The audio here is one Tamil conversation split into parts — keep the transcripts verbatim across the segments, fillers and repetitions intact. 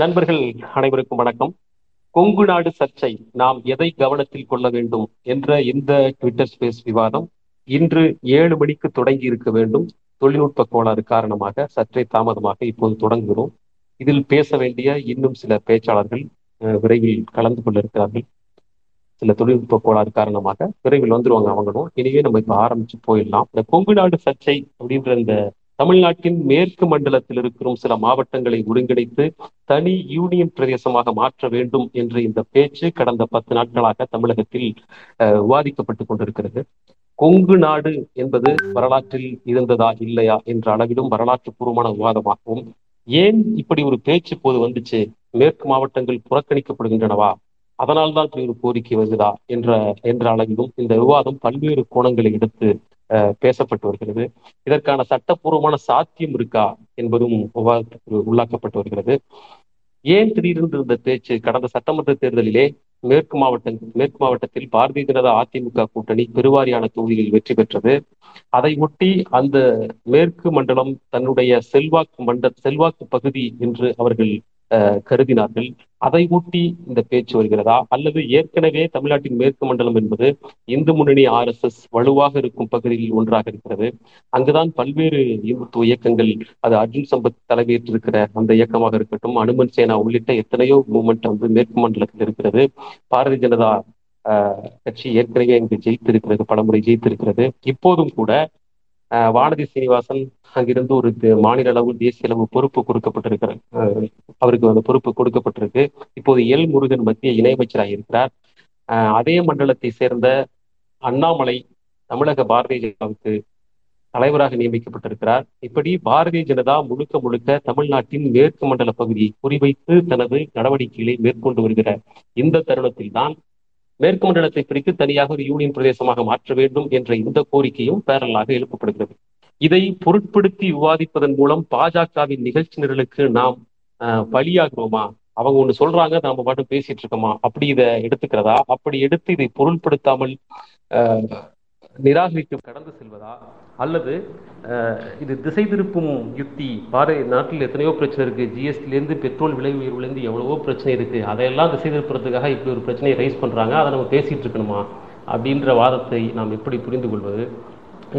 நண்பர்கள் அனைவருக்கும் வணக்கம். கொங்கு நாடு சர்ச்சை, நாம் எதை கவனத்தில் கொள்ள வேண்டும் என்ற இந்த ட்விட்டர் ஸ்பேஸ் விவாதம் இன்று ஏழு மணிக்கு தொடங்கி இருக்க வேண்டும். தொழில்நுட்ப கோளாறு காரணமாக சற்றே தாமதமாக இப்போது தொடங்குகிறோம். இதில் பேச வேண்டிய இன்னும் சில பேச்சாளர்கள் விரைவில் கலந்து கொள்ள இருக்கிறார்கள். சில தொழில்நுட்ப கோளாறு காரணமாக விரைவில் வந்துருவாங்க அவங்களும். எனவே நம்ம இப்போ ஆரம்பிச்சு போயிடலாம். இந்த கொங்கு நாடு சர்ச்சை அப்படின்ற இந்த தமிழ்நாட்டின் மேற்கு மண்டலத்தில் இருக்கிற சில மாவட்டங்களை ஒருங்கிணைத்து தனி யூனியன் பிரதேசமாக மாற்ற வேண்டும் என்ற இந்த பேச்சு கடந்த பத்து நாட்களாக தமிழகத்தில் விவாதிக்கப்பட்டு கொண்டிருக்கிறது. கொங்கு நாடு என்பது வரலாற்றில் இருந்ததா இல்லையா என்ற அளவிலும் வரலாற்று பூர்வமான விவாதமாகவும், ஏன் இப்படி ஒரு பேச்சு போது வந்துச்சு, மேற்கு மாவட்டங்கள் புறக்கணிக்கப்படுகின்றனவா, அதனால்தான் இப்படி ஒரு கோரிக்கை வருகிறதா என்ற என்ற அளவிலும் இந்த விவாதம் பல்வேறு கோணங்களை எடுத்து பேசப்பட்டு வருகிறது. இதற்கான சட்டப்பூர்வமான சாத்தியம் இருக்கா என்பதும் உள்ளாக்கப்பட்டு வருகிறது. ஏன் திடீரென்று இந்த பேச்சு? கடந்த சட்டமன்ற தேர்தலிலே மேற்கு மாவட்ட மேற்கு மாவட்டத்தில் பாரதிய ஜனதா அதிமுக கூட்டணி பெருவாரியான தொகுதியில் வெற்றி பெற்றது. அதை ஒட்டி அந்த மேற்கு மண்டலம் தன்னுடைய செல்வாக்கு மண்ட செல்வாக்கு பகுதி என்று அவர்கள் கருதினார்கள். அதை ஊட்டி இந்த பேச்சு வருகிறதா, அல்லது ஏற்கனவே தமிழ்நாட்டின் மேற்கு மண்டலம் என்பது இந்து முன்னணி ஆர் எஸ் எஸ் வலுவாக இருக்கும் பகுதியில் ஒன்றாக இருக்கிறது. அங்குதான் பல்வேறு இந்துத்துவ இயக்கங்கள், அது அர்ஜுன் சம்பத் தலைமையேற்றிருக்கிற அந்த இயக்கமாக இருக்கட்டும், அனுமன் சேனா உள்ளிட்ட எத்தனையோ மூமெண்ட் வந்து மேற்கு மண்டலத்தில் இருக்கிறது. பாரதிய ஜனதா ஆஹ் கட்சி ஏற்கனவே இங்கு ஜெயித்திருக்கிறது, பலமுறை ஜெயித்திருக்கிறது. இப்போதும் கூட வானதி சீனிவாசன் அங்கிருந்து ஒரு மாநில அளவு தேசிய அளவு பொறுப்பு கொடுக்கப்பட்டிருக்கிற அவருக்கு அந்த பொறுப்பு கொடுக்கப்பட்டிருக்கு. இப்போது எல் முருகன் மத்திய இணையமைச்சராக இருக்கிறார். அதே மண்டலத்தை சேர்ந்த அண்ணாமலை தமிழக பாரதிய ஜனதாவுக்கு தலைவராக நியமிக்கப்பட்டிருக்கிறார். இப்படி பாரதிய ஜனதா முழுக்க முழுக்க தமிழ்நாட்டின் மேற்கு மண்டல பகுதியை குறிவைத்து தனது நடவடிக்கைகளை மேற்கொண்டு வருகிற இந்த தருணத்தில் தான் மேற்கு மண்டலத்தை பிரித்து தனியாக ஒரு யூனியன் பிரதேசமாக மாற்ற வேண்டும் என்ற இந்த கோரிக்கையும் பேரலாக எழுப்பப்படுகிறது. இதை பொருட்படுத்தி விவாதிப்பதன் மூலம் பாஜகவின் நிகழ்ச்சி நிரலுக்கு நாம் பலியாகிறோமா? அவங்க ஒன்று சொல்றாங்க, நாம மட்டும் பேசிட்டு இருக்கோமா? அப்படி இதை எடுத்துக்கிறதா? அப்படி எடுத்து இதை பொருட்படுத்தாமல் நிராகரித்து கடந்து செல்வதா? அல்லது இது திசை திருப்பும் யுக்தி? பாரதி நாட்டில் எத்தனையோ பிரச்சனை இருக்குது. ஜிஎஸ்டிலேருந்து பெட்ரோல் விலை உயர்வுலேருந்து எவ்வளவோ பிரச்சனை இருக்குது. அதையெல்லாம் திசை திருப்புறதுக்காக இப்படி ஒரு பிரச்சனையை ரைஸ் பண்ணுறாங்க. அதை நம்ம பேசிகிட்டு இருக்கணுமா அப்படின்ற வாதத்தை நாம் எப்படி புரிந்து கொள்வது?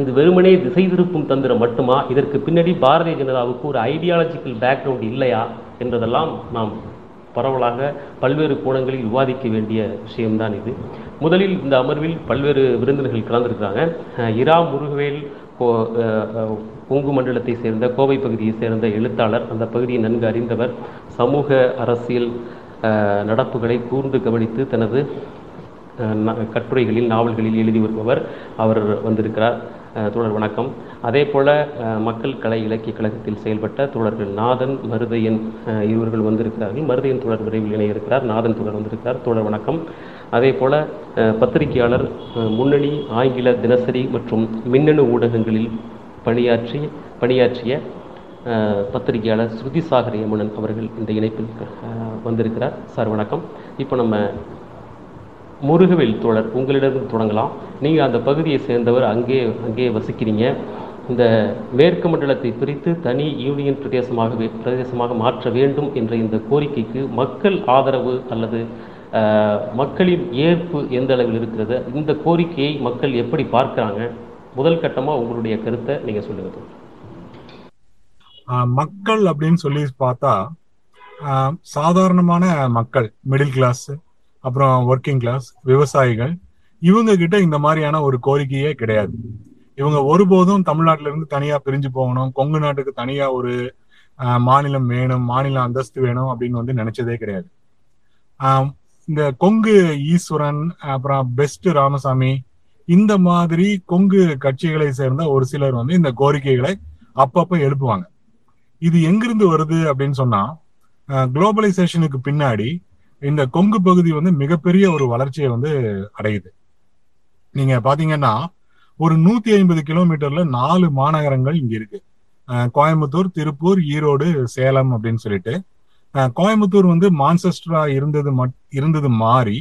இது வெறுமனே திசை திருப்பும் தந்திரம் மட்டுமா? இதற்கு பின்னாடி பாரதிய ஜனதாவுக்கு ஒரு ஐடியாலஜிக்கல் பேக்ரவுண்ட் இல்லையா என்றதெல்லாம் நாம் பரவலாக பல்வேறு கோணங்களில் விவாதிக்க வேண்டிய விஷயம்தான் இது. முதலில் இந்த அமர்வில் பல்வேறு விருந்தினர்கள் கலந்துருக்கிறாங்க. இரா முருகவேல் கொங்கு மண்டலத்தை சேர்ந்த, கோவை பகுதியை சேர்ந்த எழுத்தாளர், அந்த பகுதியை நன்கு அறிந்தவர், சமூக அரசியல் நடப்புகளை கூர்ந்து கவனித்து தனது கட்டுரைகளில் நாவல்களில் எழுதி வருபவர், அவர் வந்திருக்கிறார். தோழர் வணக்கம். அதே போல் மக்கள் கலை இலக்கிய கழகத்தில் செயல்பட்ட தோழர்கள் நாதன், மருதையன் இவர்கள் வந்திருக்கிறார்கள். மருதையன் தோழர் விரைவில் இணையிருக்கிறார். நாதன் தோழர் வந்திருக்கிறார். தோழர் வணக்கம். அதே போல் பத்திரிகையாளர், முன்னணி ஆங்கில தினசரி மற்றும் மின்னணு ஊடகங்களில் பணியாற்றி பணியாற்றிய பத்திரிகையாளர் ஸ்ருதிசாகர் யமுனன் அவர்கள் இந்த இணைப்பில் வந்திருக்கிறார். சார் வணக்கம். இப்போ நம்ம முருகவேல் தோழர் உங்களிடம் தொடங்கலாம். நீங்கள் அந்த பகுதியை சேர்ந்தவர், அங்கே அங்கே வசிக்கிறீங்க. இந்த மேற்கு மண்டலத்தை பிரித்து தனி யூனியன் பிரதேசமாக பிரதேசமாக மாற்ற வேண்டும் என்ற இந்த கோரிக்கைக்கு மக்கள் ஆதரவு அல்லது மக்களின் ஏற்பு எந்த அளவில் இருக்கிறது? இந்த கோரிக்கையை மக்கள் எப்படி பார்க்குறாங்க? முதல் கட்டமாக உங்களுடைய கருத்தை நீங்கள் சொல்லுங்க. மக்கள் அப்படின்னு சொல்லி பார்த்தா சாதாரணமான மக்கள், மிடில் கிளாஸ், அப்புறம் ஒர்க்கிங் கிளாஸ், விவசாயிகள், இவங்க கிட்ட இந்த மாதிரியான ஒரு கோரிக்கையே கிடையாது. இவங்க ஒருபோதும் தமிழ்நாட்டில இருந்து தனியா பிரிஞ்சு போகணும், கொங்கு நாட்டுக்கு தனியா ஒரு மாநிலம் வேணும், மாநில அந்தஸ்து வேணும் அப்படின்னு வந்து நினைச்சதே கிடையாது. ஆஹ் இந்த கொங்கு ஈஸ்வரன், அப்புறம் பெஸ்ட் ராமசாமி, இந்த மாதிரி கொங்கு கட்சிகளை சேர்ந்த ஒரு சிலர் வந்து இந்த கோரிக்கைகளை அப்பப்ப எழுப்புவாங்க. இது எங்கிருந்து வருது அப்படின்னு சொன்னா, குளோபலைசேஷனுக்கு பின்னாடி இந்த கொங்கு பகுதி வந்து மிகப்பெரிய ஒரு வளர்ச்சியை வந்து அடையுது. நீங்க பாத்தீங்கன்னா ஒரு நூத்தி ஐம்பது கிலோமீட்டர்ல நாலு மாநகரங்கள் இங்க இருக்கு. கோயம்புத்தூர், திருப்பூர், ஈரோடு, சேலம் அப்படின்னு சொல்லிட்டு. கோயம்புத்தூர் வந்து மான்செஸ்டரா இருந்தது மட் இருந்தது மாறி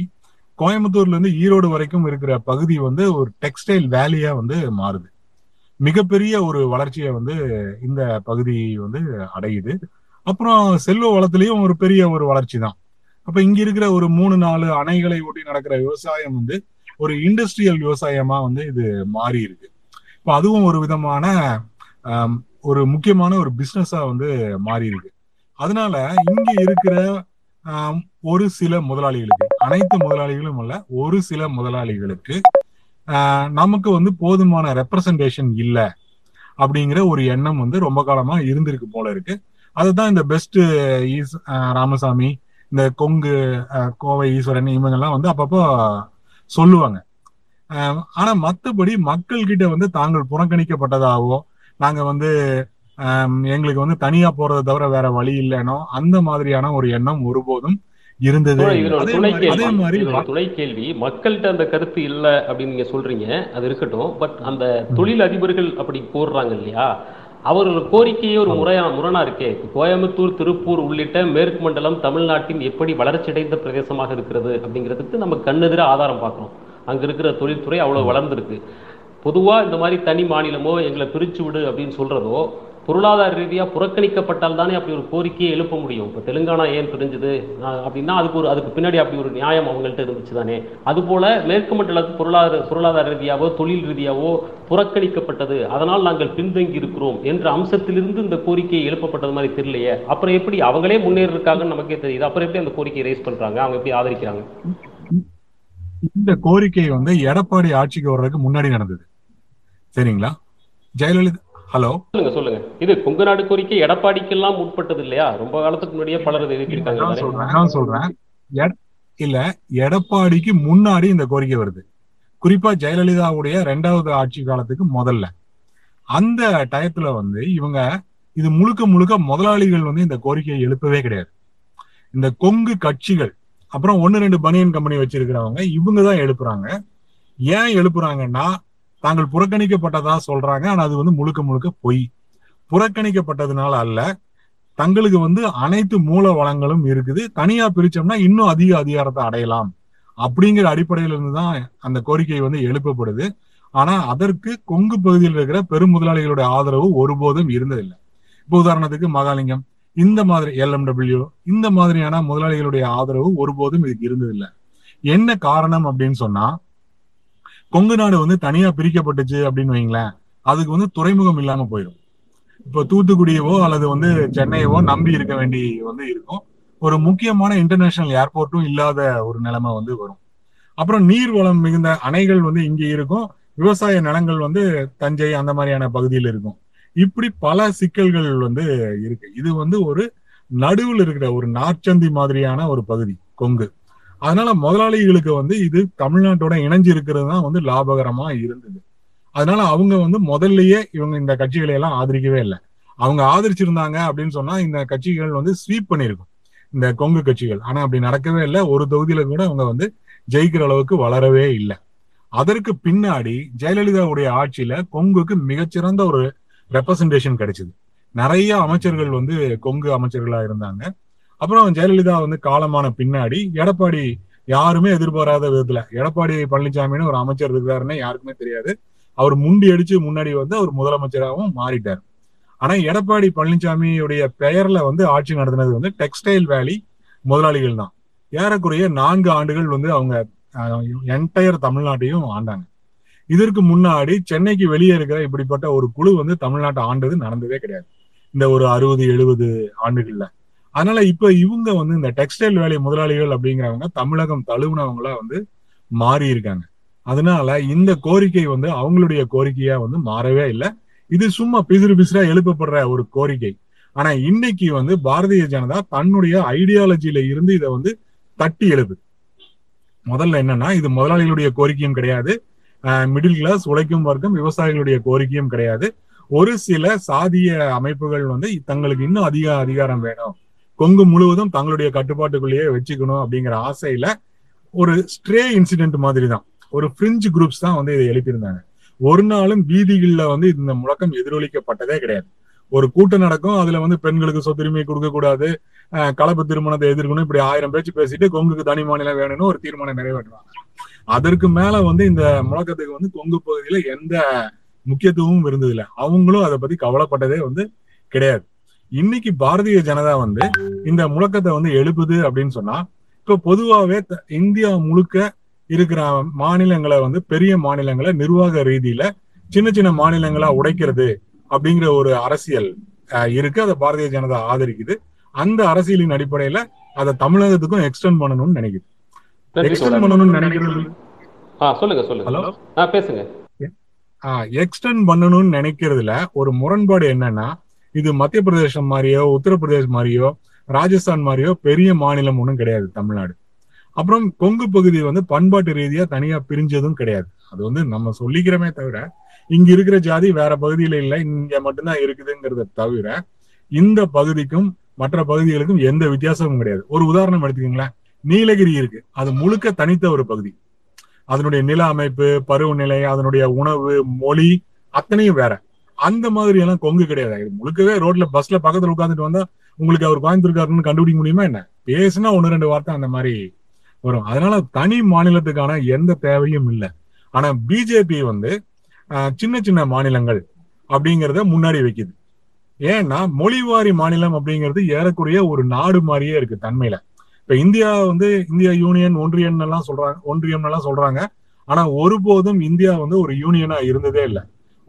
கோயம்புத்தூர்ல இருந்து ஈரோடு வரைக்கும் இருக்கிற பகுதி வந்து ஒரு டெக்ஸ்டைல் வேலியா வந்து மாறுது. மிகப்பெரிய ஒரு வளர்ச்சியை வந்து இந்த பகுதி வந்து அடையுது. அப்புறம் செல்வ வளத்திலையும் ஒரு பெரிய ஒரு வளர்ச்சி தான். அப்ப இங்க இருக்கிற ஒரு மூணு நாலு அணைகளை ஒட்டி நடக்கிற விவசாயம் வந்து ஒரு இண்டஸ்ட்ரியல் விவசாயமா வந்து இது மாறி இருக்கு. இப்ப அதுவும் ஒரு விதமான ஒரு முக்கியமான ஒரு பிசினஸா வந்து மாறி இருக்கு. அதனால இங்க இருக்கிற ஒரு சில முதலாளிகளுக்கு, அனைத்து முதலாளிகளும் அல்ல, ஒரு சில முதலாளிகளுக்கு நமக்கு வந்து போதுமான ரெப்ரசன்டேஷன் இல்லை அப்படிங்கிற ஒரு எண்ணம் வந்து ரொம்ப காலமா இருந்திருக்கு போல இருக்கு. அதுதான் இந்த பெஸ்ட் ஈஸ் ராமசாமி, இந்த கொங்கு கோவை ஈஸ்வரன், இவங்கெல்லாம் வந்து அப்பப்போ சொல்லுவாங்க. ஆனா மற்றபடி மக்கள்கிட்ட வந்து தாங்கள் புறக்கணிக்கப்பட்டதாவோ, நாங்க வந்து எங்களுக்கு வந்து தனியா போறதை தவிர வேற வழி இல்லைனோ அந்த மாதிரியான ஒரு எண்ணம் ஒருபோதும் இருந்தது. அதே மாதிரி துணை கேள்வி, மக்கள்கிட்ட அந்த கருத்து இல்லை அப்படின்னு நீங்க சொல்றீங்க, அது இருக்கட்டும். பட் அந்த தொழில் அதிபர்கள் அப்படி போடுறாங்க இல்லையா, அவர்களோட கோரிக்கையே ஒரு முறையா முரணா இருக்கே. கோயம்புத்தூர், திருப்பூர் உள்ளிட்ட மேற்கு மண்டலம் தமிழ்நாட்டின் எப்படி வளர்ச்சியடைந்த பிரதேசமாக இருக்கிறது அப்படிங்கிறதுக்கு நம்ம கண்ணெதிர ஆதாரம் பார்க்கணும். அங்க இருக்கிற தொழில்துறை அவ்வளவு வளர்ந்துருக்கு. பொதுவாக இந்த மாதிரி தனி மாநிலமோ எங்களை பிரிச்சு விடு அப்படின்னு சொல்கிறதோ பொருளாதார ரீதியாக புறக்கணிக்கப்பட்டால் தானே அப்படி ஒரு கோரிக்கையை எழுப்ப முடியும். இப்போ தெலுங்கானா ஏன் பிரிஞ்சுது அப்படின்னா அதுக்கு ஒரு அதுக்கு பின்னாடி அப்படி ஒரு நியாயம் அவங்கள்ட்ட இருந்துச்சு தானே. அதுபோல் மேற்கு மண்டலத்து பொருளாதார பொருளாதார ரீதியாகவோ தொழில் ரீதியாகவோ புறக்கணிக்கப்பட்டது, அதனால் நாங்கள் பின்தங்கி இருக்கிறோம் என்ற அம்சத்திலிருந்து இந்த கோரிக்கையை எழுப்பப்பட்டது மாதிரி தெரியலையே. அப்புறம் எப்படி அவங்களே முன்னேறிருக்காங்கன்னு நமக்கே தெரியுது, அப்புறம் எப்படி அந்த கோரிக்கையை ரைஸ் பண்ணுறாங்க, அவங்க எப்படி ஆதரிக்கிறாங்க? இந்த கோரிக்கை வந்து எடப்பாடி ஆட்சிக்கு வர்றதுக்கு முன்னாடி நடந்தது, சரிங்களா? ஜெயலலிதா, ஹலோ, சொல்லுங்க சொல்லுங்க. இது கொங்கு நாடு கோரிக்கை எடப்பாடிக்கெல்லாம் உட்பட்டது இல்லையா, ரொம்ப காலத்துக்கு முன்னாடியே பலர் எழுப்பியிருக்காங்க. சொல்றேன் நான் சொல்றேன் இல்ல, எடப்பாடிக்கு முன்னாடி இந்த கோரிக்கை வருது. குறிப்பா ஜெயலலிதாவுடைய ரெண்டாவது ஆட்சி காலத்துக்கு முதல்ல அந்த டயத்துல வந்து இவங்க இது முழுக்க முழுக்க முதலாளிகள் வந்து இந்த கோரிக்கையை எழுப்பவே கிடையாது. இந்த கொங்கு கட்சிகள், அப்புறம் ஒன்னு ரெண்டு பனியன் கம்பெனி வச்சிருக்கிறவங்க, இவங்க தான் எழுப்புறாங்க. ஏன் எழுப்புறாங்கன்னா தாங்கள் புறக்கணிக்கப்பட்டதா சொல்றாங்க. ஆனா அது வந்து முழுக்க முழுக்க பொய். புறக்கணிக்கப்பட்டதுனால அல்ல, தங்களுக்கு வந்து அனைத்து மூல வளங்களும் இருக்குது, தனியா பிரிச்சோம்னா இன்னும் அதிக அதிகாரத்தை அடையலாம் அப்படிங்கிற அடிப்படையில இருந்துதான் அந்த கோரிக்கை வந்து எழுப்பப்படுது. ஆனா அதற்கு கொங்கு பகுதியில் இருக்கிற பெரும் முதலாளிகளுடைய ஆதரவு ஒருபோதும் இருந்ததில்லை. இப்போ உதாரணத்துக்கு மகாலிங்கம், இந்த மாதிரி எல்எம்டபிள்யூ, இந்த மாதிரியான முதலாளிகளுடைய ஆதரவு ஒருபோதும் இதுக்கு இருந்ததில்லை. என்ன காரணம் அப்படின்னு சொன்னா, கொங்கு நாடு வந்து தனியா பிரிக்கப்பட்டுச்சு அப்படின்னு வைங்களேன், அதுக்கு வந்து துறைமுகம் இல்லாம போயிடும். இப்போ தூத்துக்குடியவோ அல்லது வந்து சென்னையவோ நம்பி இருக்க வேண்டி வந்து இருக்கும். ஒரு முக்கியமான இன்டர்நேஷனல் ஏர்போர்ட்டும் இல்லாத ஒரு நிலைமை வந்து வரும். அப்புறம் நீர்வளம் மிகுந்த அணைகள் வந்து இங்கே இருக்கும், விவசாய நிலங்கள் வந்து தஞ்சை அந்த மாதிரியான பகுதியில் இருக்கும். இப்படி பல சிக்கல்கள் வந்து இருக்கு. இது வந்து ஒரு நடுவில் இருக்கிற ஒரு நாற்சந்தி மாதிரியான ஒரு பகுதி கொங்கு. அதனால முதலாளிகளுக்கு வந்து இது தமிழ்நாட்டோட இணைஞ்சு இருக்கிறது தான் வந்து லாபகரமா இருந்தது. அதனால அவங்க வந்து முதல்லயே இவங்க இந்த கட்சிகளை எல்லாம் ஆதரிக்கவே இல்லை. அவங்க ஆதரிச்சிருந்தாங்க அப்படின்னு சொன்னா இந்த கட்சிகள் வந்து ஸ்வீப் பண்ணிருக்கும், இந்த கொங்கு கட்சிகள். ஆனா அப்படி நடக்கவே இல்லை. ஒரு தொகுதியில கூட அவங்க வந்து ஜெயிக்கிற அளவுக்கு வளரவே இல்லை. அதற்கு பின்னாடி ஜெயலலிதாவுடைய ஆட்சியில கொங்குக்கு மிகச்சிறந்த ஒரு ரெப்ரசன்டேஷன் கிடைச்சது. நிறைய அமைச்சர்கள் வந்து கொங்கு அமைச்சர்களா இருந்தாங்க. அப்புறம் ஜெயலலிதா வந்து காலமான பின்னாடி எடப்பாடி, யாருமே எதிர்பாராத விதத்துல எடப்பாடி பழனிசாமின்னு ஒரு அமைச்சர் இருக்கிறாருன்னு யாருக்குமே தெரியாது. அவர் முண்டி அடிச்சு முன்னாடி வந்து அவர் முதலமைச்சராகவும் மாறிட்டார். ஆனா எடப்பாடி பழனிசாமியுடைய பெயர்ல வந்து ஆட்சி நடத்தினது வந்து டெக்ஸ்டைல் வேலி முதலாளிகள் தான். ஏறக்குறைய நான்கு ஆண்டுகள் வந்து அவங்க என்டையர் தமிழ்நாட்டையும் ஆண்டாங்க. இதற்கு முன்னாடி சென்னைக்கு வெளியே இருக்கிற இப்படிப்பட்ட ஒரு குழு வந்து தமிழ்நாட்டை ஆண்டது நடந்ததே கிடையாது இந்த ஒரு அறுபது எழுபது ஆண்டுகள்ல. அதனால இப்ப இவங்க வந்து இந்த டெக்ஸ்டைல் வேலை முதலாளிகள் அப்படிங்கிறவங்க தமிழகம் தழுவினவங்களா வந்து மாறி இருக்காங்க. அதனால இந்த கோரிக்கை வந்து அவங்களுடைய கோரிக்கையா வந்து மாறவே இல்லை. இது சும்மா பிசிறு பிசிறா எழுப்பப்படுற ஒரு கோரிக்கை. ஆனா இன்னைக்கு வந்து பாரதிய ஜனதா தன்னுடைய ஐடியாலஜியில இருந்து இதை வந்து தட்டி எழுப்புது. முதல்ல என்னன்னா, இது முதலாளிகளுடைய கோரிக்கையும் கிடையாது, மிடில் கிளாஸ் உழைக்கும் வர்க்கம் விவசாயிகளுடைய கோரிக்கையும் கிடையாது. ஒரு சில சாதிய அமைப்புகள் வந்து தங்களுக்கு இன்னும் அதிக அதிகாரம் வேணும், கொங்கு முழுவதும் தங்களுடைய கட்டுப்பாட்டுக்குள்ளேயே வச்சுக்கணும் அப்படிங்கிற ஆசையில ஒரு ஸ்ட்ரே இன்சிடென்ட் மாதிரி தான், ஒரு ஃப்ரிஞ்ச் குரூப்ஸ் தான் வந்து இதை எழுப்பியிருந்தாங்க. ஒரு நாளும் வீதிகளில் வந்து இந்த முழக்கம் எதிரொலிக்கப்பட்டதே கிடையாது. ஒரு கூட்டம் நடக்கும், அதுல வந்து பெண்களுக்கு சொத்துரிமை கொடுக்க கூடாது, கலப்பு திருமணத்தை எதிர்க்கணும், இப்படி ஆயிரம் பேச்சு பேசிட்டு கொங்குக்கு தனி மாநிலம் வேணும்னு ஒரு தீர்மானம் நிறைவேற்றுவாங்க. அதற்கு மேல வந்து இந்த முழக்கத்துக்கு வந்து கொங்கு பகுதியில எந்த முக்கியத்துவமும் இருந்ததில்லை. அவங்களும் அதை பத்தி கவலைப்பட்டதே வந்து கிடையாது. இன்னைக்கு பாரதிய ஜனதா வந்து இந்த முழக்கத்தை வந்து எழுப்புது அப்படின்னு சொன்னா, இப்ப பொதுவாவே இந்தியா முழுக்க இருக்கிற மாநிலங்களை வந்து பெரிய மாநிலங்களை நிர்வாக ரீதியில சின்ன சின்ன மாநிலங்களா உடைக்கிறது அப்படிங்கிற ஒரு அரசியல் இருக்கு. அதை பாரதிய ஜனதா ஆதரிக்குது. அந்த அரசியலின் அடிப்படையில அதை தமிழகத்துக்கும் எக்ஸ்டெண்ட் பண்ணணும்னு நினைக்குது. எக்ஸ்டெண்ட் பண்ணணும்னு நினைக்கிறது சொல்லுங்க சொல்லுங்க பேசுங்க. ஆஹ் எக்ஸ்டெண்ட் பண்ணணும்னு நினைக்கிறதுல ஒரு முரண்பாடு என்னன்னா, இது மத்திய பிரதேசம் மாதிரியோ உத்தரப்பிரதேஷ் மாதிரியோ ராஜஸ்தான் மாதிரியோ பெரிய மாநிலம் ஒன்றும் கிடையாது தமிழ்நாடு. அப்புறம் கொங்கு பகுதி வந்து பண்பாட்டு ரீதியா தனியா பிரிஞ்சதும் கிடையாது. அது வந்து நம்ம சொல்லிக்கிறோமே தவிர இங்க இருக்கிற ஜாதி வேற பகுதியில இல்லை, இங்க மட்டும்தான் இருக்குதுங்கிறத தவிர இந்த பகுதிக்கும் மற்ற பகுதிகளுக்கும் எந்த வித்தியாசமும் கிடையாது. ஒரு உதாரணம் எடுத்துக்கீங்களேன், நீலகிரி இருக்கு, அது முழுக்க தனித்த ஒரு பகுதி. அதனுடைய நில அமைப்பு, பருவநிலை, அதனுடைய உணவு, மொழி அத்தனையும் வேற. அந்த மாதிரி எல்லாம் கொங்கு கிடையாது. முழுக்கவே ரோட்ல பஸ்ல பக்கத்துல உட்காந்துட்டு வந்தா உங்களுக்கு அவர் கோயம்புத்தூர்காரன்னு கண்டுபிடிக்க முடியுமா என்ன? பேசுனா ஒன்னு ரெண்டு வார்த்தை அந்த மாதிரி வரும். அதனால தனி மாநிலத்துக்கான எந்த தேவையும் இல்லை. ஆனா பிஜேபி வந்து சின்ன சின்ன மாநிலங்கள் அப்படிங்கிறத முன்னாடி வைக்குது. ஏன்னா மொழிவாரி மாநிலம் அப்படிங்கிறது ஏறக்குறைய ஒரு நாடு மாதிரியே இருக்கு தன்மையில. இப்ப இந்தியா வந்து இந்தியா யூனியன் ஒன்றியம் எல்லாம் சொல்றாங்க, ஒன்றியம் எல்லாம் சொல்றாங்க. ஆனா ஒருபோதும் இந்தியா வந்து ஒரு யூனியனா இருந்ததே இல்லை.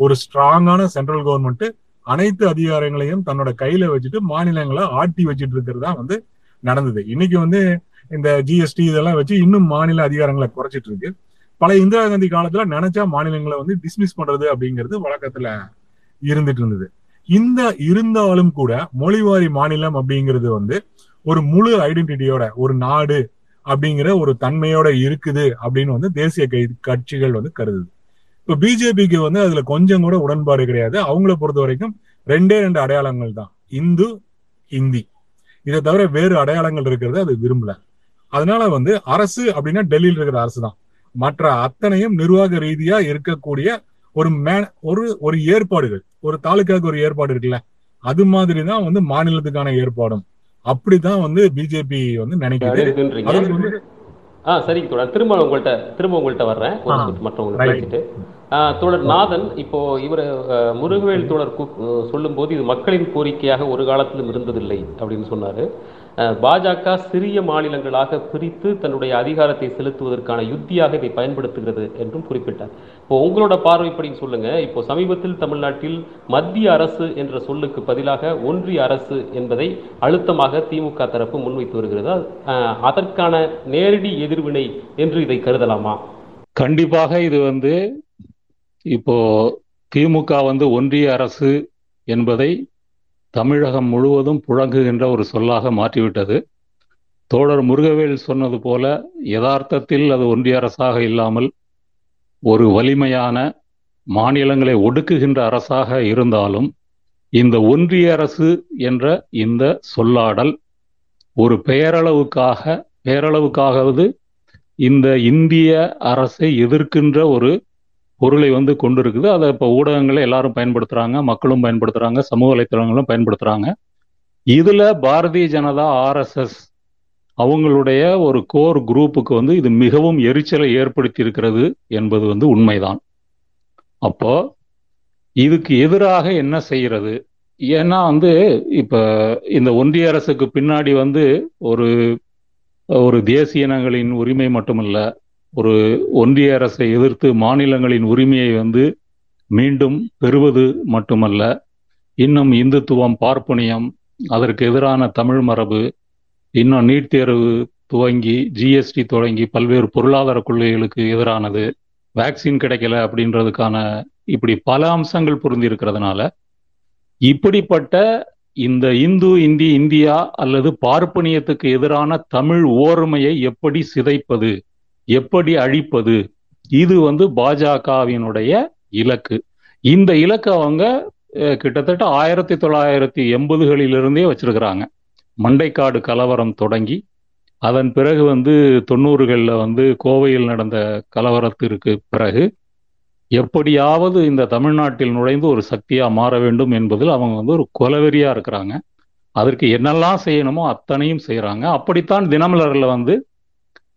ஒரு ஸ்ட்ராங்கான சென்ட்ரல் கவர்மெண்ட் அனைத்து அதிகாரங்களையும் தன்னோட கையில வச்சுட்டு மாநிலங்களை ஆட்டி வச்சுட்டு இருக்கிறதா வந்து நடந்தது. இன்னைக்கு வந்து இந்த ஜிஎஸ்டி இதெல்லாம் வச்சு இன்னும் மாநில அதிகாரங்களை குறைச்சிட்டு இருக்கு. பல இந்திரா காந்தி காலத்துல நினைச்சா மாநிலங்களை வந்து டிஸ்மிஸ் பண்றது அப்படிங்கிறது வழக்கத்துல இருந்துட்டு இருந்தது. இந்த இருந்தாலும் கூட மொழிவாரி மாநிலம் அப்படிங்கிறது வந்து ஒரு முழு ஐடென்டிட்டியோட ஒரு நாடு அப்படிங்கிற ஒரு தன்மையோட இருக்குது அப்படின்னு வந்து தேசிய கட்சிகள் வந்து கருதுது. இப்ப பிஜேபிக்கு வந்து அதுல கொஞ்சம் கூட உடன்பாடு கிடையாது. அவங்கள பொறுத்த வரைக்கும் ரெண்டே ரெண்டு அடையாளங்கள் தான், இந்து, இந்தி. இதை தவிர வேறு அடையாளங்கள் இருக்கிறது அது விரும்பல. அதனால வந்து அரசு அப்படின்னா டெல்லியில் இருக்கிற அரசு தான். மற்ற அத்தனையும் நிர்வாக ரீதியா இருக்கக்கூடிய ஒரு மே ஒரு ஒரு ஏற்பாடுகள், ஒரு தாலுக்காவுக்கு ஒரு ஏற்பாடு இருக்குல்ல, அது மாதிரி தான் வந்து மாநிலத்துக்கான ஏற்பாடும். அப்படிதான் வந்து பிஜேபி வந்து நினைக்கிறது. ஆஹ் சரிங்க தோழர், திரும்ப உங்கள்கிட்ட திரும்ப உங்கள்கிட்ட வர்றேன் மற்றவங்க பேசிட்டு. ஆஹ் தோழர் நாதன், இப்போ இவர் முருகவேல் தோழர் சொல்லும் போது இது மக்களின் கோரிக்கையாக ஒரு காலத்திலும் இருந்ததில்லை அப்படின்னு சொன்னாரு. பாஜக சிறிய மாநிலங்களாக பிரித்து தன்னுடைய அதிகாரத்தை செலுத்துவதற்கான யுத்தியாக இதை பயன்படுத்துகிறது என்றும் குறிப்பிட்டார். இப்போ உங்களோட பார்வைப்படி சொல்லுங்க, இப்போ சமீபத்தில் தமிழ்நாட்டில் மத்திய அரசு என்ற சொல்லுக்கு பதிலாக ஒன்றிய அரசு என்பதை அழுத்தமாக திமுக தரப்பு முன்வைத்து வருகிறது. அதற்கான நேரடி எதிர்வினை என்று இதை கருதலாமா? கண்டிப்பாக இது வந்து இப்போ திமுக வந்து ஒன்றிய அரசு என்பதை தமிழகம் முழுவதும் புழங்குகின்ற ஒரு சொல்லாக மாற்றிவிட்டது. தோழர் முருகவேல் சொன்னது போல யதார்த்தத்தில் அது ஒன்றிய அரசாக இல்லாமல் ஒரு வலிமையான மாநிலங்களை ஒடுக்குகின்ற அரசாக இருந்தாலும் இந்த ஒன்றிய அரசு என்ற இந்த சொல்லாடல் ஒரு பெயரளவுக்காக பெயரளவுக்காகவது இந்த இந்திய அரசை எதிர்க்கின்ற ஒரு பொருளை வந்து கொண்டு இருக்குது. அதை இப்போ ஊடகங்களை எல்லாரும் பயன்படுத்துகிறாங்க, மக்களும் பயன்படுத்துகிறாங்க, சமூக வலைத்தளங்களும் பயன்படுத்துகிறாங்க. இதில் பாரதிய ஜனதா, ஆர்எஸ்எஸ் அவங்களுடைய ஒரு கோர் குரூப்புக்கு வந்து இது மிகவும் எரிச்சலை ஏற்படுத்தி இருக்கிறது என்பது வந்து உண்மைதான். அப்போ இதுக்கு எதிராக என்ன செய்கிறது? ஏன்னா வந்து இப்போ இந்த ஒன்றிய அரசுக்கு பின்னாடி வந்து ஒரு ஒரு தேசிய இனங்களின் உரிமை மட்டுமல்ல, ஒரு ஒன்றிய அரசை எதிர்த்து மாநிலங்களின் உரிமையை வந்து மீண்டும் பெறுவது மட்டுமல்ல, இன்னும் இந்துத்துவம், பார்ப்பனியம், அதற்கு எதிரான தமிழ் மரபு, இன்னும் நீட் தேர்வு துவங்கி ஜிஎஸ்டி தொடங்கி பல்வேறு பொருளாதார கொள்கைகளுக்கு எதிரானது, வேக்சின் கிடைக்கல அப்படின்றதுக்கான இப்படி பல அம்சங்கள் பொருந்தி இருக்கிறதுனால இப்படிப்பட்ட இந்த இந்து, இந்தி, இந்தியா அல்லது பார்ப்பனியத்துக்கு எதிரான தமிழ் ஓர்மையை எப்படி சிதைப்பது, எப்படி அழிப்பது, இது வந்து பாஜகவினுடைய இலக்கு. இந்த இலக்கு அவங்க கிட்டத்தட்ட ஆயிரத்தி தொள்ளாயிரத்தி எண்பதுகளிலிருந்தே வச்சிருக்கிறாங்க. மண்டைக்காடு கலவரம் தொடங்கி அதன் பிறகு வந்து தொண்ணூறுகளில் வந்து கோவையில் நடந்த கலவரத்திற்கு பிறகு எப்படியாவது இந்த தமிழ்நாட்டில் நுழைந்து ஒரு சக்தியாக மாற வேண்டும் என்பதில் அவங்க வந்து ஒரு கொலவெறியாக இருக்கிறாங்க. அதற்கு என்னெல்லாம் செய்யணுமோ அத்தனையும் செய்கிறாங்க. அப்படித்தான் தினமலரில் வந்து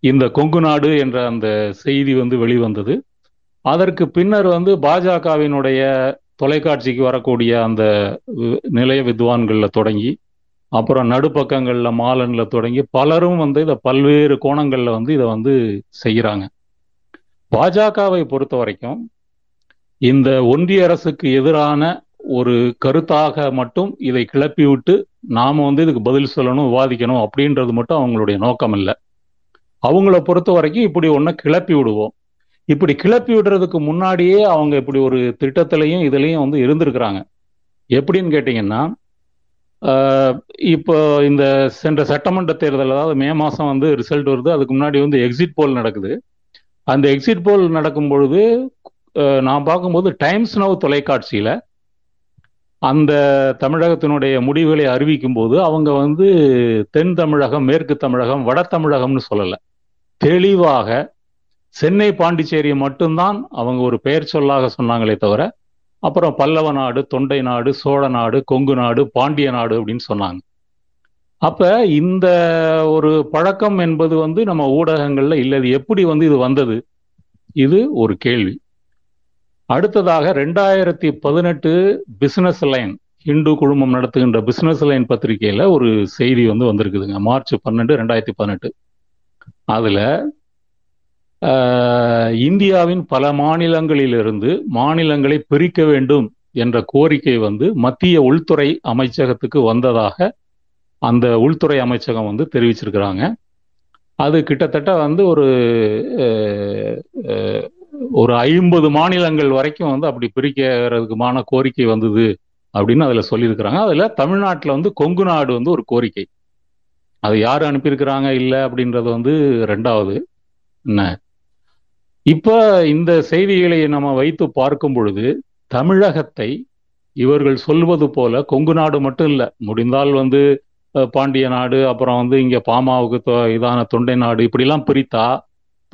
இந்த கொங்கு நாடு என்ற அந்த செய்தி வந்து வெளிவந்தது. அதற்கு பின்னர் வந்து பாஜகவினுடைய தொலைக்காட்சிக்கு வரக்கூடிய அந்த நிலைய வித்வான்களில் தொடங்கி அப்புறம் நடுப்பக்கங்களில் மாலனில் தொடங்கி பலரும் வந்து இதை பல்வேறு கோணங்களில் வந்து இதை வந்து செய்கிறாங்க. பாஜகவை பொறுத்த வரைக்கும் இந்த ஒன்றிய அரசுக்கு எதிரான ஒரு கருத்தாக மட்டும் இதை கிளப்பி விட்டு நாம் வந்து இதுக்கு பதில் சொல்லணும் விவாதிக்கணும் அப்படின்றது மட்டும் அவங்களுடைய நோக்கம் இல்லை. அவங்கள பொறுத்த வரைக்கும் இப்படி ஒன்று கிளப்பி விடுவோம். இப்படி கிளப்பி விடுறதுக்கு முன்னாடியே அவங்க இப்படி ஒரு திட்டத்திலையும் இதுலையும் வந்து இருந்திருக்கிறாங்க. எப்படின்னு கேட்டிங்கன்னா, இப்போ இந்த சென்ற சட்டமன்ற தேர்தல், அதாவது மே மாதம் வந்து ரிசல்ட் வருது. அதுக்கு முன்னாடி வந்து எக்ஸிட் போல் நடக்குது. அந்த எக்ஸிட் போல் நடக்கும் பொழுது நான் பார்க்கும்போது டைம்ஸ் நவ் தொலைக்காட்சியில் அந்த தமிழகத்தினுடைய முடிவுகளை அறிவிக்கும் போது அவங்க வந்து தென் தமிழகம், மேற்கு தமிழகம், வட தமிழகம்னு சொல்லலை. தெளிவாக சென்னை, பாண்டிச்சேரி மட்டும்தான் அவங்க ஒரு பெயர் சொல்லாக சொன்னாங்களே தவிர, அப்புறம் பல்லவ நாடு, தொண்டை நாடு, சோழ நாடு, கொங்கு நாடு, பாண்டிய நாடு அப்படின்னு சொன்னாங்க. அப்போ இந்த ஒரு பழக்கம் என்பது வந்து நம்ம ஊடகங்களில் இல்லை. இது எப்படி வந்து இது வந்தது, இது ஒரு கேள்வி. அடுத்ததாக ரெண்டாயிரத்தி பதினெட்டு பிஸ்னஸ் லைன், ஹிந்து குழுமம் நடத்துகின்ற பிஸ்னஸ் லைன் பத்திரிகையில் ஒரு செய்தி வந்து வந்திருக்குதுங்க, மார்ச் பன்னெண்டு ரெண்டாயிரத்தி பதினெட்டு. அதில் இந்தியாவின் பல மாநிலங்களிலிருந்து மாநிலங்களை பிரிக்க வேண்டும் என்ற கோரிக்கை வந்து மத்திய உள்துறை அமைச்சகத்துக்கு வந்ததாக அந்த உள்துறை அமைச்சகம் வந்து தெரிவிச்சிருக்கிறாங்க. அது கிட்டத்தட்ட வந்து ஒரு ஒரு ஐம்பது மாநிலங்கள் வரைக்கும் வந்து அப்படி பிரிக்கிறதுக்குமான கோரிக்கை வந்தது அப்படின்னு அதில் சொல்லியிருக்கிறாங்க. அதில் தமிழ்நாட்டில் வந்து கொங்கு நாடு வந்து ஒரு கோரிக்கை. அது யார் அனுப்பியிருக்கிறாங்க இல்லை அப்படின்றது வந்து ரெண்டாவது. என்ன இப்போ இந்த செய்திகளை நம்ம வைத்து பார்க்கும் பொழுது தமிழகத்தை இவர்கள் சொல்வது போல கொங்கு நாடு மட்டும் இல்லை, முடிந்தால் வந்து பாண்டிய நாடு, அப்புறம் வந்து இங்கே பாமாவுக்கு இதான தொண்டை நாடு, இப்படிலாம் பிரித்தா,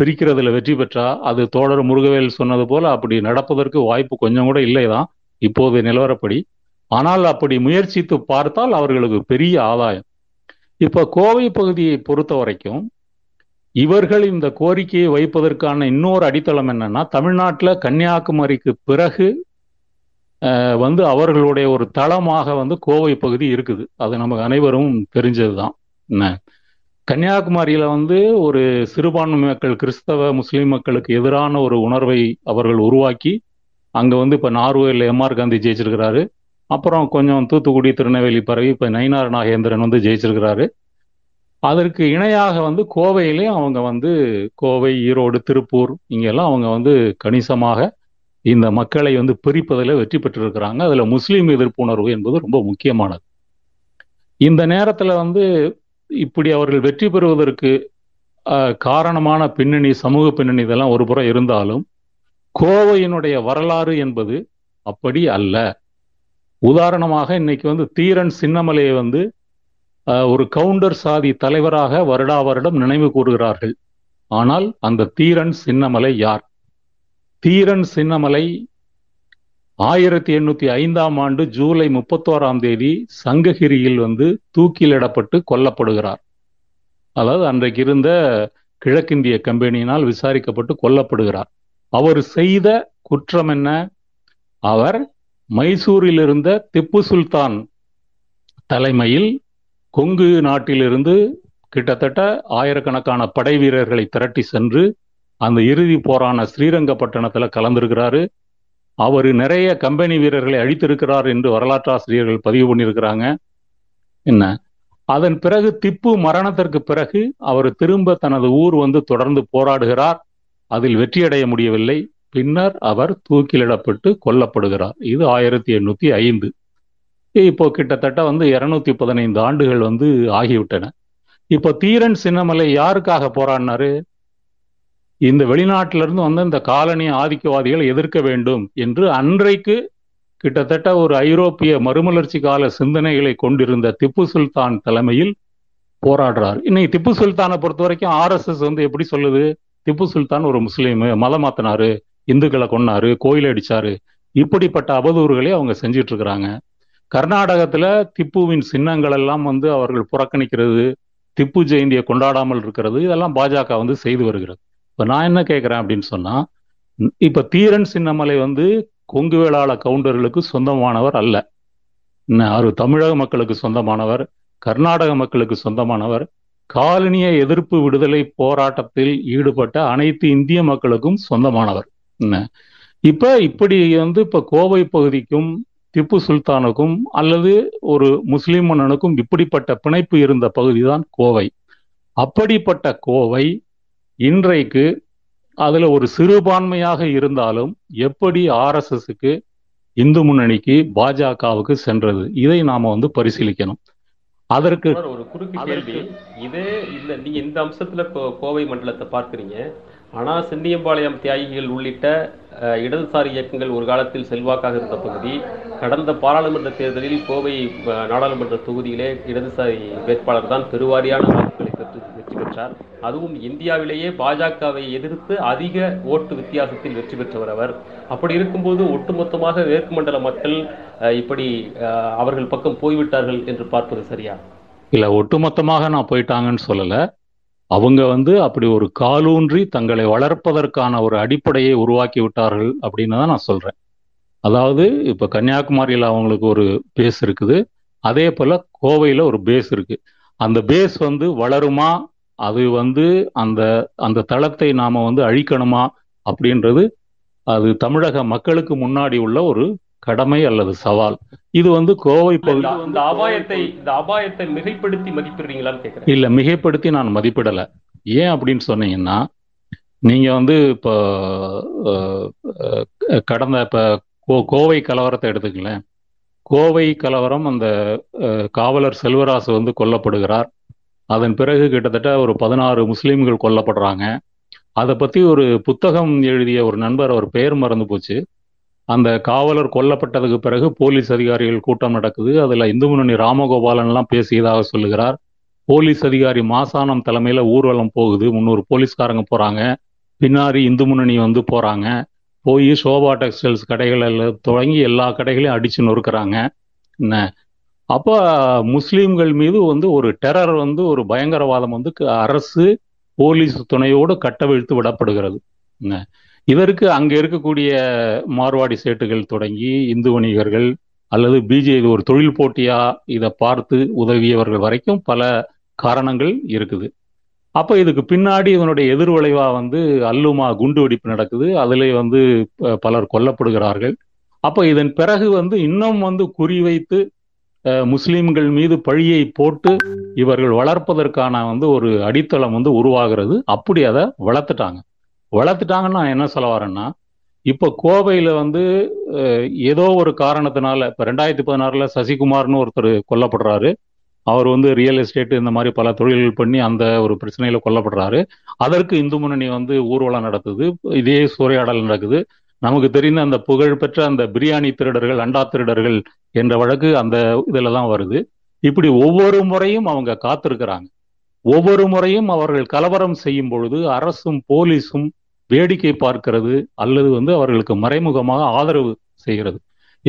பிரிக்கிறதுல வெற்றி பெற்றா, அது தோழர் முருகவேல் சொன்னது போல அப்படி நடப்பதற்கு வாய்ப்பு கொஞ்சம் கூட இல்லை தான் இப்போது நிலவரப்படி. ஆனால் அப்படி முயற்சித்து பார்த்தால் அவர்களுக்கு பெரிய ஆதாயம். இப்போ கோவை பகுதியை பொறுத்த வரைக்கும் இவர்கள் இந்த கோரிக்கையை வைப்பதற்கான இன்னொரு அடித்தளம் என்னன்னா, தமிழ்நாட்டில் கன்னியாகுமரிக்கு பிறகு வந்து அவர்களுடைய ஒரு தளமாக வந்து கோவை பகுதி இருக்குது. அது நமக்கு அனைவரும் தெரிஞ்சது தான். என்ன, கன்னியாகுமரியில் வந்து ஒரு சிறுபான்மை மக்கள், கிறிஸ்தவ முஸ்லீம் மக்களுக்கு எதிரான ஒரு உணர்வை அவர்கள் உருவாக்கி அங்கே வந்து இப்போ நார்வேயில் எம்ஆர் காந்தி ஜெயிச்சிருக்கிறாரு, அப்புறம் கொஞ்சம் தூத்துக்குடி, திருநெல்வேலி பரவி இப்போ நயினார் நாகேந்திரன் வந்து ஜெயிச்சிருக்கிறாரு. அதற்கு இணையாக வந்து கோவையிலையும் அவங்க வந்து கோவை, ஈரோடு, திருப்பூர் இங்கெல்லாம் அவங்க வந்து கணிசமாக இந்த மக்களை வந்து பிரிப்பதில் வெற்றி பெற்றிருக்கிறாங்க. அதில் முஸ்லீம் எதிர்ப்புணர்வு என்பது ரொம்ப முக்கியமானது. இந்த நேரத்தில் வந்து இப்படி அவர்கள் வெற்றி பெறுவதற்கு காரணமான பின்னணி, சமூக பின்னணி இதெல்லாம் ஒரு புறம் இருந்தாலும் கோவையினுடைய வரலாறு என்பது அப்படி அல்ல. உதாரணமாக இன்னைக்கு வந்து தீரன் சின்னமலையை வந்து ஒரு கவுண்டர் சாதி தலைவராக வருடா வருடம் நினைவு கூறுகிறார்கள். ஆனால் அந்த தீரன் சின்னமலை யார்? தீரன் சின்னமலை ஆயிரத்தி எண்ணூற்றி ஐந்தாம் ஆண்டு ஜூலை முப்பத்தோராம் தேதி சங்ககிரியில் வந்து தூக்கிலிடப்பட்டு கொல்லப்படுகிறார். அதாவது அன்றைக்கு இருந்த கிழக்கிந்திய கம்பெனியினால் விசாரிக்கப்பட்டு கொல்லப்படுகிறார். அவர் செய்த குற்றம் என்ன? அவர் மைசூரில் இருந்த திப்பு சுல்தான் தலைமையில் கொங்கு நாட்டிலிருந்து கிட்டத்தட்ட ஆயிரக்கணக்கான படை வீரர்களை திரட்டி சென்று அந்த இறுதி போரான ஸ்ரீரங்கப்பட்டணத்தில் கலந்திருக்கிறாரு. அவர் நிறைய கம்பெனி வீரர்களை அழித்திருக்கிறார் என்று வரலாற்றாசிரியர்கள் பதிவு பண்ணியிருக்கிறாங்க. என்ன, அதன் பிறகு திப்பு மரணத்திற்கு பிறகு அவர் திரும்ப தனது ஊர் வந்து தொடர்ந்து போராடுகிறார். அதில் வெற்றியடைய முடியவில்லை. பின்னர் அவர் தூக்கிலிடப்பட்டு கொல்லப்படுகிறார். இது ஆயிரத்தி எண்ணூற்றி ஐந்து. இப்போ கிட்டத்தட்ட வந்து இருநூத்தி பதினைந்து ஆண்டுகள் வந்து ஆகிவிட்டன. இப்போ தீரன் சின்னமலை யாருக்காக போராடினாரு? இந்த வெளிநாட்டிலிருந்து வந்து இந்த காலனி ஆதிக்கவாதிகளை எதிர்க்க வேண்டும் என்று அன்றைக்கு கிட்டத்தட்ட ஒரு ஐரோப்பிய மறுமலர்ச்சி கால சிந்தனைகளை கொண்டிருந்த திப்பு சுல்தான் தலைமையில் போராடுறார். இன்னைக்கு திப்பு சுல்தானை பொறுத்த வரைக்கும் ஆர்எஸ்எஸ் வந்து எப்படி சொல்லுது? திப்பு சுல்தான் ஒரு முஸ்லீமு, மதமாத்தினாரு, இந்துக்களை கொன்னாரு, கோயிலை அடிச்சாரு, இப்படிப்பட்ட அவதூறுகளை அவங்க செஞ்சிட்டு இருக்கிறாங்க. கர்நாடகத்தில் திப்புவின் சின்னங்கள் எல்லாம் வந்து அவர்கள் புறக்கணிக்கிறது, திப்பு ஜெயந்தியை கொண்டாடாமல் இருக்கிறது, இதெல்லாம் பாஜக வந்து செய்து வருகிறது. இப்போ நான் என்ன கேட்குறேன் அப்படின்னு சொன்னால், இப்போ தீரன் சின்னமலை வந்து கொங்கு வேளாள கவுண்டர்களுக்கு சொந்தமானவர் அல்ல. அவர் தமிழக மக்களுக்கு சொந்தமானவர், கர்நாடக மக்களுக்கு சொந்தமானவர். காலனிய எதிர்ப்பு விடுதலை போராட்டத்தில் ஈடுபட்ட அனைத்து இந்திய மக்களுக்கும் சொந்தமானவர். இப்ப இப்படி வந்து இப்ப கோவை பகுதிக்கும் திப்பு சுல்தானுக்கும் அல்லது ஒரு முஸ்லிம் மன்னனுக்கும் இப்படிப்பட்ட பிணைப்பு இருந்த பகுதிதான் கோவை. அப்படிப்பட்ட கோவை இன்றைக்கு அதுல ஒரு சிறுபான்மையாக இருந்தாலும் எப்படி ஆர்எஸ்எஸ்க்கு, இந்து முன்னணிக்கு, பாஜகவுக்கு சென்றது, இதை நாம வந்து பரிசீலிக்கணும். அதற்கு ஒரு குறுக்கு கேள்வி. இதே இந்த நீங்க இந்த அம்சத்துல கோவை மண்டலத்தை பார்க்குறீங்க. ஆனால் சென்னியம்பாளையம் தியாகிகள் உள்ளிட்ட இடதுசாரி இயக்கங்கள் ஒரு காலத்தில் செல்வாக்காக இருந்த பகுதி கடந்த பாராளுமன்ற தேர்தலில் கோவை நாடாளுமன்ற தொகுதியிலே இடதுசாரி வேட்பாளர் தான் பெருவாரியான வாக்குகளை பெற்று வெற்றி பெற்றார். அதுவும் இந்தியாவிலேயே பாஜகவை எதிர்த்து அதிக ஓட்டு வித்தியாசத்தில் வெற்றி பெற்றவர் அவர். அப்படி இருக்கும்போது ஒட்டுமொத்தமாக மேற்கு மண்டல மக்கள் இப்படி அவர்கள் பக்கம் போய்விட்டார்கள் என்று பார்ப்பது சரியா? இல்லை, ஒட்டுமொத்தமாக நான் போயிட்டாங்கன்னு சொல்லலை. அவங்க வந்து அப்படி ஒரு காலூன்றி தங்களை வளர்ப்பதற்கான ஒரு அடிப்படையை உருவாக்கி விட்டார்கள் அப்படின்னு தான் நான் சொல்றேன். அதாவது இப்ப கன்னியாகுமரியில அவங்களுக்கு ஒரு பேஸ் இருக்குது, அதே போல கோவையில ஒரு பேஸ் இருக்கு. அந்த பேஸ் வந்து வளருமா, அது வந்து அந்த அந்த தளத்தை நாம வந்து அழிக்கணுமா அப்படின்றது அது தமிழக மக்களுக்கு முன்னாடி உள்ள ஒரு கடமை அல்லது சவால். இது வந்து கோவை பகுதி இந்த அபாயத்தை இந்த அபாயத்தை மிகைப்படுத்தி மதிப்பிடுறீங்களான்னு கேட்குறேன். இல்லை, மிகைப்படுத்தி நான் மதிப்பிடலை. ஏன் அப்படின்னு சொன்னீங்கன்னா, நீங்கள் வந்து இப்போ கடந்த இப்போ கோ கோவை கலவரத்தை எடுத்துக்கலேன். கோவை கலவரம், அந்த காவலர் செல்வராசு வந்து கொல்லப்படுகிறார். அதன் பிறகு கிட்டத்தட்ட ஒரு பதினாறு முஸ்லீம்கள் கொல்லப்படுறாங்க. அதை பற்றி ஒரு புத்தகம் எழுதிய ஒரு நண்பர், அவர் பெயர் மறந்து போச்சு, அந்த காவலர் கொல்லப்பட்டதுக்கு பிறகு போலீஸ் அதிகாரிகள் கூட்டம் நடக்குது. அதில் இந்து முன்னணி ராமகோபாலன்லாம் பேசியதாக சொல்லுகிறார். போலீஸ் அதிகாரி மாசானம் தலைமையில் ஊர்வலம் போகுது, முந்நூறு போலீஸ்காரங்க போகிறாங்க. பின்னாடி இந்து முன்னணி வந்து போகிறாங்க, போய் சோபா டெக்ஸ்டைல்ஸ் கடைகளில் தொடங்கி எல்லா கடைகளையும் அடித்து நொறுக்கிறாங்க. என்ன அப்போ முஸ்லீம்கள் மீது வந்து ஒரு டெரர் வந்து ஒரு பயங்கரவாதம் வந்து அரசு போலீஸ் துணையோடு கட்டவிழ்த்து விடப்படுகிறது. என்ன இதற்கு அங்கே இருக்கக்கூடிய மார்வாடி சேட்டுகள் தொடங்கி இந்து வணிகர்கள் அல்லது பிஜேபி ஒரு தொழில் போட்டியா இதை பார்த்து உதவியவர்கள் வரைக்கும் பல காரணங்கள் இருக்குது. அப்போ இதுக்கு பின்னாடி இதனுடைய எதிர்விளைவாக வந்து அல்லுமா குண்டு வெடிப்பு நடக்குது, அதிலே வந்து பலர் கொல்லப்படுகிறார்கள். அப்போ இதன் பிறகு வந்து இன்னும் வந்து குறிவைத்து முஸ்லீம்கள் மீது பழியை போட்டு இவர்கள் வளர்ப்பதற்கான வந்து ஒரு அடித்தளம் வந்து உருவாகிறது. அப்படி அதை வளர்த்துட்டாங்க. வளர்த்துட்டாங்கன்னா என்ன சொல்ல வரேன்னா, இப்போ கோவையில் வந்து ஏதோ ஒரு காரணத்தினால இப்போ ரெண்டாயிரத்தி பதினாறுல சசிகுமார்னு ஒருத்தர் கொல்லப்படுறாரு. அவர் வந்து ரியல் எஸ்டேட்டு இந்த மாதிரி பல தொழில்கள் பண்ணி அந்த ஒரு பிரச்சனையில் கொல்லப்படுறாரு. அதற்கு இந்து முன்னணி வந்து ஊர்வலம் நடத்துது, இதே சூறையாடல் நடக்குது. நமக்கு தெரிந்த அந்த புகழ்பெற்ற அந்த பிரியாணி திருடர்கள், அண்டா திருடர்கள் என்ற வழக்கு அந்த இதில் தான் வருது. இப்படி ஒவ்வொரு முறையும் அவங்க காத்திருக்கிறாங்க. ஒவ்வொரு முறையும் அவர்கள் கலவரம் செய்யும் பொழுது அரசும் போலீஸும் வேடிக்கை பார்க்கிறது அல்லது வந்து அவர்களுக்கு மறைமுகமாக ஆதரவு செய்கிறது.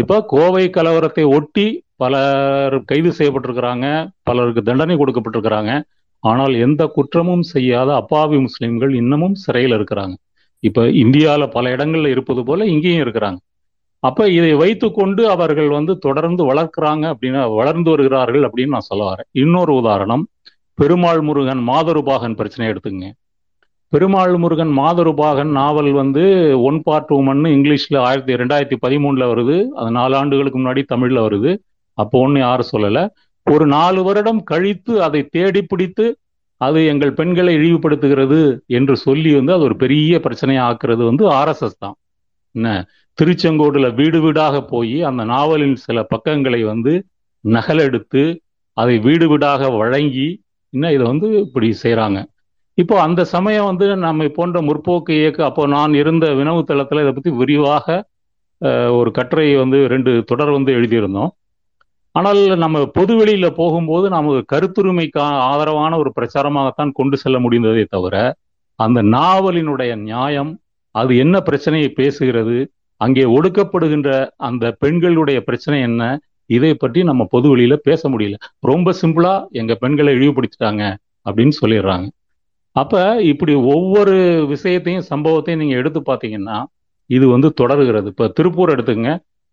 இப்போ கோவை கலவரத்தை ஒட்டி பலர் கைது செய்யப்பட்டிருக்கிறாங்க, பலருக்கு தண்டனை கொடுக்கப்பட்டிருக்கிறாங்க. ஆனால் எந்த குற்றமும் செய்யாத அப்பாவி முஸ்லீம்கள் இன்னமும் சிறையில் இருக்கிறாங்க. இப்போ இந்தியாவில் பல இடங்களில் இருப்பது போல இங்கேயும் இருக்கிறாங்க. அப்போ இதை வைத்து கொண்டு அவர்கள் வந்து தொடர்ந்து வளர்க்கிறாங்க அப்படின்னு வளர்ந்து வருகிறார்கள் அப்படின்னு நான் சொல்ல வரேன். இன்னொரு உதாரணம், பெருமாள் முருகன் மாதருபாகன் பிரச்சனை எடுத்துங்க. பெருமாள் முருகன் மாதருபாகன் நாவல் வந்து ஒன் பார்ட் உமன்னு இங்கிலீஷில் ஆயிரத்தி ரெண்டாயிரத்தி பதிமூணுல வருது. அது நாலு ஆண்டுகளுக்கு முன்னாடி தமிழில் வருது. அப்போ ஒன்று யாரும் சொல்லலை. ஒரு நாலு வருடம் கழித்து அதை தேடி பிடித்து அது எங்கள் பெண்களை இழிவுபடுத்துகிறது என்று சொல்லி வந்து அது ஒரு பெரிய பிரச்சனையாக ஆக்குறது வந்து ஆர்எஸ்எஸ் தான். என்ன திருச்செங்கோடில் வீடு வீடாக போய் அந்த நாவலின் சில பக்கங்களை வந்து நகலெடுத்து அதை வீடு வீடாக வழங்கி இன்னும் இதை வந்து இப்படி செய்கிறாங்க. இப்போ அந்த சமயம் வந்து நம்ம போன்ற முற்போக்கு இயக்க அப்போ நான் இருந்த வினவு தளத்தில் இதை பற்றி விரிவாக ஒரு கட்டுரை வந்து ரெண்டு தொடர் வந்து எழுதியிருந்தோம். ஆனால் நம்ம பொதுவெளியில் போகும்போது நமக்கு கருத்துரிமைக்கு ஆதரவான ஒரு பிரச்சாரமாகத்தான் கொண்டு செல்ல முடிந்ததே தவிர அந்த நாவலினுடைய நியாயம், அது என்ன பிரச்சனையை பேசுகிறது, அங்கே ஒடுக்கப்படுகின்ற அந்த பெண்களுடைய பிரச்சனை என்ன, இதை பற்றி நம்ம பொது வெளியில பேச முடியல. ரொம்ப சிம்பிளா எங்க பெண்களை இழிவுபடுத்திட்டாங்க அப்படின்னு சொல்லிடுறாங்க. அப்ப இப்படி ஒவ்வொரு விஷயத்தையும் சம்பவத்தையும் நீங்க எடுத்து பார்த்தீங்கன்னா இது வந்து தொடர்கிறது. இப்போ திருப்பூர் எடுத்துக்கங்க.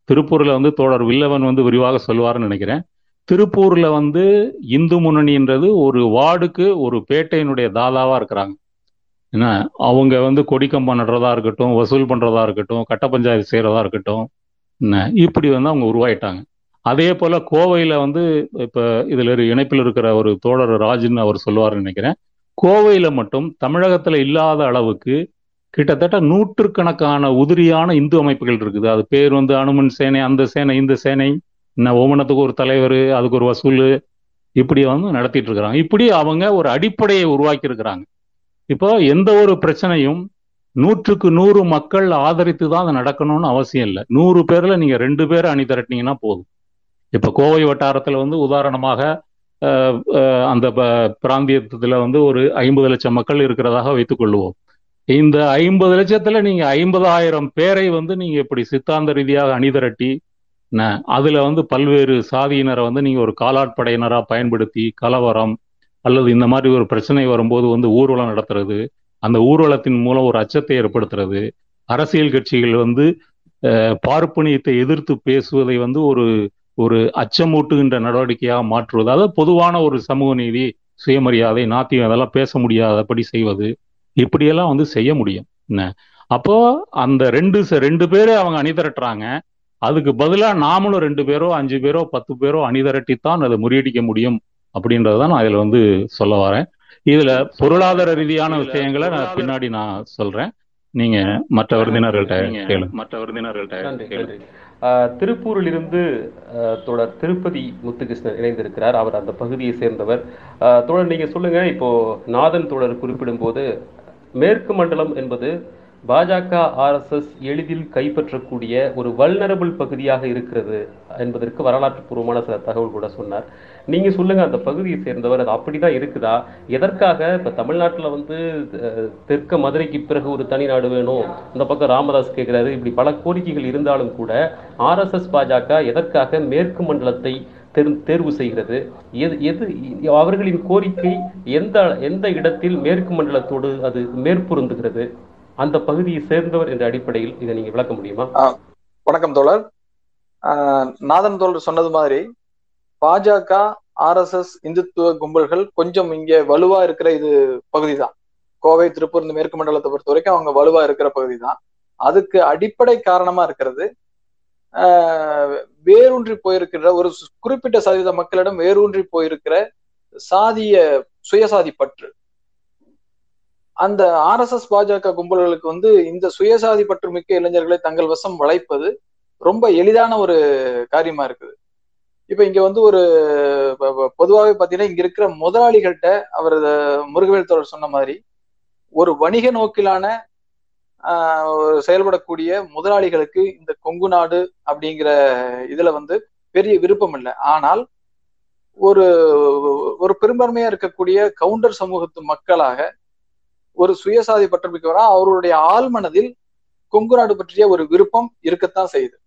திருப்பூரில் வந்து தோழர் வில்லவன் வந்து விரிவாக சொல்வார்னு நினைக்கிறேன். திருப்பூரில் வந்து இந்து முன்னணின்றது ஒரு வார்டுக்கு ஒரு பேட்டையினுடைய தாதாவாக இருக்கிறாங்க. ஏன்னா அவங்க வந்து கொடிக்கம் பண்ணுறதா இருக்கட்டும், வசூல் பண்ணுறதா இருக்கட்டும், கட்ட பஞ்சாயத்து செய்கிறதா இருக்கட்டும், இப்படி வந்து அவங்க உருவாயிட்டாங்க. அதே போல் கோவையில் வந்து இப்போ இதில் இணைப்பில் இருக்கிற ஒரு தோழர் ராஜுன்னு அவர் சொல்லுவார்னு நினைக்கிறேன். கோவையில் மட்டும் தமிழகத்தில் இல்லாத அளவுக்கு கிட்டத்தட்ட நூற்றுக்கணக்கான உதிரியான இந்து அமைப்புகள் இருக்குது. அது பேர் வந்து அனுமன் சேனை, அந்த சேனை, இந்த சேனை, இன்னும் ஓமனத்துக்கு ஒரு தலைவர், அதுக்கு ஒரு வசூல், இப்படி வந்து நடத்திட்டு இருக்கிறாங்க. இப்படி அவங்க ஒரு அடிப்படையை உருவாக்கி இருக்கிறாங்க. இப்போ எந்த ஒரு பிரச்சனையும் நூற்றுக்கு நூறு மக்கள் ஆதரித்து தான் அது நடக்கணும்னு அவசியம் இல்லை. நூறு பேரில் நீங்கள் ரெண்டு பேரை அணி திரட்டினீங்கன்னா போதும். இப்போ கோவை வட்டாரத்தில் வந்து உதாரணமாக அந்த பிராந்தியத்தில் வந்து ஒரு ஐம்பது லட்சம் மக்கள் இருக்கிறதாக வைத்துக்கொள்வோம். இந்த ஐம்பது லட்சத்துல நீங்க ஐம்பதாயிரம் பேரை வந்து நீங்க இப்படி சித்தாந்த ரீதியாக அணிதிரட்டி அதுல வந்து பல்வேறு சாதியினரை வந்து நீங்க ஒரு காலாட்படையினரா பயன்படுத்தி கலவரம் அல்லது இந்த மாதிரி ஒரு பிரச்சனை வரும்போது வந்து ஊர்வலம் நடத்துறது, அந்த ஊர்வலத்தின் மூலம் ஒரு அச்சத்தை ஏற்படுத்துறது, அரசியல் கட்சிகள் வந்து பார்ப்பனியத்தை எதிர்த்து பேசுவதை வந்து ஒரு ஒரு அச்சமூட்டுகின்ற நடவடிக்கையாக மாற்றுவது, அதாவது பொதுவான ஒரு சமூக நீதி, சுயமரியாதை, நாத்தியம் அதெல்லாம் பேச முடியாதபடி செய்வது, இப்படியெல்லாம் வந்து செய்ய முடியும். அப்போ அந்த ரெண்டு ரெண்டு பேரு அவங்க அணிதிரட்டுறாங்க, அதுக்கு பதிலாக நாமளும் ரெண்டு பேரோ அஞ்சு பேரோ பத்து பேரோ அணிதிரட்டித்தான் அதை முறியடிக்க முடியும் அப்படின்றதான் நான் இதில் வந்து சொல்ல வரேன். இதுல பொருளாதார ரீதியான விஷயங்களை நான் பின்னாடி நான் சொல்றேன். நீங்க மற்ற விருந்தினர்கள்ட்ட மற்ற விருந்தினர்கள்ட்ட திருப்பூரிலிருந்து தொடர் திருப்பதி முத்துகிருஷ்ணன் இணைந்திருக்கிறார். அவர் அந்த பகுதியை சேர்ந்தவர். தொடர் நீங்க சொல்லுங்க. இப்போ நாதன் தொடர் குறிப்பிடும் போது மேற்கு மண்டலம் என்பது பாஜக ஆர்எஸ்எஸ் எளிதில் கைப்பற்றக்கூடிய ஒரு வல்னரபிள் பகுதியாக இருக்கிறது என்பதற்கு வரலாற்று பூர்வமான சில தகவல் கூட சொன்னார். நீங்க சொல்லுங்க, அந்த பகுதியை சேர்ந்தவர், அது அப்படிதான் இருக்குதா? எதற்காக இப்போ தமிழ்நாட்டில் வந்து தெற்கு மதுரைக்கு பிறகு ஒரு தனி நாடு வேணும், இந்த பக்கம் ராமதாஸ் கேட்கிறாரு, இப்படி பல கோரிக்கைகள் இருந்தாலும் கூட ஆர்எஸ்எஸ் பாஜக எதற்காக மேற்கு மண்டலத்தை தேர்வு செய்கிறது? எது எது அவர்களின் கோரிக்கை? எந்த எந்த இடத்தில் மேற்கு மண்டலத்தோடு அது மேற்பொருந்துகிறது? அந்த பகுதியை சேர்ந்தவர் என்ற அடிப்படையில் இதை நீங்க விளக்க முடியுமா? வணக்கம் தோழர். நாதன் தோழர் சொன்னது மாதிரி பாஜக ஆர்எஸ்எஸ் இந்துத்துவ கும்பல்கள் கொஞ்சம் இங்கே வலுவா இருக்கிற இது பகுதி தான். கோவை, திருப்பூர், இந்த மேற்கு மண்டலத்தை பொறுத்த வரைக்கும் அவங்க வலுவா இருக்கிற பகுதி தான். அதுக்கு அடிப்படை காரணமா இருக்கிறது வேரூன்றி போயிருக்கிற ஒரு குறிப்பிட்ட சதவீத மக்களிடம் வேரூன்றி போயிருக்கிற சாதிய சுயசாதி பற்று. அந்த ஆர்எஸ்எஸ் பாஜக கும்பல்களுக்கு வந்து இந்த சுயசாதி பற்று மிக்க இளைஞர்களை தங்கள் வசம் வளைப்பது ரொம்ப எளிதான ஒரு காரியமா இருக்குது. இப்ப இங்க வந்து ஒரு பொதுவாகவே பாத்தீங்கன்னா இங்க இருக்கிற முதலாளிகள்கிட்ட அவர் முருகவேல் தோழர் சொன்ன மாதிரி ஒரு வணிக நோக்கிலான ஆஹ் செயல்படக்கூடிய முதலாளிகளுக்கு இந்த கொங்கு நாடு அப்படிங்கிற இதுல வந்து பெரிய விருப்பம் இல்லை. ஆனால் ஒரு ஒரு பெரும்பான்மையா இருக்கக்கூடிய கவுண்டர் சமூகத்து மக்களாக ஒரு சுயசாதி பற்று மிக்கவரா அவருடைய ஆழ்மனதில் கொங்கு நாடு பற்றிய ஒரு விருப்பம் இருக்கத்தான் செய்யுது.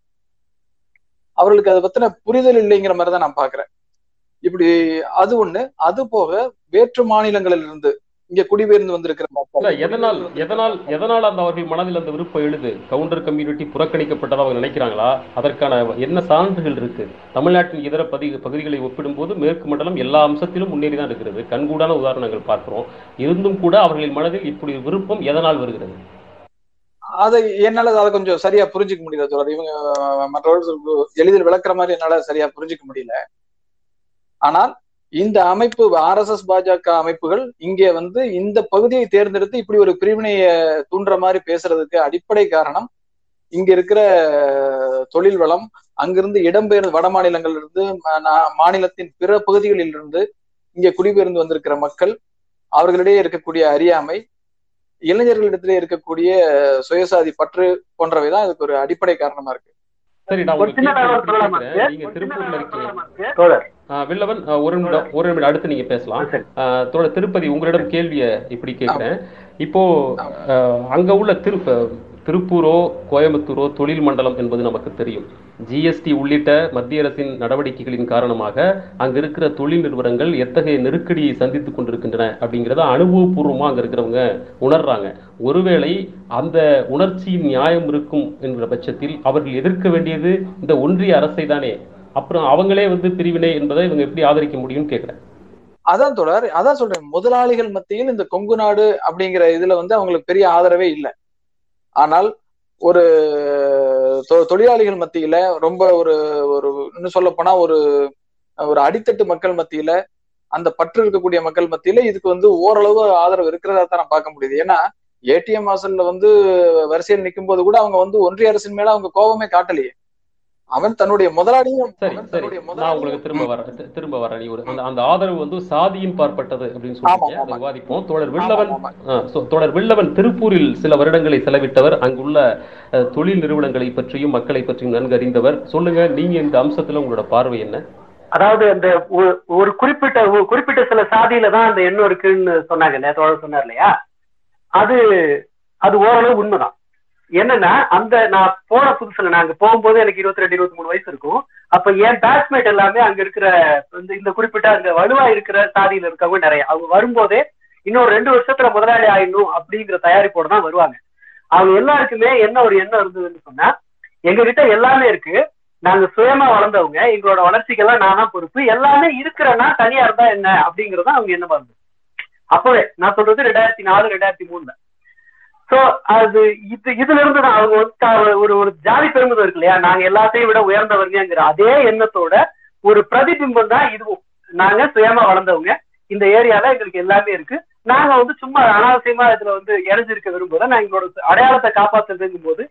அவர்களுக்கு அதை பத்தின புரிதல் இல்லைங்கிற மாதிரிதான் நான் பாக்குறேன். இப்படி அது ஒண்ணு. அது போக வேற்று மாநிலங்களில் இருந்து இங்க குடிபெயர்ந்து வந்திருக்கிற எதனால் எதனால் எதனால் அந்த அவர்கள் மனதில் அந்த விருப்பம் எழுது? கவுண்டர் கம்யூனிட்டி புறக்கணிக்கப்பட்டதாக அவங்க நினைக்கிறாங்களா? அதற்கான என்ன சான்றுகள் இருக்கு? தமிழ்நாட்டின் இதர பகுதி பகுதிகளை ஒப்பிடும்போது மேற்கு மண்டலம் எல்லா அம்சத்திலும் முன்னேறிதான் இருக்கிறது. கண்கூடான உதாரணங்கள் பார்க்கிறோம். இருந்தும் கூட அவர்களின் மனதில் இப்படி விருப்பம் எதனால் வருகிறது? அதை என்னால அதை கொஞ்சம் சரியா புரிஞ்சுக்க முடியல தோழர். இவங்க மற்றவர்கள் எளிதில் விளக்குற மாதிரி என்னால சரியா புரிஞ்சுக்க முடியல. ஆனால் இந்த அமைப்பு ஆர்எஸ்எஸ் பாஜக அமைப்புகள் இங்கே வந்து இந்த பகுதியை தேர்ந்தெடுத்து இப்படி ஒரு பிரிவினையை தூண்டுற மாதிரி பேசுறதுக்கு அடிப்படை காரணம் இங்க இருக்கிற தொழில் வளம், அங்கிருந்து இடம்பெயர்ந்து வட மாநிலங்கள்ல இருந்து மாநிலத்தின் பிற பகுதிகளில் இருந்து இங்கே குடிபெயர்ந்து வந்திருக்கிற மக்கள், அவர்களிடையே இருக்கக்கூடிய அறியாமை, இளைஞர்களிடத்திலே இருக்கக்கூடிய சுயசாதி பற்று போன்றவைதான் இதுக்கு ஒரு அடிப்படை காரணமா இருக்கு. சரி, நான் ஒரு நீங்க திருப்பூர்ல இருக்கீங்க வில்லவன், ஒரு நிமிடம் ஒரு நிமிடம் அடுத்து நீங்க பேசலாம். தோழர் திருப்பதி, உங்களிடம் கேள்வியை இப்படி கேட்கிறேன். இப்போ அங்க உள்ள திரு திருப்பூரோ கோயம்புத்தூரோ தொழில் மண்டலம் என்பது நமக்கு தெரியும். ஜிஎஸ்டி உள்ளிட்ட மத்திய அரசின் நடவடிக்கைகளின் காரணமாக அங்கே இருக்கிற தொழில் நிறுவனங்கள் எத்தகைய நெருக்கடியை சந்தித்துக் கொண்டிருக்கின்றன அப்படிங்கிறத அனுபவபூர்வமாக அங்கே இருக்கிறவங்க உணர்றாங்க. ஒருவேளை அந்த உணர்ச்சியின் நியாயம் இருக்கும் என்ற பட்சத்தில் அவர்கள் எதிர்க்க வேண்டியது இந்த ஒன்றிய அரசை தானே. அப்புறம் அவங்களே வந்து பிரிவினை என்பதை இவங்க எப்படி ஆதரிக்க முடியும்னு கேட்குறேன். அதான் தொடர் அதான் சொல்றேன், முதலாளிகள் மத்தியில் இந்த கொங்கு நாடு அப்படிங்கிற இதுல வந்து அவங்களுக்கு பெரிய ஆதரவே இல்லை. ஆனால் ஒரு தொழிலாளிகள் மத்தியில ரொம்ப ஒரு ஒரு இன்னும் சொல்ல போனா ஒரு ஒரு அடித்தட்டு மக்கள் மத்தியில, அந்த பற்று இருக்கக்கூடிய மக்கள் மத்தியில இதுக்கு வந்து ஓரளவு ஆதரவு இருக்கிறதா தான் நான் பார்க்க முடியுது. ஏன்னா ஏடிஎம் வாசல்ல வந்து வரிசையில் நிற்கும் போது கூட அவங்க வந்து ஒன்றிய அரசின் மேல அவங்க கோபமே காட்டலையே. அவன் தன்னுடைய முதலாளியும் உங்களுக்கு திரும்ப வர திரும்ப வர நீ ஒரு அந்த ஆதரவு வந்து சாதியின் பார்ப்பட்டது அப்படின்னு சொல்லி அதை விவாதிப்போம். தோழர் வெள்ளவன் தோழர் வெள்ளவன் திருப்பூரில் சில வருடங்களை செலவிட்டவர், அங்குள்ள தொழில் நிறுவனங்களை பற்றியும் மக்களை பற்றியும் நன்கு அறிந்தவர். சொல்லுங்க, நீங்க இந்த அம்சத்துல உங்களோட பார்வை என்ன? அதாவது அந்த ஒரு குறிப்பிட்ட குறிப்பிட்ட சில சாதியில தான் அந்த எண்ணம் இருக்குன்னு சொன்னாங்க இல்லையா, தோழர் சொன்னார் இல்லையா, அது அது ஓரளவு உண்மைதான். என்னன்னா அந்த நான் போன புதுசுல நாங்க போகும்போது எனக்கு இருபத்தி ரெண்டு இருபத்தி மூணு வயசு இருக்கும். அப்ப என் பேட்ச்மேட் எல்லாமே அங்க இருக்கிற இந்த குறிப்பிட்ட அங்க வலுவா இருக்கிற சாதியில இருக்கவங்க நிறைய, அவங்க வரும்போதே இன்னொரு ரெண்டு வருஷத்துல முதலாளி ஆயிடணும் அப்படிங்கிற தயாரிப்போட தான் வருவாங்க. அவங்க எல்லாருக்குமே என்ன ஒரு எண்ணம் இருந்ததுன்னு சொன்னா, எங்க கிட்ட எல்லாமே இருக்கு, நாங்க சுயமா வளர்ந்தவங்க, எங்களோட வளர்ச்சிக்கெல்லாம் நான் தான் பொறுப்பு, எல்லாமே இருக்கிறன்னா தனியா இருந்தா என்ன அப்படிங்கறத அவங்க என்னமா இருந்தது அப்பவே. நான் சொல்றது ரெண்டாயிரத்தி நாலு ரெண்டாயிரத்தி மூணுல. சோ அது இது இதுல இருந்துதான் அவங்க வந்து ஒரு ஒரு ஜாதி பெருமிதம் இருக்கு இல்லையா, நாங்க எல்லாத்தையும் விட உயர்ந்தவர்கள்ங்கிற அதே எண்ணத்தோட ஒரு பிரதிபிம்பம் தான் இதுவும். நாங்க சுயமா வளர்ந்தவங்க, இந்த ஏரியால எங்களுக்கு எல்லாமே இருக்கு, நாங்க வந்து சும்மா அனாவசியமா இதுல வந்து இணைஞ்சிருக்க விரும்புறோம், நான் எங்களோட அடையாளத்தை காப்பாற்றுறதுங்கும் போது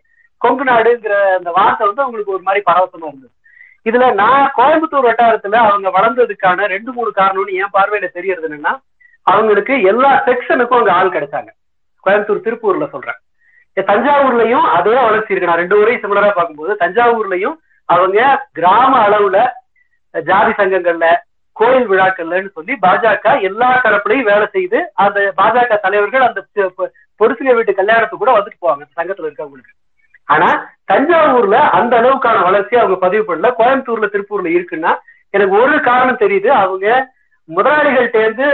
கொங்கு நாடுங்கிற அந்த வார்த்தை வந்து அவங்களுக்கு ஒரு மாதிரி பரவசமா இருந்தது. இதுல நான் கோயம்புத்தூர் வட்டாரத்துல அவங்க வளர்ந்ததுக்கான ரெண்டு மூணு காரணம்னு என் பார்வையில தெரியறது என்னன்னா, அவங்களுக்கு எல்லா செக்ஷனுக்கும் அவங்க ஆள் கிடைச்சாங்க. கோயம்புத்தூர் திருப்பூர்ல சொல்றேன், தஞ்சாவூர்லயும் அதே வளர்ச்சி இருக்கு. நான் ரெண்டு ஊரையும் சிமிலரா பார்க்கும்போது தஞ்சாவூர்லயும் அவங்க கிராம அளவுல ஜாதி சங்கங்கள்ல கோயில் விழாக்கள்லன்னு சொல்லி பாஜக எல்லா தரப்புலையும் வேலை செய்து அந்த பாஜக தலைவர்கள் அந்த பொருசிங்க வீட்டு கல்யாணத்துக்கு கூட வந்துட்டு போவாங்க சங்கத்துல இருக்கவங்களுக்கு. ஆனா தஞ்சாவூர்ல அந்த அளவுக்கான வளர்ச்சி அவங்க பதிவு பண்ணல, கோயம்புத்தூர்ல திருப்பூர்ல இருக்குன்னா எனக்கு ஒரு காரணம் தெரியுது, அவங்க முதலாளிகள்கிட்ட இருந்து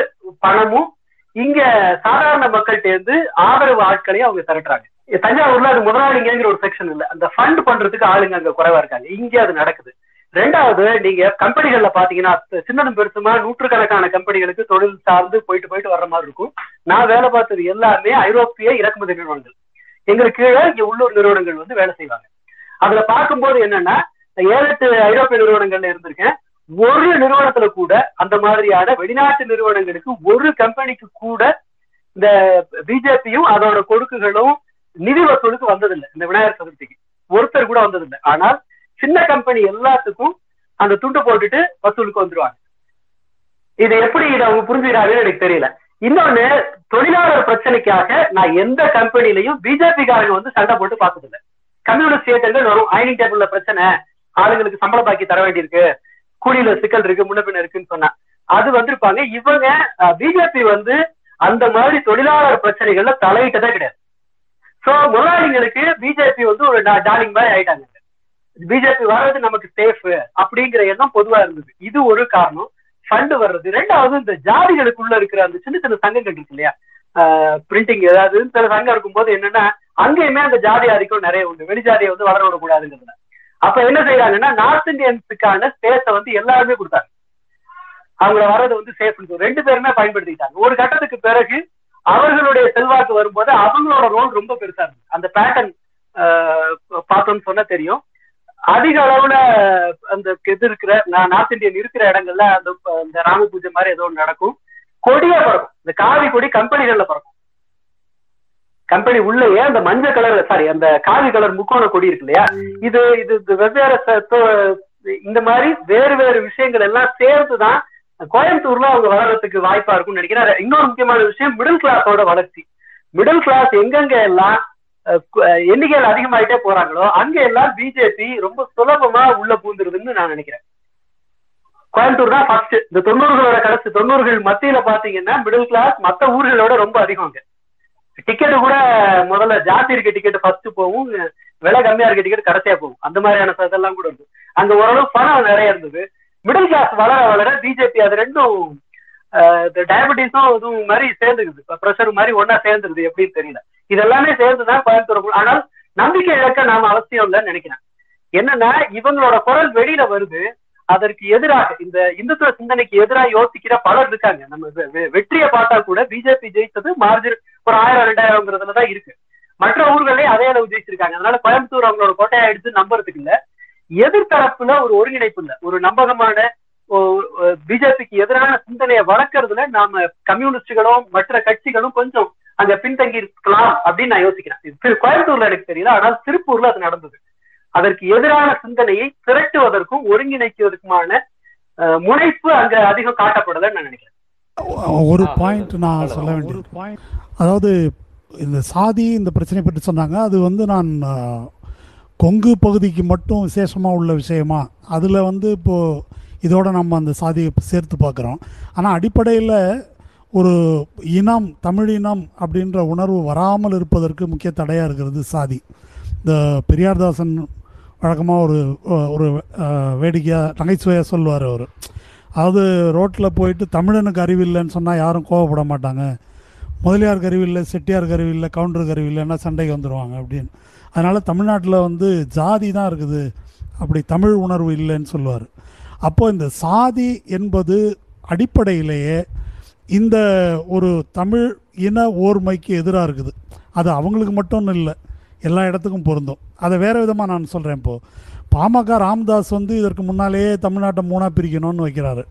பணமும் இங்க சாதாரண மக்கள்கிட்ட இருந்து ஆதரவு ஆட்களையும் அவங்க திரட்டுறாங்க. தஞ்சாவூர்ல அது முதலாளிங்கிற ஒரு செக்ஷன் இல்ல, அந்த ஃபண்ட் பண்றதுக்கு ஆளுங்க அங்க குறைவா இருக்காங்க, இங்கே அது நடக்குது. ரெண்டாவது நீங்க கம்பெனிகள்ல பாத்தீங்கன்னா சின்னதும் பெருசுமா நூற்றுக்கணக்கான கம்பெனிகளுக்கு தொழில் சார்ந்து போயிட்டு போயிட்டு வர்ற மாதிரி இருக்கும். நான் வேலை பார்த்தது எல்லாமே ஐரோப்பிய இறக்குமதி நிறுவனங்கள், எங்களுக்கு கீழே இங்க உள்ளூர் நிறுவனங்கள் வந்து வேலை செய்வாங்க. அதுல பார்க்கும்போது என்னன்னா, ஏழு எட்டு ஐரோப்பிய நிறுவனங்கள்ல இருந்திருக்கேன், ஒரு நிறுவனத்துல கூட அந்த மாதிரியான வெளிநாட்டு நிறுவனங்களுக்கு ஒரு கம்பெனிக்கு கூட இந்த பிஜேபியும் அதோட கொடுக்குகளும் நிதி வசூலுக்கு வந்ததில்லை, இந்த விநாயகர் சதுர்த்திக்கு ஒருத்தர் கூட வந்ததில்லை. ஆனால் சின்ன கம்பெனி எல்லாத்துக்கும் அந்த துண்டு போட்டுட்டு வசூலுக்கு வந்துருவாங்க. இது எப்படி இதை அவங்க புரிஞ்சுக்கிறாங்கன்னு எனக்கு தெரியல. இன்னொன்னு, தொழிலாளர் பிரச்சனைக்காக நான் எந்த கம்பெனிலையும் பிஜேபிக்காரங்க வந்து சண்டை போட்டு பார்த்ததில்லை. கம்யூனிஸ்ட் இயக்கங்கள் வரும், ஐனிங் டேபிள்ல பிரச்சனை, ஆளுங்களுக்கு சம்பள பாக்கி தர வேண்டியிருக்கு, கூலியில சிக்கல் இருக்கு, முன்னப்பின் இருக்குன்னு சொன்னா அது வந்திருப்பாங்க. இவங்க பிஜேபி வந்து அந்த மாதிரி தொழிலாளர் பிரச்சனைகள்ல தலையிட்டதே கிடையாது. சோ முதலாளிகளுக்கு பிஜேபி வந்து ஒரு டார்லிங் மாதிரி ஆயிட்டாங்க, பிஜேபி வர்றது நமக்கு சேஃப் அப்படிங்கிற எண்ணம் பொதுவா இருந்தது. இது ஒரு காரணம், ஃபண்டு வர்றது. ரெண்டாவது, இந்த ஜாதிகளுக்குள்ள இருக்கிற அந்த சின்ன சின்ன சங்கங்கள் இருக்கு இல்லையா, பிரிண்டிங் ஏதாவது சில சங்கம் இருக்கும்போது என்னன்னா, அங்கேயுமே அந்த ஜாதி ஆதிக்கம் நிறைய உண்டு, வெளிஜாதியை வந்து வளர விடக்கூடாதுங்கிறதுல. அப்ப என்ன செய்யறாங்கன்னா, நார்த் இந்தியன்ஸுக்கான ஸ்பேஸை வந்து எல்லாருமே கொடுத்தாங்க, அவங்கள வர்றது வந்து சேஃப்னு ரெண்டு பேருமே பயன்படுத்திக்கிட்டாங்க. ஒரு கட்டத்துக்கு பிறகு அவர்களுடைய செல்வாக்கு வரும்போது அவங்களோட ரோல் ரொம்ப பெருசா இருக்கு. அந்த பேட்டர்ன் பார்த்தோம்னு சொன்னா தெரியும், அதிக அளவுல அந்த இது இருக்கிற நார்த் இந்தியன் இருக்கிற இடங்கள்ல அந்த இந்த ராம பூஜை மாதிரி ஏதோ ஒன்று நடக்கும், கொடியா பறக்கும், இந்த காவி கொடி கம்பெனிகள்ல பறக்கும். கம்பெனி உள்ளேயே அந்த மஞ்சள் கலர் சாரி அந்த காவி கலர் முக்கோண கொடி இருக்கு இல்லையா, இது இது வெவ்வேறு இந்த மாதிரி வேறு வேறு விஷயங்கள் எல்லாம் சேர்த்துதான் கோயம்புத்தூர்ல அவங்க வளர்றதுக்கு வாய்ப்பா இருக்கும்னு நினைக்கிறேன். இன்னொரு முக்கியமான விஷயம், மிடில் கிளாஸோட வளர்ச்சி. மிடில் கிளாஸ் எங்கெங்க எல்லாம் எண்ணிக்கையில் அதிகமாயிட்டே போறாங்களோ அங்க எல்லாம் பிஜேபி ரொம்ப சுலபமா உள்ள பூந்துருதுன்னு நான் நினைக்கிறேன். கோயம்புத்தூர் தான் ஃபர்ஸ்ட், இந்த தொண்ணூறுகளோட கடைசி தொண்ணூறுகள் மத்தியில பாத்தீங்கன்னா மிடில் கிளாஸ் மற்ற ஊர்களோட ரொம்ப அதிகம். டிக்கெட்டு கூட முதல்ல ஜாதி இருக்க டிக்கெட் ஃபர்ஸ்ட் போகும், விலை கம்மியா இருக்க டிக்கெட் கடைசியா போகும். அந்த மாதிரியான இதெல்லாம் கூட இருக்கு. அங்க ஓரளவு பணம் நிறைய இருந்தது. மிடில் கிளாஸ் வளர வளர பிஜேபி அது ரெண்டும் டயபெட்டிஸும் இதுவும் மாதிரி சேர்ந்துக்குது, ப்ரெஷர் மாதிரி ஒன்னா சேர்ந்துருது எப்படின்னு தெரியல. இதெல்லாமே சேர்ந்துதான் கோயம்புத்தூர். ஆனால் நம்பிக்கை இழக்க நாம அவசியம் இல்லைன்னு நினைக்கிறேன். என்னன்னா இவங்களோட குரல் வெளியில வருது, அதற்கு எதிராக இந்த இந்துத்துவ சிந்தனைக்கு எதிராக யோசிக்கிற பலர் இருக்காங்க. நம்ம வெற்றியை பார்த்தா கூட பிஜேபி ஜெயித்தது மார்ஜின் ஒரு ஆயிரம் ரெண்டாயிரம்ங்கிறதுலதான் இருக்கு. மற்ற ஊர்களே அதே அளவு ஜெயிச்சிருக்காங்க. அதனால கோயம்புத்தூர் அவங்களோட கோட்டையா எடுத்து நம்புறதுக்கு இல்ல, எதிர்த்தரப்புல ஒரு ஒருங்கிணைப்பு இல்ல, ஒரு நம்பகமான பிஜேபிக்கு எதிரான சிந்தனையை வளர்க்கறதுல நாம கம்யூனிஸ்டுகளும் மற்ற கட்சிகளும் கொஞ்சம் அங்க பின்தங்கி இருக்கலாம் அப்படின்னு நான் யோசிக்கிறேன். கோயம்புத்தூர்ல எனக்கு தெரியல, ஆனால் திருப்பூர்ல அது நடந்தது. அதற்கு எதிரான சிந்தனையை திரட்டுவதற்கும் ஒருங்கிணைக்குவதற்குமான முனைப்பு அங்க அதிகம் காட்டப்படுதுன்னு நான் நினைக்கிறேன். ஒரு பாயிண்ட் நான் சொல்ல வேண்டிய, அதாவது இந்த சாதி இந்த பிரச்சனை பற்றி சொன்னாங்க, அது வந்து நான் கொங்கு பகுதிக்கு மட்டும் விசேஷமாக உள்ள விஷயமா, அதில் வந்து இப்போது இதோடு நம்ம அந்த சாதியை சேர்த்து பார்க்குறோம். ஆனால் அடிப்படையில் ஒரு இனம் தமிழ் இனம் அப்படின்ற உணர்வு வராமல் இருப்பதற்கு முக்கிய தடையாக இருக்கிறது சாதி. இந்த பெரியார்தாசன் வழக்கமாக ஒரு ஒரு வேடிக்கையாக நகைச்சுவையாக சொல்லுவார் அவர், அதாவது ரோட்டில் போயிட்டு தமிழனுக்கு அறிவில்லைன்னு சொன்னால் யாரும் கோவப்பட மாட்டாங்க, முதலியாருக்கு அறிவில்லை செட்டியாருக்கு அறிவில்லை கவுண்டருக்கு அறிவில்லைன்னா சண்டைக்கு வந்துடுவாங்க அப்படின்னு. அதனால் தமிழ்நாட்டில் வந்து ஜாதி தான் இருக்குது, அப்படி தமிழ் உணர்வு இல்லைன்னு சொல்லுவார். அப்போது இந்த சாதி என்பது அடிப்படையிலேயே இந்த ஒரு தமிழ் இன ஓர்மைக்கு எதிராக இருக்குது. அது அவங்களுக்கு மட்டும் இல்லை, எல்லா இடத்துக்கும் பொருந்தும். அதை வேறு விதமாக நான் சொல்கிறேன். இப்போது பாமக ராமதாஸ் வந்து இதற்கு முன்னாலேயே தமிழ்நாட்டை மூணாக பிரிக்கணும்னு வைக்கிறாரு.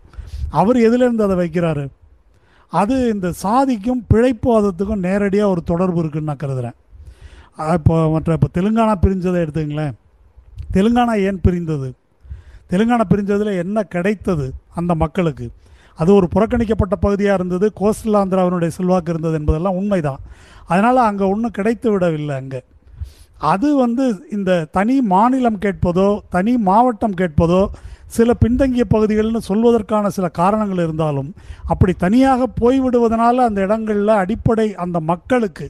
அவர் எதிலேருந்து அதை வைக்கிறாரு? அது இந்த சாதிக்கும் பிழைப்புவாதத்துக்கும் நேரடியாக ஒரு தொடர்பு இருக்குதுன்னு நான் கருதுகிறேன். இப்போ மற்ற இப்போ தெலுங்கானா பிரிஞ்சதை எடுத்துங்களேன். தெலுங்கானா ஏன் பிரிந்தது? தெலுங்கானா பிரிஞ்சதில் என்ன கிடைத்தது அந்த மக்களுக்கு? அது ஒரு புறக்கணிக்கப்பட்ட பகுதியாக இருந்தது, கோஸ்டல் ஆந்திராவினுடைய செல்வாக்கு இருந்தது என்பதெல்லாம் உண்மைதான். அதனால் அங்கே ஒன்றும் கிடைத்து விடவில்லை. அங்கே அது வந்து இந்த தனி மாநிலம் கேட்பதோ தனி மாவட்டம் கேட்பதோ சில பின்தங்கிய பகுதிகள்னு சொல்வதற்கான சில காரணங்கள் இருந்தாலும் அப்படி தனியாக போய்விடுவதனால அந்த இடங்களில் அடிப்படை அந்த மக்களுக்கு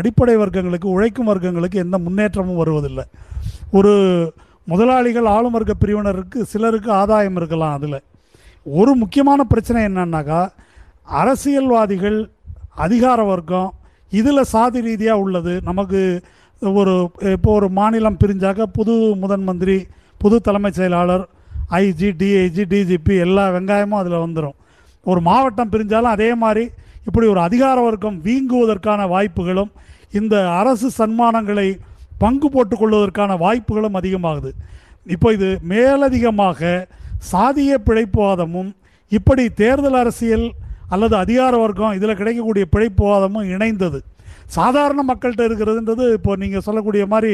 அடிப்படை வர்க்கங்களுக்கு உழைக்கும் வர்க்கங்களுக்கு எந்த முன்னேற்றமும் வருவதில்லை. ஒரு முதலாளிகள் ஆளும் வர்க்க பிரிவினருக்கு சிலருக்கு ஆதாயம் இருக்கலாம். அதில் ஒரு முக்கியமான பிரச்சனை என்னன்னாக்கா அரசியல்வாதிகள் அதிகார வர்க்கம் இதில் சாதி ரீதியாக உள்ளது. நமக்கு ஒரு இப்போ ஒரு மாநிலம் பிரிஞ்சாக்க புது முதன் மந்திரி புது தலைமைச் செயலாளர் ஐஜி டிஐஜி டிஜிபி எல்லா வெங்காயமும் அதில் வந்துடும். ஒரு மாவட்டம் பிரிஞ்சாலும் அதே மாதிரி இப்படி ஒரு அதிகார வர்க்கம் வீங்குவதற்கான வாய்ப்புகளும் இந்த அரசு சன்மானங்களை பங்கு போட்டுக்கொள்வதற்கான வாய்ப்புகளும் அதிகமாகுது. இப்போ இது மேலதிகமாக சாதிய பிழைப்புவாதமும் இப்படி தேர்தல் அரசியல் அல்லது அதிகார வர்க்கம் இதில் கிடைக்கக்கூடிய பிழைப்புவாதமும் இணைந்தது. சாதாரண மக்கள்கிட்ட இருக்கிறதுன்றது இப்போ நீங்கள் சொல்லக்கூடிய மாதிரி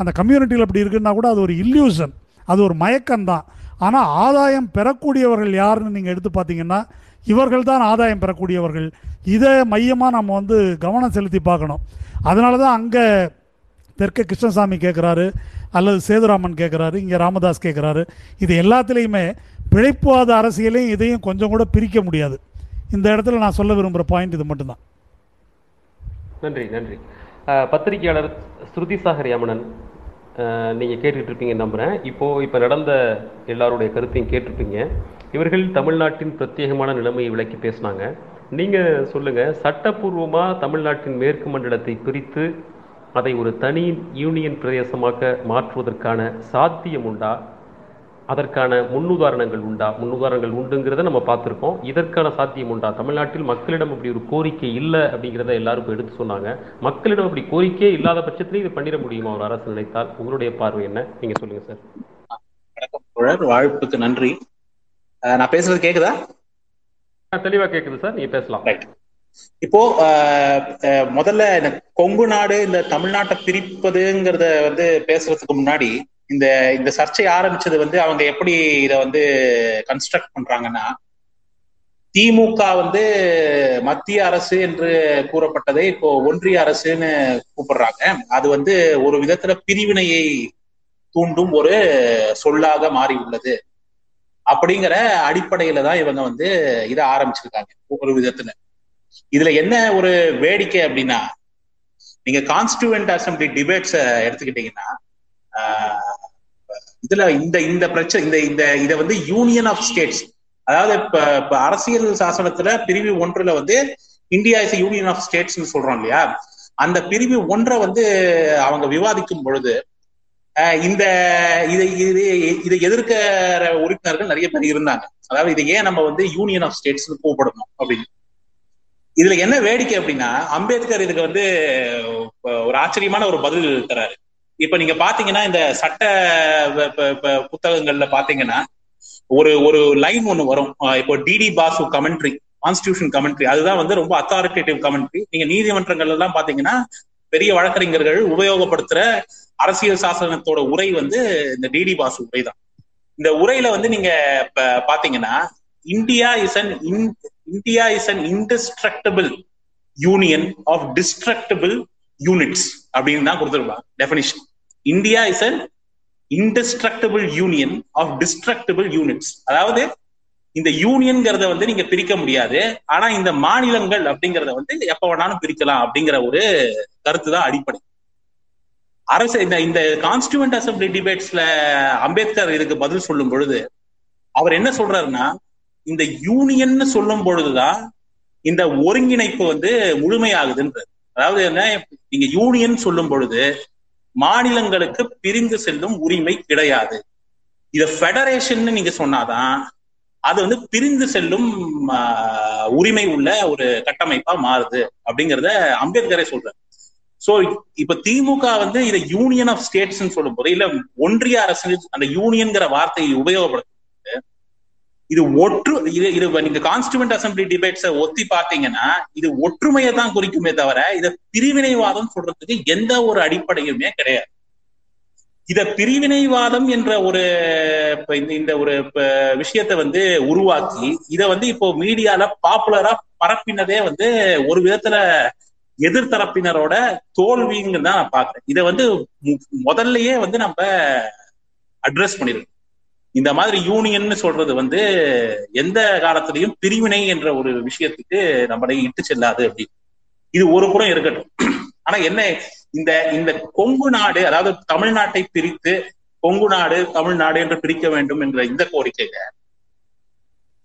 அந்த கம்யூனிட்டியில் அப்படி இருக்குன்னா கூட அது ஒரு இல்யூஷன், அது ஒரு மயக்கம்தான். ஆனால் ஆதாயம் பெறக்கூடியவர்கள் யாருன்னு நீங்கள் எடுத்து பார்த்தீங்கன்னா இவர்கள் தான் ஆதாயம் பெறக்கூடியவர்கள். இதை மையமாக நம்ம வந்து கவனம் செலுத்தி பார்க்கணும். அதனால தான் அங்கே தெற்கே கிருஷ்ணசாமி கேட்குறாரு அல்லது சேதுராமன் கேட்குறாரு, இங்கே ராமதாஸ் கேட்குறாரு. இது எல்லாத்துலேயுமே பிழைப்புவாத அரசியலையும் இதையும் கொஞ்சம் கூட பிரிக்க முடியாது. இந்த இடத்துல நான் சொல்ல விரும்புகிற பாயிண்ட் இது மட்டும்தான். நன்றி நன்றி. பத்திரிகையாளர் ஸ்ருதி சாகர் யமனன், நீங்கள் கேட்டுக்கிட்டு இருப்பீங்கன்னு நம்புகிறேன். இப்போது இப்போ நடந்த எல்லாருடைய கருத்தையும் கேட்டிருப்பீங்க. இவர்கள் தமிழ்நாட்டின் பிரத்யேகமான நிலைமையை விளக்கி பேசினாங்க. நீங்கள் சொல்லுங்கள், சட்டப்பூர்வமாக தமிழ்நாட்டின் மேற்கு மண்டலத்தை பிரித்து அதை ஒரு தனி யூனியன் பிரதேசமாக மாற்றுவதற்கான சாத்தியம் உண்டா? அதற்கான முன்னுதாரணங்கள் உண்டா? முன்னுதாரணங்கள் உண்டுங்கிறத நம்ம பார்த்துருக்கோம். இதற்கான சாத்தியம் உண்டா? தமிழ்நாட்டில் மக்களிடம் அப்படி ஒரு கோரிக்கை இல்லை அப்படிங்கிறத எல்லாரும் இப்போ எடுத்து சொன்னாங்க. மக்களிடம் அப்படி கோரிக்கையே இல்லாத பட்சத்திலையும் இது பண்ணிட முடியுமா ஒரு அரசு நினைத்தால்? உங்களுடைய பார்வை என்ன? நீங்கள் சொல்லுங்கள் சார். வணக்கம், வாழ்ப்புக்கு நன்றி. நான் பேசுறது கேட்குதா? தெளிவாக கேட்குது சார், நீங்கள் பேசலாம். இப்போ முதல்ல கொங்கு நாடு இல்ல தமிழ்நாட்டை பிரிப்பதுங்கிறத வந்து பேசுறதுக்கு முன்னாடி இந்த இந்த சர்ச்சை ஆரம்பிச்சது வந்து அவங்க எப்படி இதை வந்து கன்ஸ்ட்ரக்ட் பண்றாங்கன்னா, திமுக வந்து மத்திய அரசு என்று கூறப்பட்டதை இப்போ ஒன்றிய அரசுன்னு கூப்பிடுறாங்க. அது வந்து ஒரு விதத்துல பிரிவினையை தூண்டும் ஒரு சொல்லாக மாறி உள்ளது. அப்படிங்கிற அடிப்படையில தான் இவங்க வந்து இதை ஆரம்பிச்சிருக்காங்க ஒரு விதத்துல. இதுல என்ன ஒரு வேடிக்கை அப்படின்னா, நீங்க கான்ஸ்டியூவன்ட் அசம்பிளி டிபேட்ஸ் எடுத்துக்கிட்டீங்கன்னா இதுல இந்த இந்த பிரச்சனை இந்த இந்த இதை வந்து யூனியன் ஆஃப் ஸ்டேட்ஸ், அதாவது இப்ப இப்ப அரசியல் சாசனத்துல பிரிவு ஒன்றுல வந்து இந்தியா இஸ் யூனியன் ஆஃப் ஸ்டேட்ஸ்ன்னு சொல்றோம் இல்லையா, அந்த பிரிவு ஒன்றை வந்து அவங்க விவாதிக்கும் பொழுது இந்த இதை இது இதை எதிர்க்கிற உறுப்பினர்கள் நிறைய பேர் இருந்தாங்க. அதாவது இதை ஏன் நம்ம வந்து யூனியன் ஆஃப் ஸ்டேட்ஸ்ன்னு கூப்பிடணும் அப்படின்னு. இதுல என்ன வேடிக்கை அப்படின்னா, அம்பேத்கர் இதுக்கு வந்து ஒரு ஆச்சரியமான ஒரு பதில் தராரு. இப்ப நீங்க பாத்தீங்கன்னா இந்த சட்ட புத்தகங்கள்ல பாத்தீங்கன்னா ஒரு ஒரு லைன் ஒண்ணு வரும், இப்போ D D Basu commentary, constitution commentary, அதுதான் வந்து ரொம்ப அத்தாரிட்டேட்டிவ் கமெண்ட்ரி. நீங்க நீதிமன்றங்கள் எல்லாம் பாத்தீங்கன்னா பெரிய வழக்கறிஞர்கள் உபயோகப்படுத்துற அரசியல் சாசனத்தோட உரை வந்து இந்த டிடி பாசு உரை தான். இந்த உரையில வந்து நீங்க பாத்தீங்கன்னா India is an India is an indestructible union of destructible units அப்படின்னு தான் கொடுத்துருப்பாங்க definition. India is an indestructible union of destructible units. அதாவது இந்த யூனியன்ங்கிறத வந்து நீங்க பிரிக்க முடியாது, ஆனா இந்த மாநிலங்கள் அப்படிங்கறத வந்து எப்ப வேணாலும் பிரிக்கலாம் அப்படிங்கிற ஒரு கருத்து தான் அடிப்படை அரசு. இந்த இந்த கான்ஸ்டியூவன்ட் அசம்பிளி டிபேட்ஸ்ல அம்பேத்கர் இதுக்கு பதில் சொல்லும் பொழுது அவர் என்ன சொல்றாருன்னா, இந்த யூனியன் சொல்லும் பொழுதுதான் இந்த ஒருங்கிணைப்பு வந்து முழுமையாகுதுன்றது. அதாவது என்ன, நீங்க யூனியன் சொல்லும் பொழுது மாநிலங்களுக்கு பிரிந்து செல்லும் உரிமை கிடையாது. இத ஃபெடரேஷன் நீங்க சொன்னாதான் அது வந்து பிரிந்து செல்லும் உரிமை உள்ள ஒரு கட்டமைப்பா மாறுது அப்படிங்கிறத அம்பேத்கரே சொல்றாரு. சோ இப்ப திமுக வந்து இதை யூனியன் ஆஃப் ஸ்டேட்ஸ் சொல்லும் போது, இல்ல ஒன்றிய அரசு அந்த யூனியன்ங்கிற வார்த்தையை உபயோகப்படுத்தும்போது இது ஒற்று இது இது நீங்க கான்ஸ்டியூவன்ட் அசம்பிளி டிபேட்ஸை ஒத்தி பார்த்தீங்கன்னா இது ஒற்றுமையை தான் குறிக்குமே தவிர இதை பிரிவினைவாதம் சொல்றதுக்கு எந்த ஒரு அடிப்படையுமே கிடையாது. இத பிரிவினைவாதம் என்ற ஒரு இந்த ஒரு விஷயத்தை வந்து உருவாக்கி இதை வந்து இப்போ மீடியால பாப்புலரா பரப்பினதே வந்து ஒரு விதத்துல எதிர்த்தரப்பினரோட தோல்வின்னு தான் நான் பாக்குறேன். இதை வந்து முதல்லயே வந்து நம்ம அட்ரஸ் பண்ணிருக்கோம். இந்த மாதிரி யூனியன் சொல்றது வந்து எந்த காலத்திலையும் பிரிவினை என்ற ஒரு விஷயத்துக்கு நம்மளை இட்டு செல்லாது அப்படின்னு. இது ஒரு புறம் இருக்கட்டும். ஆனா என்ன, இந்த இந்த கொங்கு நாடு, அதாவது தமிழ்நாட்டை பிரித்து கொங்கு நாடு தமிழ்நாடு என்று பிரிக்க வேண்டும் என்ற இந்த கோரிக்கையில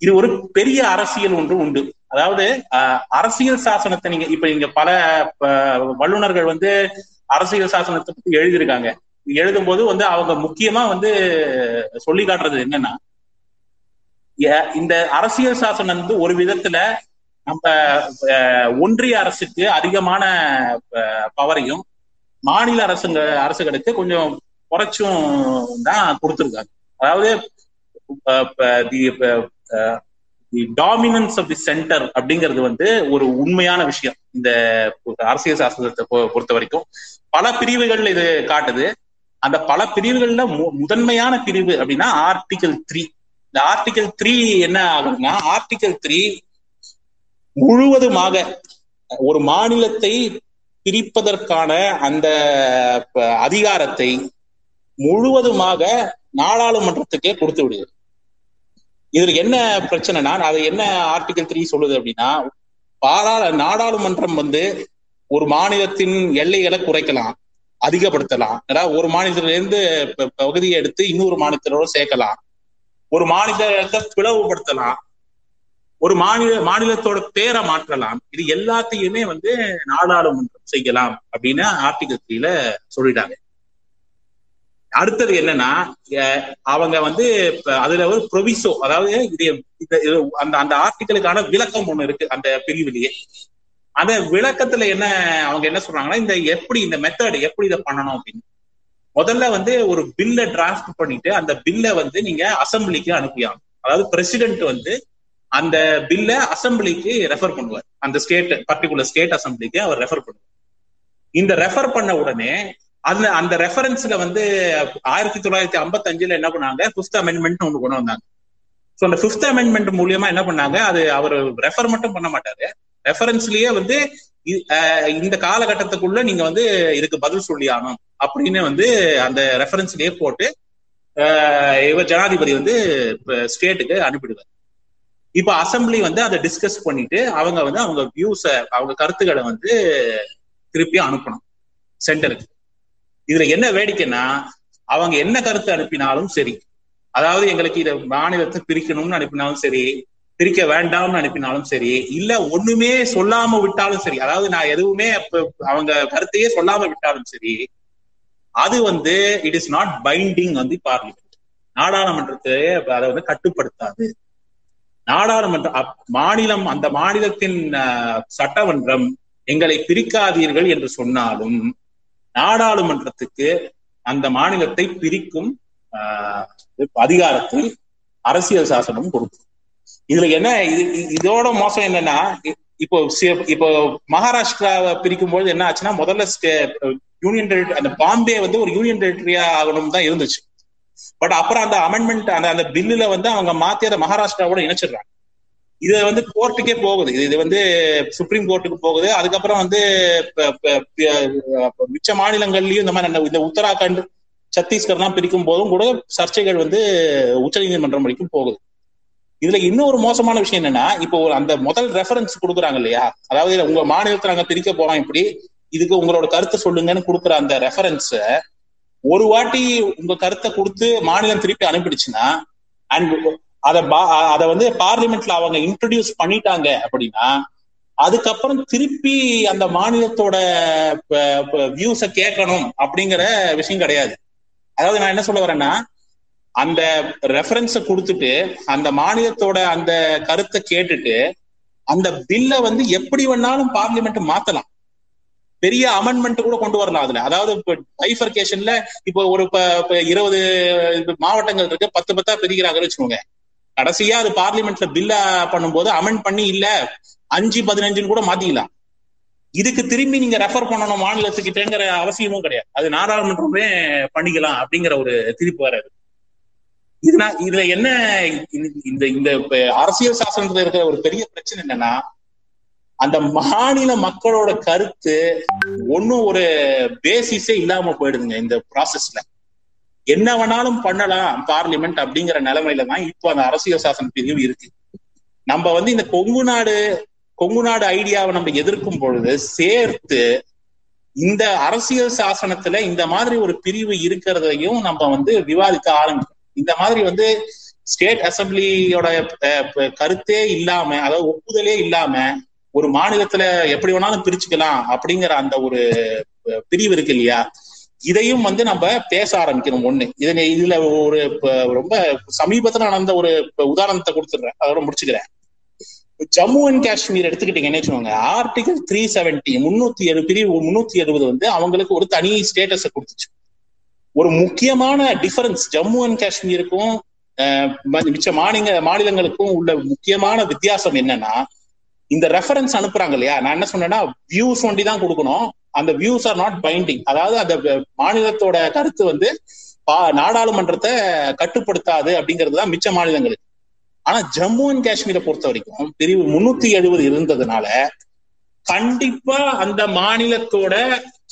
இது ஒரு பெரிய அரசியல் ஒன்று உண்டு. அதாவது அரசியல் சாசனத்தை நீங்க இப்ப நீங்க பல வல்லுநர்கள் வந்து அரசியல் சாசனத்தை பத்தி எழுதியிருக்காங்க. எழுதும் போது வந்து அவங்க முக்கியமா வந்து சொல்லி காட்டுறது என்னன்னா, இந்த அரசியல் சாசனம் வந்து ஒரு விதத்துல நம்ம ஒன்றிய அரசுக்கு அதிகமான பவரையும் மாநில அரசுங்க அரசுகளுக்கு கொஞ்சம் குறைச்சும் தான் கொடுத்துருக்காங்க. அதாவது டாமினன்ஸ் ஆஃப் தி சென்டர் அப்படிங்கிறது வந்து ஒரு உண்மையான விஷயம் இந்த அரசியல் சாசனத்தை பொறுத்த வரைக்கும். பல பிரிவுகள் இது காட்டுது. அந்த பல பிரிவுகள்ல முதன்மையான பிரிவு அப்படின்னா ஆர்டிகல் த்ரீ. இந்த ஆர்டிகல் த்ரீ என்ன ஆகுதுன்னா, ஆர்டிகல் த்ரீ முழுவதுமாக ஒரு மாநிலத்தை பிரிப்பதற்கான அந்த அதிகாரத்தை முழுவதுமாக நாடாளுமன்றத்துக்கே கொடுத்து விடுது. இதுல என்ன பிரச்சனைனா, அது என்ன ஆர்டிகல் த்ரீ சொல்லுது அப்படின்னா, பாராள நாடாளுமன்றம் வந்து ஒரு மாநிலத்தின் எல்லைகளை குறைக்கலாம், அதிகப்படுத்தலாம். அதாவது ஒரு மாநிலத்தில இருந்து பகுதியை எடுத்து இன்னொரு மாநிலத்தோட சேர்க்கலாம், ஒரு மாநிலத்தை பிளவுபடுத்தலாம், ஒரு மாநில மாநிலத்தோட பேரை மாற்றலாம். இது எல்லாத்தையுமே வந்து நாடாளுமன்றம் செய்யலாம் அப்படின்னு ஆர்டிகல் த்ரீல சொல்லிட்டாங்க. அடுத்தது என்னன்னா, அவங்க வந்து அதுல ஒரு ப்ரொவிசோ, அதாவது இது அந்த அந்த ஆர்டிகளுக்கான விளக்கம் ஒண்ணு இருக்கு அந்த பிரிவிலேயே. அந்த விளக்கத்துல என்ன அவங்க என்ன சொல்றாங்கன்னா, இந்த எப்படி இந்த மெத்தட் எப்படி இதை பண்ணணும் அப்படின்னு முதல்ல வந்து ஒரு பில்லை டிராஃப்ட் பண்ணிட்டு அந்த பில்லை வந்து நீங்க அசம்பிளிக்கு அனுப்பியாங்க. அதாவது பிரசிடென்ட் வந்து அந்த பில்லை அசம்பிளிக்கு ரெஃபர் பண்ணுவார், அந்த ஸ்டேட் பர்டிகுலர் ஸ்டேட் அசம்பிளிக்கு அவர் ரெஃபர் பண்ணுவார். இந்த ரெஃபர் பண்ண உடனே அதுல அந்த ரெஃபரன்ஸ்ல வந்து ஆயிரத்தி தொள்ளாயிரத்தி ஐம்பத்தி அஞ்சுல என்ன பண்ணாங்க, பிப்த் அமெண்ட்மெண்ட் ஒன்று கொண்டு வந்தாங்க. ஸோ அந்த பிப்த் அமெண்ட்மெண்ட் மூலியமா என்ன பண்ணாங்க, அது அவர் ரெஃபர் மட்டும் பண்ண மாட்டாரு, ரெஃபரன்ஸ்லயே வந்து இந்த காலகட்டத்துக்குள்ள நீங்க வந்து இதுக்கு பதில் சொல்லி ஆகணும் அப்படின்னு வந்து அந்த ரெஃபரன்ஸ்லயே போட்டு இவர் ஜனாதிபதி வந்து ஸ்டேட்டுக்கு அனுப்பிடுவார். இப்ப அசம்பிளி வந்து அதை டிஸ்கஸ் பண்ணிட்டு அவங்க வந்து அவங்க வியூஸ அவங்க கருத்துக்களை வந்து திருப்பி அனுப்பணும். சென்டருக்கு. இதுல என்ன வேடிக்கைன்னா, அவங்க என்ன கருத்து அனுப்பினாலும் சரி, அதாவது எங்களுக்கு இதை மாநிலத்தை பிரிக்கணும்னு அனுப்பினாலும் சரி, பிரிக்க வேண்டாம்னு அனுப்பினாலும் சரி, இல்ல ஒண்ணுமே சொல்லாம விட்டாலும் சரி, அதாவது நான் எதுவுமே அவங்க கருத்தையே சொல்லாம விட்டாலும் சரி, அது வந்து இட் இஸ் நாட் பைண்டிங் வந்து பார்லிமெண்ட், நாடாளுமன்றத்தை அதை வந்து கட்டுப்படுத்தாது. நாடாளுமன்ற மாநிலம் அந்த மாநிலத்தின் சட்டமன்றம் எங்களை பிரிக்காதீர்கள் என்று சொன்னாலும் நாடாளுமன்றத்துக்கு அந்த மாநிலத்தை பிரிக்கும் அதிகாரத்தில் அரசியல் சாசனம் கொடுக்கும். இதுல என்ன இது இதோட மோசம் என்னன்னா, இப்போ இப்போ மகாராஷ்டிராவை பிரிக்கும்போது என்ன ஆச்சுன்னா, முதல்ல யூனியன் டெரிட்டரி அந்த பாம்பே வந்து ஒரு யூனியன் டெரிட்டரியா ஆகணும் தான் இருந்துச்சு. பட் அப்புறம் அந்த அமெண்ட்மெண்ட் அந்த அந்த பில்லுல வந்து அவங்க மாத்தி அதை மகாராஷ்டிராவோட இணைச்சிடுறாங்க. இது வந்து கோர்ட்டுக்கே போகுது, இது வந்து சுப்ரீம் கோர்ட்டுக்கு போகுது. அதுக்கப்புறம் வந்து மிச்ச மாநிலங்கள்லயும் இந்த மாதிரி இந்த உத்தராகண்ட் சத்தீஸ்கர்லாம் பிரிக்கும் போதும் கூட சர்ச்சைகள் வந்து உச்ச நீதிமன்றம் வரைக்கும் போகுது. இதுல இன்னொரு மோசமான விஷயம் என்னன்னா, இப்போ அந்த முதல் ரெஃபரன்ஸ் கொடுக்குறாங்க இல்லையா, அதாவது உங்க மாநிலத்தை நாங்க பிரிக்க போறோம், இப்படி இதுக்கு உங்களோட கருத்தை சொல்லுங்கன்னு கொடுக்குற அந்த ரெஃபரன்ஸ ஒரு வாட்டி உங்க கருத்தை கொடுத்து மாநிலம் திருப்பி அனுப்பிடுச்சுன்னா, அண்ட் அதை அதை வந்து பார்லிமெண்ட்ல அவங்க இன்ட்ரடியூஸ் பண்ணிட்டாங்க அப்படின்னா, அதுக்கப்புறம் திருப்பி அந்த மாநிலத்தோட வியூஸை கேட்கணும் அப்படிங்கிற விஷயம் கிடையாது. அதாவது நான் என்ன சொல்ல வரேன்னா, அந்த ரெஃபரன்ஸை கொடுத்துட்டு அந்த மாநிலத்தோட அந்த கருத்தை கேட்டுட்டு அந்த பில்லை வந்து எப்படி வேணாலும் பார்லிமெண்ட் மாத்தலாம், பெரிய அமெண்ட்மெண்ட் கூட கொண்டு வரலாம் அதுல. அதாவது இப்போ பைஃபர்கேஷன்ல இப்போ ஒரு இருபது மாவட்டங்கள் இருக்கு, பத்து பத்தா பிரிக்கிறாங்கன்னு வச்சுக்கோங்க. கடைசியா அது பார்லிமெண்ட்ல பில்லா பண்ணும்போது அமெண்ட் பண்ணி இல்ல அஞ்சு பதினஞ்சுன்னு கூட மாத்திக்கலாம். இதுக்கு திரும்பி நீங்க ரெஃபர் பண்ணணும் மாநிலத்துக்கிட்டேங்கிற அவசியமும் கிடையாது, அது நாடாளுமன்றமே பண்ணிக்கலாம் அப்படிங்கிற ஒரு திருப்பி வராது. இதுனா இதுல என்ன இந்த இந்த அரசியல் சாசனத்துல இருக்கிற ஒரு பெரிய பிரச்சனை என்னன்னா, அந்த மாநில மக்களோட கருத்து ஒன்னும் ஒரு பேசிஸே இல்லாம போயிடுதுங்க. இந்த ப்ராசஸ்ல என்ன வேணாலும் பண்ணலாம் பார்லிமெண்ட் அப்படிங்கிற நிலைமையில தான் இப்போ அந்த அரசியல் சாசன பிரிவு இருக்கு. நம்ம வந்து இந்த கொங்கு நாடு கொங்கு நாடு ஐடியாவை நம்ம எதிர்க்கும் பொழுது சேர்த்து இந்த அரசியல் சாசனத்துல இந்த மாதிரி ஒரு பிரிவு இருக்கிறதையும் நம்ம வந்து விவாதிக்க ஆரம்பிக்கணும். இந்த மாதிரி வந்து ஸ்டேட் அசம்பிளியோட கருத்தே இல்லாம, அதாவது ஒப்புதலே இல்லாம ஒரு மாநிலத்துல எப்படி வேணாலும் பிரிச்சுக்கலாம் அப்படிங்கிற அந்த ஒரு பிரிவு இருக்கு இல்லையா, இதையும் வந்து நம்ம பேச ஆரம்பிக்கணும். ஒண்ணு இதனை இதுல ஒரு ரொம்ப சமீபத்துல நடந்த ஒரு உதாரணத்தை கொடுத்துடுறேன், அதோட முடிச்சுக்கிறேன். ஜம்மு அண்ட் காஷ்மீர் எடுத்துக்கிட்டீங்கன்னு வச்சுக்கோங்க, ஆர்டிகல் த்ரீ செவன்டி முன்னூத்தி எழுபது பிரிவு முன்னூத்தி எழுபது வந்து அவங்களுக்கு ஒரு தனி ஸ்டேட்டஸை கொடுத்துச்சு. ஒரு முக்கியமான டிஃபரன்ஸ் ஜம்மு அண்ட் காஷ்மீருக்கும் மிச்ச மாநில மாநிலங்களுக்கும் உள்ள முக்கியமான வித்தியாசம் என்னன்னா, இந்த ரெஃபரன்ஸ் அனுப்புறாங்க இல்லையா, நான் என்ன சொன்னேன்னா வியூஸ் ஒண்டி தான் கொடுக்கணும், அந்த வியூஸ் ஆர் நாட் பைண்டிங், அதாவது அந்த மாநிலத்தோட கருத்து வந்து நாடாளுமன்றத்தை கட்டுப்படுத்தாது அப்படிங்கிறது தான் மிச்ச மாநிலங்களுக்கு. ஆனா ஜம்மு அண்ட் காஷ்மீரை பொறுத்த வரைக்கும் பிரிவு முன்னூத்தி எழுபது இருந்ததுனால கண்டிப்பா அந்த மாநிலத்தோட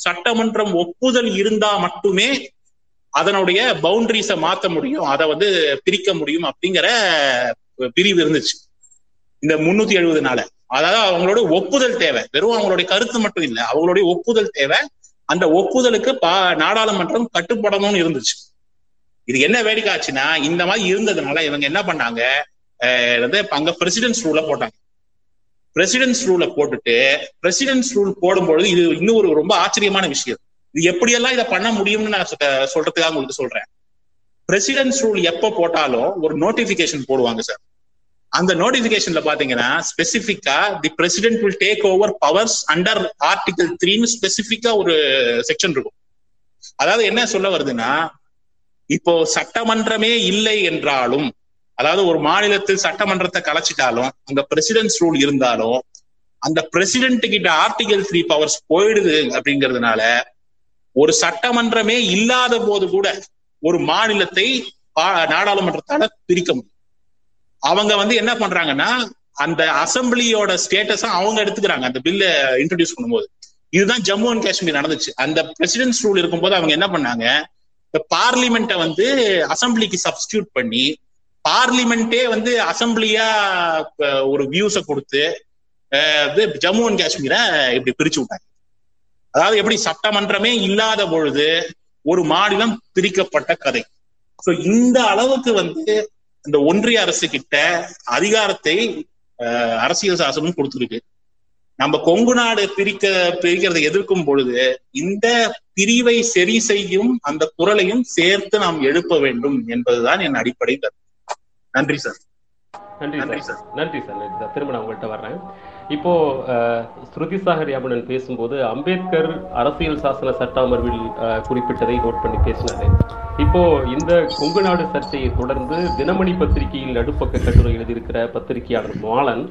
சட்டமன்றம் ஒப்புதல் இருந்தா மட்டுமே அதனுடைய பவுண்டரிஸை மாற்ற முடியும், அதை வந்து பிரிக்க முடியும் அப்படிங்கிற பிரிவு இருந்துச்சு இந்த முன்னூத்தி எழுபதுனால. அதாவது அவங்களோட ஒப்புதல் தேவை, வெறும் அவங்களுடைய கருத்து மட்டும் இல்லை, அவங்களுடைய ஒப்புதல் தேவை, அந்த ஒப்புதலுக்கு பா நாடாளுமன்றம் கட்டுப்படணும்னு இருந்துச்சு. இது என்ன வேடிக்கை ஆச்சுன்னா, இந்த மாதிரி இருந்ததுனால இவங்க என்ன பண்ணாங்க, அங்க பிரசிடென்ட்ஸ் ரூலை போட்டாங்க. பிரசிடென்ட்ஸ் ரூலை போட்டுட்டு பிரசிடென்ட்ஸ் ரூல் போடும்பொழுது இது இன்னும் ஒரு ரொம்ப ஆச்சரியமான விஷயம். இது எப்படியெல்லாம் இதை பண்ண முடியும்னு நான் சொல்றதுக்காக உங்களுக்கு சொல்றேன். பிரசிடென்ட்ஸ் ரூல் எப்ப போட்டாலும் ஒரு நோட்டிபிகேஷன் போடுவாங்க சார். அந்த நோட்டிபிகேஷன்ல பாத்தீங்கன்னா ஸ்பெசிபிக்கா the president will take over powers under article த்ரீன்னு ஸ்பெசிபிக்கா ஒரு செக்ஷன் இருக்கும். அதாவது என்ன சொல்ல வருதுன்னா, இப்போ சட்டமன்றமே இல்லை என்றாலும், அதாவது ஒரு மாநிலத்தில் சட்டமன்றத்தை கலைச்சிட்டாலும் அங்க பிரசிடென்ட்ஸ் ரூல் இருந்தாலும் அந்த பிரசிடென்ட் கிட்ட ஆர்டிகல் த்ரீ பவர்ஸ் போயிடுது. அப்படிங்கிறதுனால ஒரு சட்டமன்றமே இல்லாத போது கூட ஒரு மாநிலத்தை நாடாளுமன்றத்தால பிரிக்க முடியும். அவங்க வந்து என்ன பண்றாங்கன்னா, அந்த அசம்பிளியோட ஸ்டேட்டஸ அவங்க எடுத்துக்கிறாங்க அந்த பில்ல இன்ட்ரடியூஸ் பண்ணும்போது. இதுதான் ஜம்மு அண்ட் காஷ்மீர் நடந்துச்சு. அந்த பிரசிடென்ட்ஸ் ரூல் இருக்கும்போது அவங்க என்ன பண்ணாங்க, இந்த பார்லிமெண்ட்டை வந்து அசம்பிளிக்கு சப்ஸ்டியூட் பண்ணி பார்லிமெண்டே வந்து அசம்பிளியா ஒரு வியூஸை கொடுத்து ஜம்மு அண்ட் காஷ்மீரை இப்படி பிரிச்சு விட்டாங்க. அதாவது எப்படி சட்டமன்றமே இல்லாத பொழுது ஒரு மாநிலம் பிரிக்கப்பட்ட கதை. சோ இந்த அளவுக்கு வந்து இந்த ஒன்றிய அரசு கிட்ட அதிகாரத்தை அரசியல் சாசனம் கொடுத்துருக்கு. நம்ம கொங்கு நாடு பிரிக்க பிரிக்கிறதை எதிர்க்கும் பொழுது இந்த பிரிவை சரி செய்யும் அந்த குரலையும் சேர்த்து நாம் எழுப்ப வேண்டும் என்பதுதான் என் அடிப்படை கருத்து. நன்றி சார். நன்றி நன்றி சார் நன்றி சார் நன்றி சார் திரும்ப நான் உங்கள்கிட்ட வர்றேன். இப்போ ஸ்ருதி சாகர் யாபனன் பேசும்போது அம்பேத்கர் அரசியல் சாசன சட்ட அமர்வில் குறிப்பிட்டதை நோட் பண்ணி பேசினாரு. இப்போ இந்த கொங்கு நாடு சர்ச்சையை தொடர்ந்து தினமணி பத்திரிகையில் நடுப்பக்க கட்டுரை எழுதியிருக்கிற பத்திரிகையாளர் மாலன்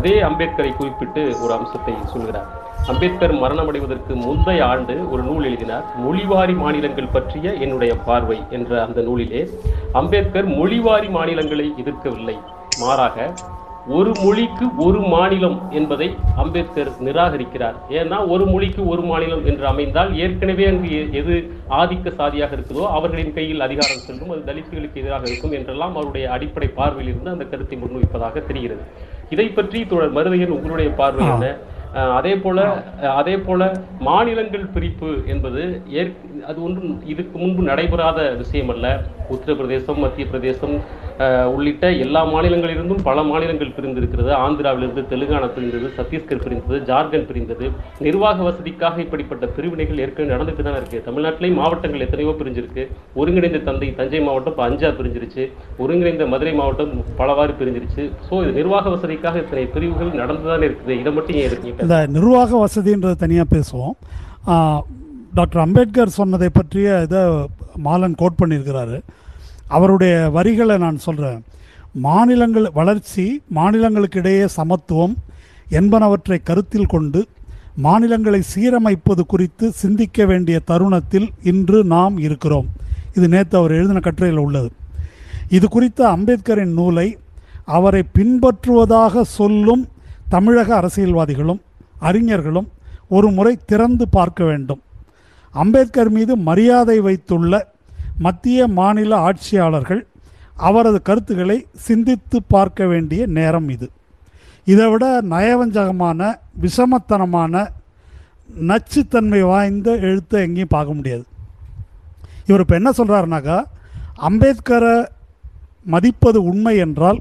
அதே அம்பேத்கரை குறிப்பிட்டு ஒரு அம்சத்தை சொல்கிறார். அம்பேத்கர் மரணமடைவதற்கு முந்தைய ஆண்டு ஒரு நூல் எழுதினார், மொழிவாரி மாநிலங்கள் பற்றிய என்னுடைய பார்வை என்ற அந்த நூலிலே அம்பேத்கர் மொழிவாரி மாநிலங்களை எதிர்க்கவில்லை, மாறாக ஒரு மொழிக்கு ஒரு மாநிலம் என்பதை அம்பேத்கர் நிராகரிக்கிறார். ஏன்னா ஒரு மொழிக்கு ஒரு மாநிலம் என்று அமைந்தால் ஏற்கனவே அங்கு எது ஆதிக்க சாதியாக இருக்குதோ அவர்களின் கையில் அதிகாரம் செல்லும், அது தலித்துகளுக்கு எதிராக இருக்கும் என்றெல்லாம் அவருடைய அடிப்படை பார்வையில் இருந்து அந்த கருத்தை முன்வைப்பதாக தெரிகிறது. இதை பற்றி தொடர் மருதையன் உங்களுடைய பார்வை என்ன? அதே போல அதே போல மாநிலங்கள் பிரிப்பு என்பது ஏற் அது ஒன்றும் இதுக்கு முன்பு நடைபெறாத விஷயம் அல்ல. உத்தரப்பிரதேசம், மத்திய பிரதேசம் உள்ளிட்ட எல்லா மாநிலங்களிலிருந்தும் பல மாநிலங்கள் பிரிந்திருக்கிறது. ஆந்திராவிலிருந்து தெலுங்கானா பிரிந்தது, சத்தீஸ்கர் பிரிந்தது, ஜார்க்கண்ட் பிரிந்தது. நிர்வாக வசதிக்காக இப்படிப்பட்ட பிரிவினைகள் ஏற்கனவே நடந்துட்டு தான் இருக்குது. தமிழ்நாட்டிலேயும் மாவட்டங்கள் எத்தனையோ பிரிஞ்சிருக்கு. ஒருங்கிணைந்த தந்தை தஞ்சை மாவட்டம் இப்போ அஞ்சா பிரிஞ்சிருச்சு, ஒருங்கிணைந்த மதுரை மாவட்டம் பலவாறு பிரிஞ்சிருச்சு. ஸோ இது நிர்வாக வசதிக்காக இத்தனை பிரிவுகள் நடந்துதானே இருக்குது. இதை மட்டும் ஏன் இந்த நிர்வாக வசதின்றது தனியாக பேசுவோம். டாக்டர் அம்பேத்கர் சொன்னதை பற்றிய இதை மாலன் கோட் பண்ணியிருக்கிறாரு. அவருடைய வரிகளை நான் சொல்கிறேன். மாநிலங்கள் வளர்ச்சி, மாநிலங்களுக்கிடையே சமத்துவம் என்பனவற்றை கருத்தில் கொண்டு மாநிலங்களை சீரமைப்பது குறித்து சிந்திக்க வேண்டிய தருணத்தில் இன்று நாம் இருக்கிறோம். இது நேற்று அவர் எழுதின கட்டுரையில் உள்ளது. இது குறித்த அம்பேத்கரின் நூலை அவரை பின்பற்றுவதாக சொல்லும் தமிழக அரசியல்வாதிகளும் அறிஞர்களும் ஒரு முறை திறந்து பார்க்க வேண்டும். அம்பேத்கர் மீது மரியாதை வைத்துள்ள மத்திய மாநில ஆட்சியாளர்கள் அவரது கருத்துக்களை சிந்தித்து பார்க்க வேண்டிய நேரம் இது. இதைவிட நயவஞ்சகமான, விஷமத்தனமான, நச்சுத்தன்மை வாய்ந்த எழுத்தை எங்கேயும் பார்க்க முடியாது. இவர் இப்போ என்ன சொல்கிறாருனாக்கா, அம்பேத்கரை மதிப்பது உண்மை என்றால்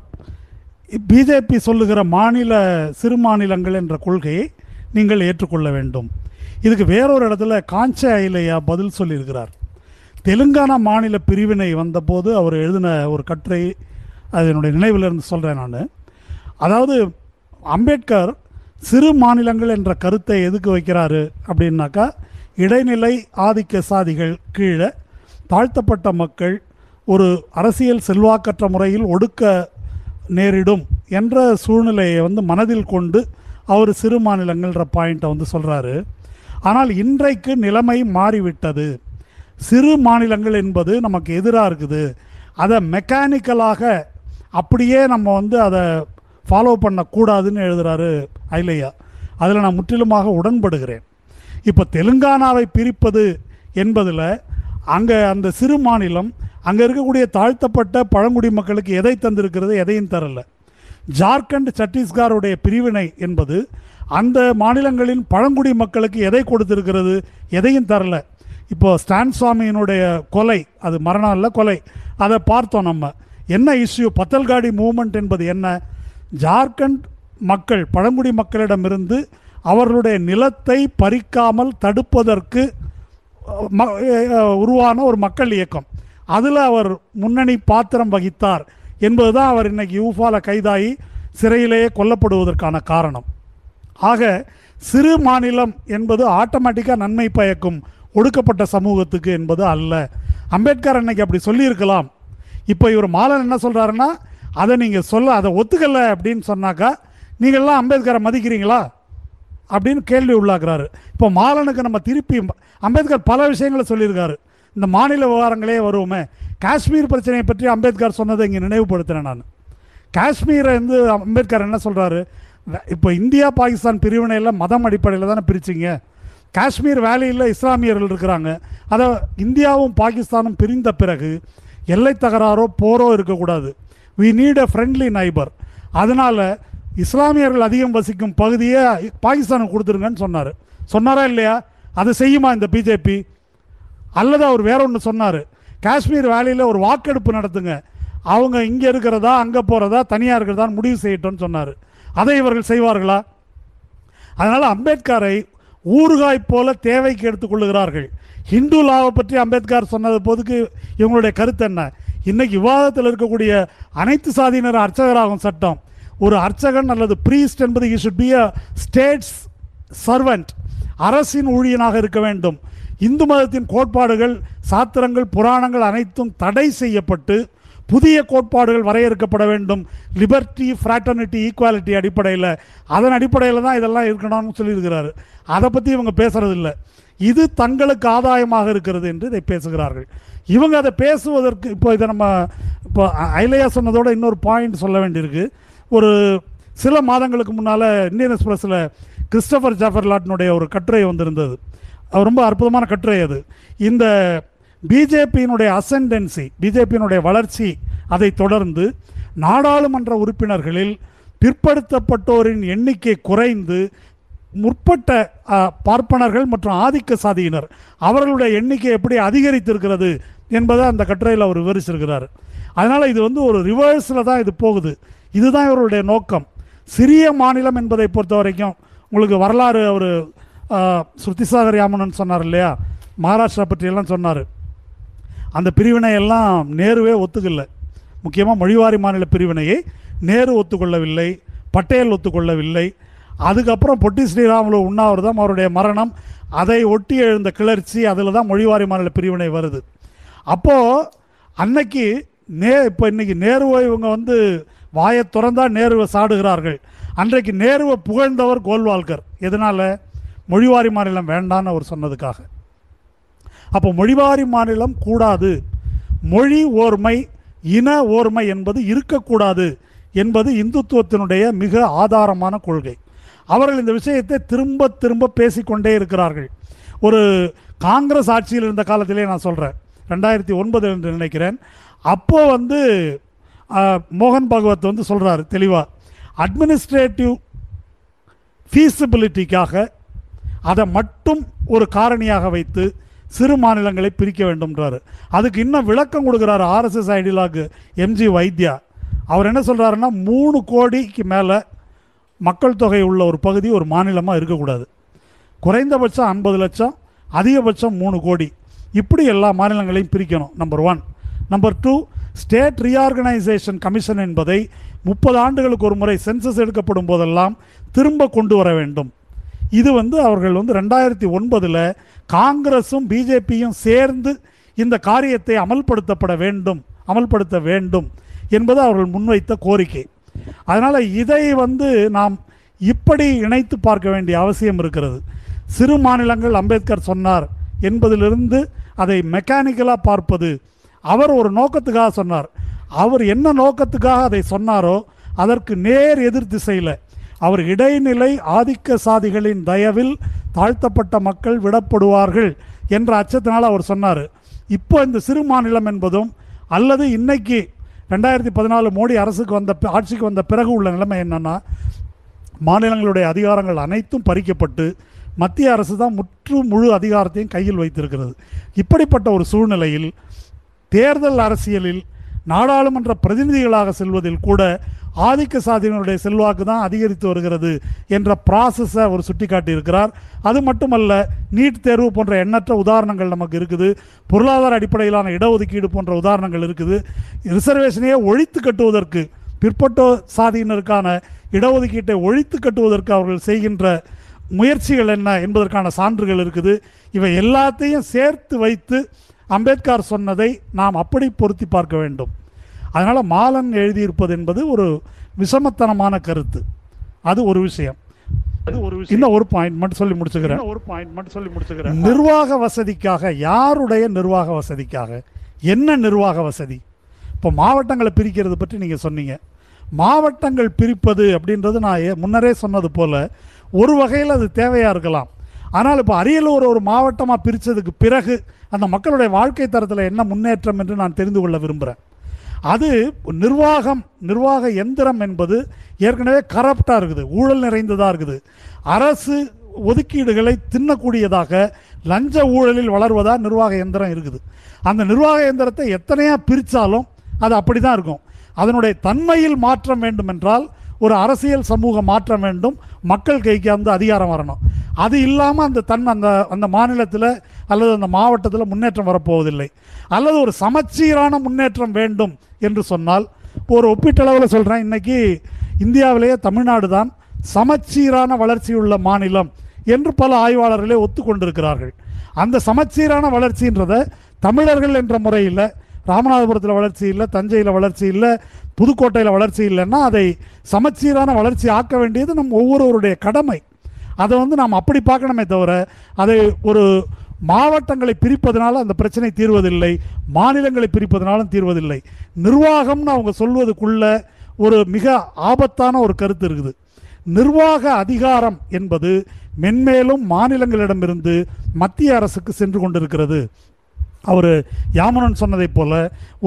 பிஜேபி சொல்லுகிற மாநில சிறு மாநிலங்கள் என்ற கொள்கையை நீங்கள் ஏற்றுக்கொள்ள வேண்டும். இதுக்கு வேறொரு இடத்துல காஞ்சா ஐலையா பதில் சொல்லியிருக்கிறார். தெலுங்கானா மாநில பிரிவினை வந்தபோது அவர் எழுதின ஒரு கட்டுரை, அது என்னுடைய நினைவிலிருந்து சொல்கிறேன் நான். அதாவது அம்பேத்கர் சிறு மாநிலங்கள் என்ற கருத்தை எதுக்கு வைக்கிறாரு அப்படின்னாக்கா, இடைநிலை ஆதிக்க சாதிகள் கீழே தாழ்த்தப்பட்ட மக்கள் ஒரு அரசியல் செல்வாக்கற்ற முறையில் ஒடுக்க நேரிடும் என்ற சூழ்நிலையை வந்து மனதில் கொண்டு அவர் சிறு மாநிலங்கள்ன்ற பாயிண்ட்டை வந்து சொல்கிறாரு. ஆனால் இன்றைக்கு நிலைமை மாறிவிட்டது. சிறு மாநிலங்கள் என்பது நமக்கு எதிராக இருக்குது. அதை மெக்கானிக்கலாக அப்படியே நம்ம வந்து அதை ஃபாலோ பண்ணக்கூடாதுன்னு எழுதுகிறாரு ஐலையா. அதில் நான் முற்றிலுமாக உடன்படுகிறேன். இப்போ தெலுங்கானாவை பிரிப்பது என்பதில் அங்கே அந்த சிறு மாநிலம் அங்கே இருக்கக்கூடிய தாழ்த்தப்பட்ட பழங்குடி மக்களுக்கு எதை தந்திருக்கிறது, எதையும் தரலை. ஜார்க்கண்ட், சத்தீஸ்கருடைய பிரிவினை என்பது அந்த மாநிலங்களின் பழங்குடி மக்களுக்கு எதை கொடுத்திருக்கிறது, எதையும் தரலை. இப்போது ஸ்டான் சுவாமியினுடைய கொலை, அது மரணம் இல்லை, கொலை, அதை பார்த்தோம். நம்ம என்ன இஷ்யூ, பத்தல்காடி மூமெண்ட் என்பது என்ன, ஜார்க்கண்ட் மக்கள் பழங்குடி மக்களிடமிருந்து அவர்களுடைய நிலத்தை பறிக்காமல் தடுப்பதற்கு உருவான ஒரு மக்கள் இயக்கம். அதில் அவர் முன்னணி பாத்திரம் வகித்தார் என்பது தான் அவர் இன்றைக்கி யூஃபாவில் கைதாகி சிறையிலேயே கொல்லப்படுவதற்கான காரணம். ஆக சிறு மாநிலம் என்பது ஆட்டோமேட்டிக்காக நன்மை பயக்கும் ஒடுக்கப்பட்ட சமூகத்துக்கு என்பது அல்ல. அம்பேத்கர் அன்னைக்கு அப்படி சொல்லியிருக்கலாம். இப்போ இவர் மாலன் என்ன சொல்கிறாருன்னா, அதை நீங்கள் சொல்ல, அதை ஒத்துக்கலை அப்படின்னு சொன்னாக்கா நீங்கள்லாம் அம்பேத்கரை மதிக்கிறீங்களா அப்படின்னு கேள்வி உள்ளாக்குறாரு. இப்போ மாலனுக்கு நம்ம திருப்பி, அம்பேத்கர் பல விஷயங்களை சொல்லியிருக்காரு. இந்த மாநில விவகாரங்களே வருவோமே, காஷ்மீர் பிரச்சனையை பற்றி அம்பேத்கர் சொன்னதை இங்கே நினைவுபடுத்துகிறேன் நான். காஷ்மீரை வந்து அம்பேத்கர் என்ன சொல்கிறாரு, இப்போ இந்தியா பாகிஸ்தான் பிரிவினையில் மதம் அடிப்படையில் தானே பிரிச்சிங்க. காஷ்மீர் வேலியில் இஸ்லாமியர்கள் இருக்கிறாங்க. அதை இந்தியாவும் பாகிஸ்தானும் பிரிந்த பிறகு எல்லை தகராறோ போரோ இருக்கக்கூடாது. We need a friendly neighbour. அதனால் இஸ்லாமியர்கள் அதிகம் வசிக்கும் பகுதியை பாகிஸ்தானுக்கு கொடுத்துருங்கன்னு சொன்னார். சொன்னாரா இல்லையா? அதை செய்யுமா இந்த பிஜேபி? அல்லது அவர் வேற ஒன்று சொன்னார், காஷ்மீர் வேலையில் ஒரு வாக்கெடுப்பு நடத்துங்க, அவங்க இங்கே இருக்கிறதா அங்கே போகிறதா தனியாக இருக்கிறதான்னு முடிவு செய்யட்டோன்னு சொன்னார். அதை இவர்கள் செய்வார்களா? அதனால் அம்பேத்கரை ஊறுகாய் போல தேவைக்கு எடுத்துக்கொள்ளுகிறார்கள். ஹிந்து லாவை பற்றி அம்பேத்கர் சொன்னது போதுக்கு இவங்களுடைய கருத்து என்ன? இன்றைக்கி விவாதத்தில் இருக்கக்கூடிய அனைத்து சாதியினர் அர்ச்சகராகும் சட்டம், ஒரு அர்ச்சகன் அல்லது பிரீஸ்ட் என்பது he should be a states servant, அரசின் ஊழியனாக இருக்க வேண்டும். இந்து மதத்தின் கோட்பாடுகள், சாத்திரங்கள், புராணங்கள் அனைத்தும் தடை செய்யப்பட்டு புதிய கோட்பாடுகள் வரையறுக்கப்பட வேண்டும். லிபர்ட்டி, ஃப்ராட்டர்னிட்டி, ஈக்குவாலிட்டி அடிப்படையில், அதன் அடிப்படையில் தான் இதெல்லாம் இருக்கணும்னு சொல்லியிருக்கிறாரு. அதை பற்றி இவங்க பேசுகிறதில்லை. இது தங்களுக்கு ஆதாயமாக இருக்கிறது என்று இதை பேசுகிறார்கள். இவங்க அதை பேசுவதற்கு இப்போ இதை நம்ம இப்போ ஐலையா சொன்னதோட இன்னொரு பாயிண்ட் சொல்ல வேண்டியிருக்கு. ஒரு சில மாதங்களுக்கு முன்னால் இந்தியன் எக்ஸ்பிரஸில் கிறிஸ்டோபர் ஜாஃபர்லாட்டினுடைய ஒரு கட்டுரை வந்திருந்தது. அது ரொம்ப அற்புதமான கட்டுரை. அது இந்த பிஜேபியினுடைய அசெண்டன்சி, பிஜேபியினுடைய வளர்ச்சி, அதை தொடர்ந்து நாடாளுமன்ற உறுப்பினர்களில் பிற்படுத்தப்பட்டோரின் எண்ணிக்கை குறைந்து முற்பட்ட பார்ப்பனர்கள் மற்றும் ஆதிக்க சாதியினர் அவர்களுடைய எண்ணிக்கை எப்படி அதிகரித்திருக்கிறது என்பதை அந்த கட்டுரையில் அவர் விவரிச்சிருக்கிறார். அதனால் இது வந்து ஒரு ரிவர்ஸில் தான் இது போகுது. இதுதான் இவருடைய நோக்கம். சிறிய மாநிலம் என்பதை பொறுத்த வரைக்கும் உங்களுக்கு வரலாறு, அவர் ஸ்ருதிசாகர் ராமன் சொன்னார் இல்லையா, மகாராஷ்டிரா பற்றியெல்லாம் சொன்னார். அந்த பிரிவினையெல்லாம் நேருவே ஒத்துக்கலை. முக்கியமாக மொழிவாரி மாநில பிரிவினையை நேரு ஒத்துக்கொள்ளவில்லை, பட்டேல் ஒத்துக்கொள்ளவில்லை. அதுக்கப்புறம் பொட்டி ஸ்ரீராமுலு உண்ணாவிரதம், அவருடைய மரணம், அதை ஒட்டி எழுந்த கிளர்ச்சி, அதில் தான் மொழிவாரி மாநில பிரிவினை வருது. அப்போது அன்னைக்கு நே இப்போ இன்றைக்கி நேருவை இவங்க வந்து வாயை திறந்தால் நேருவை சாடுகிறார்கள். அன்றைக்கு நேருவை புகழ்ந்தவர் கோல்வால்கர். எதனால்? மொழிவாரி மாநிலம் வேண்டான்னு அவர் சொன்னதுக்காக. அப்போ மொழிவாரி மாநிலம் கூடாது, மொழி ஓர்மை, இன ஓர்மை என்பது இருக்கக்கூடாது என்பது இந்துத்துவத்தினுடைய மிக ஆதாரமான கொள்கை. அவர்கள் இந்த விஷயத்தை திரும்ப திரும்ப பேசிக்கொண்டே இருக்கிறார்கள். ஒரு காங்கிரஸ் ஆட்சியில் இருந்த காலத்திலே நான் சொல்கிறேன், ரெண்டாயிரத்தி ஒன்பது என்று நினைக்கிறேன், அப்போது வந்து மோகன் பாகவத் வந்து சொல்கிறார் தெளிவாக, அட்மினிஸ்ட்ரேட்டிவ் ஃபீஸிபிலிட்டிக்காக அதை மட்டும் ஒரு காரணியாக வைத்து சிறு மாநிலங்களை பிரிக்க வேண்டும்ன்றார். அதுக்கு இன்னும் விளக்கம் கொடுக்குறாரு ஆர்எஸ்எஸ் ஐடியலாக்கு எம்ஜி வைத்தியா. அவர் என்ன சொல்கிறாருன்னா, மூணு கோடிக்கு மேலே மக்கள் தொகை உள்ள ஒரு பகுதி ஒரு மாநிலமாக இருக்கக்கூடாது. குறைந்தபட்சம் ஐம்பது லட்சம், அதிகபட்சம் மூணு கோடி, இப்படி எல்லா மாநிலங்களையும் பிரிக்கணும். Number one. Number two, state reorganisation commission என்பதை முப்பது ஆண்டுகளுக்கு ஒரு முறை சென்சஸ் எடுக்கப்படும் போதெல்லாம் திரும்ப கொண்டு வர வேண்டும். இது வந்து அவர்கள் வந்து ரெண்டாயிரத்தி ஒன்பதில் காங்கிரஸும் பிஜேபியும் சேர்ந்து இந்த காரியத்தை அமல்படுத்தப்பட வேண்டும் அமல்படுத்த வேண்டும் என்பது அவர்கள் முன்வைத்த கோரிக்கை. அதனால் இதை வந்து நாம் இப்படி இணைத்து பார்க்க வேண்டிய அவசியம் இருக்கிறது. சிறு மாநிலங்கள் அம்பேத்கர் சொன்னார் என்பதிலிருந்து அதை மெக்கானிக்கலாக பார்ப்பது, அவர் ஒரு நோக்கத்துக்காக சொன்னார், அவர் என்ன நோக்கத்துக்காக அதை சொன்னாரோ அதற்கு நேர் எதிர் திசையில் அவர் இடைநிலை ஆதிக்க சாதிகளின் தயவில் தாழ்த்தப்பட்ட மக்கள் விடப்படுவார்கள் என்ற அச்சத்தினால் அவர் சொன்னார். இப்போ இந்த சிறு மாநிலம் என்பதும் அல்லது இன்றைக்கி ரெண்டாயிரத்தி பதினாலு மோடி அரசுக்கு வந்த ஆட்சிக்கு வந்த பிறகு உள்ள நிலைமை என்னென்னா, மாநிலங்களுடைய அதிகாரங்கள் அனைத்தும் பறிக்கப்பட்டு மத்திய அரசு தான் முற்று முழு அதிகாரத்தையும் கையில் வைத்திருக்கிறது. இப்படிப்பட்ட ஒரு சூழ்நிலையில் தேர்தல் அரசியலில் நாடாளுமன்ற பிரதிநிதிகளாக செல்வதில் கூட ஆதிக்க சாதியினருடைய செல்வாக்கு தான் அதிகரித்து வருகிறது என்ற ப்ராசஸை அவர் சுட்டி காட்டியிருக்கிறார். அது மட்டுமல்ல, நீட் தேர்வு போன்ற எண்ணற்ற உதாரணங்கள் நமக்கு இருக்குது. பொருளாதார அடிப்படையிலான இடஒதுக்கீடு போன்ற உதாரணங்கள் இருக்குது. ரிசர்வேஷனையே ஒழித்து கட்டுவதற்கு, பிற்பட்ட சாதியினருக்கான இடஒதுக்கீட்டை ஒழித்து கட்டுவதற்கு அவர்கள் செய்கின்ற முயற்சிகள் என்ன என்பதற்கான சான்றுகள் இருக்குது. இவை எல்லாத்தையும் சேர்த்து வைத்து அம்பேத்கர் சொன்னதை நாம் அப்படி பொருத்தி பார்க்க வேண்டும். அதனால் மாலன் எழுதியிருப்பது என்பது ஒரு விஷமத்தனமான கருத்து. அது ஒரு விஷயம். இன்னும் ஒரு பாயிண்ட் மட்டும் சொல்லி முடிச்சுக்கிறேன் ஒரு பாயிண்ட் மட்டும் சொல்லி முடிச்சுக்கிறேன் நிர்வாக வசதிக்காக, யாருடைய நிர்வாக வசதிக்காக, என்ன நிர்வாக வசதி? இப்போ மாவட்டங்களை பிரிக்கிறது பற்றி நீங்கள் சொன்னீங்க. மாவட்டங்கள் பிரிப்பது அப்படின்றது நான் முன்னரே சொன்னது போல் ஒரு வகையில் அது தேவையாக இருக்கலாம். ஆனால் இப்போ அரியலூர் ஒரு மாவட்டமாக பிரித்ததுக்கு பிறகு அந்த மக்களுடைய வாழ்க்கை தரத்தில் என்ன முன்னேற்றம் என்று நான் தெரிந்து கொள்ள விரும்புகிறேன். அது நிர்வாகம், நிர்வாக எந்திரம் என்பது ஏற்கனவே கரப்டாக இருக்குது, ஊழல் நிறைந்ததாக இருக்குது. அரசு ஒதுக்கீடுகளை தின்னக்கூடியதாக லஞ்ச ஊழலில் வளர்வதா நிர்வாக இயந்திரம் இருக்குது. அந்த நிர்வாக இயந்திரத்தை எத்தனையாக பிரித்தாலும் அது அப்படி தான் இருக்கும். அதனுடைய தன்மையில் மாற்றம் வேண்டுமென்றால் ஒரு அரசியல் சமூக மாற்றம் வேண்டும், மக்கள் கைக்கு அந்த அதிகாரம் வரணும். அது இல்லாமல் அந்த தன் அந்த அந்த மாநிலத்தில் அல்லது அந்த மாவட்டத்தில் முன்னேற்றம் வரப்போவதில்லை. அல்லது ஒரு சமச்சீரான முன்னேற்றம் வேண்டும் என்று சொன்னால், ஒரு ஒப்பீட்டளவில் சொல்கிறேன், இன்றைக்கி இந்தியாவிலேயே தமிழ்நாடு தான் சமச்சீரான வளர்ச்சியுள்ள மாநிலம் என்று பல ஆய்வாளர்களே ஒத்துக்கொண்டிருக்கிறார்கள். அந்த சமச்சீரான வளர்ச்சின்றதை தமிழர்கள் என்ற முறையில், ராமநாதபுரத்தில் வளர்ச்சி இல்லை, தஞ்சையில் வளர்ச்சி இல்லை, புதுக்கோட்டையில் வளர்ச்சி இல்லைன்னா அதை சமச்சீரான வளர்ச்சி ஆக்க வேண்டியது நம் ஒவ்வொருவருடைய கடமை. அதை வந்து நாம் அப்படி பார்க்கணுமே தவிர, அதை ஒரு மாவட்டங்களை பிரிப்பதனால அந்த பிரச்சனை தீர்வதில்லை, மாநிலங்களை பிரிப்பதனாலும் தீர்வதில்லை. நிர்வாகம்னு அவங்க சொல்வதுக்குள்ள ஒரு மிக ஆபத்தான ஒரு கருத்து இருக்குது. நிர்வாக அதிகாரம் என்பது மென்மேலும் மாநிலங்களிடமிருந்து மத்திய அரசுக்கு சென்று கொண்டிருக்கிறது. அவர் யாமனன் சொன்னதைப் போல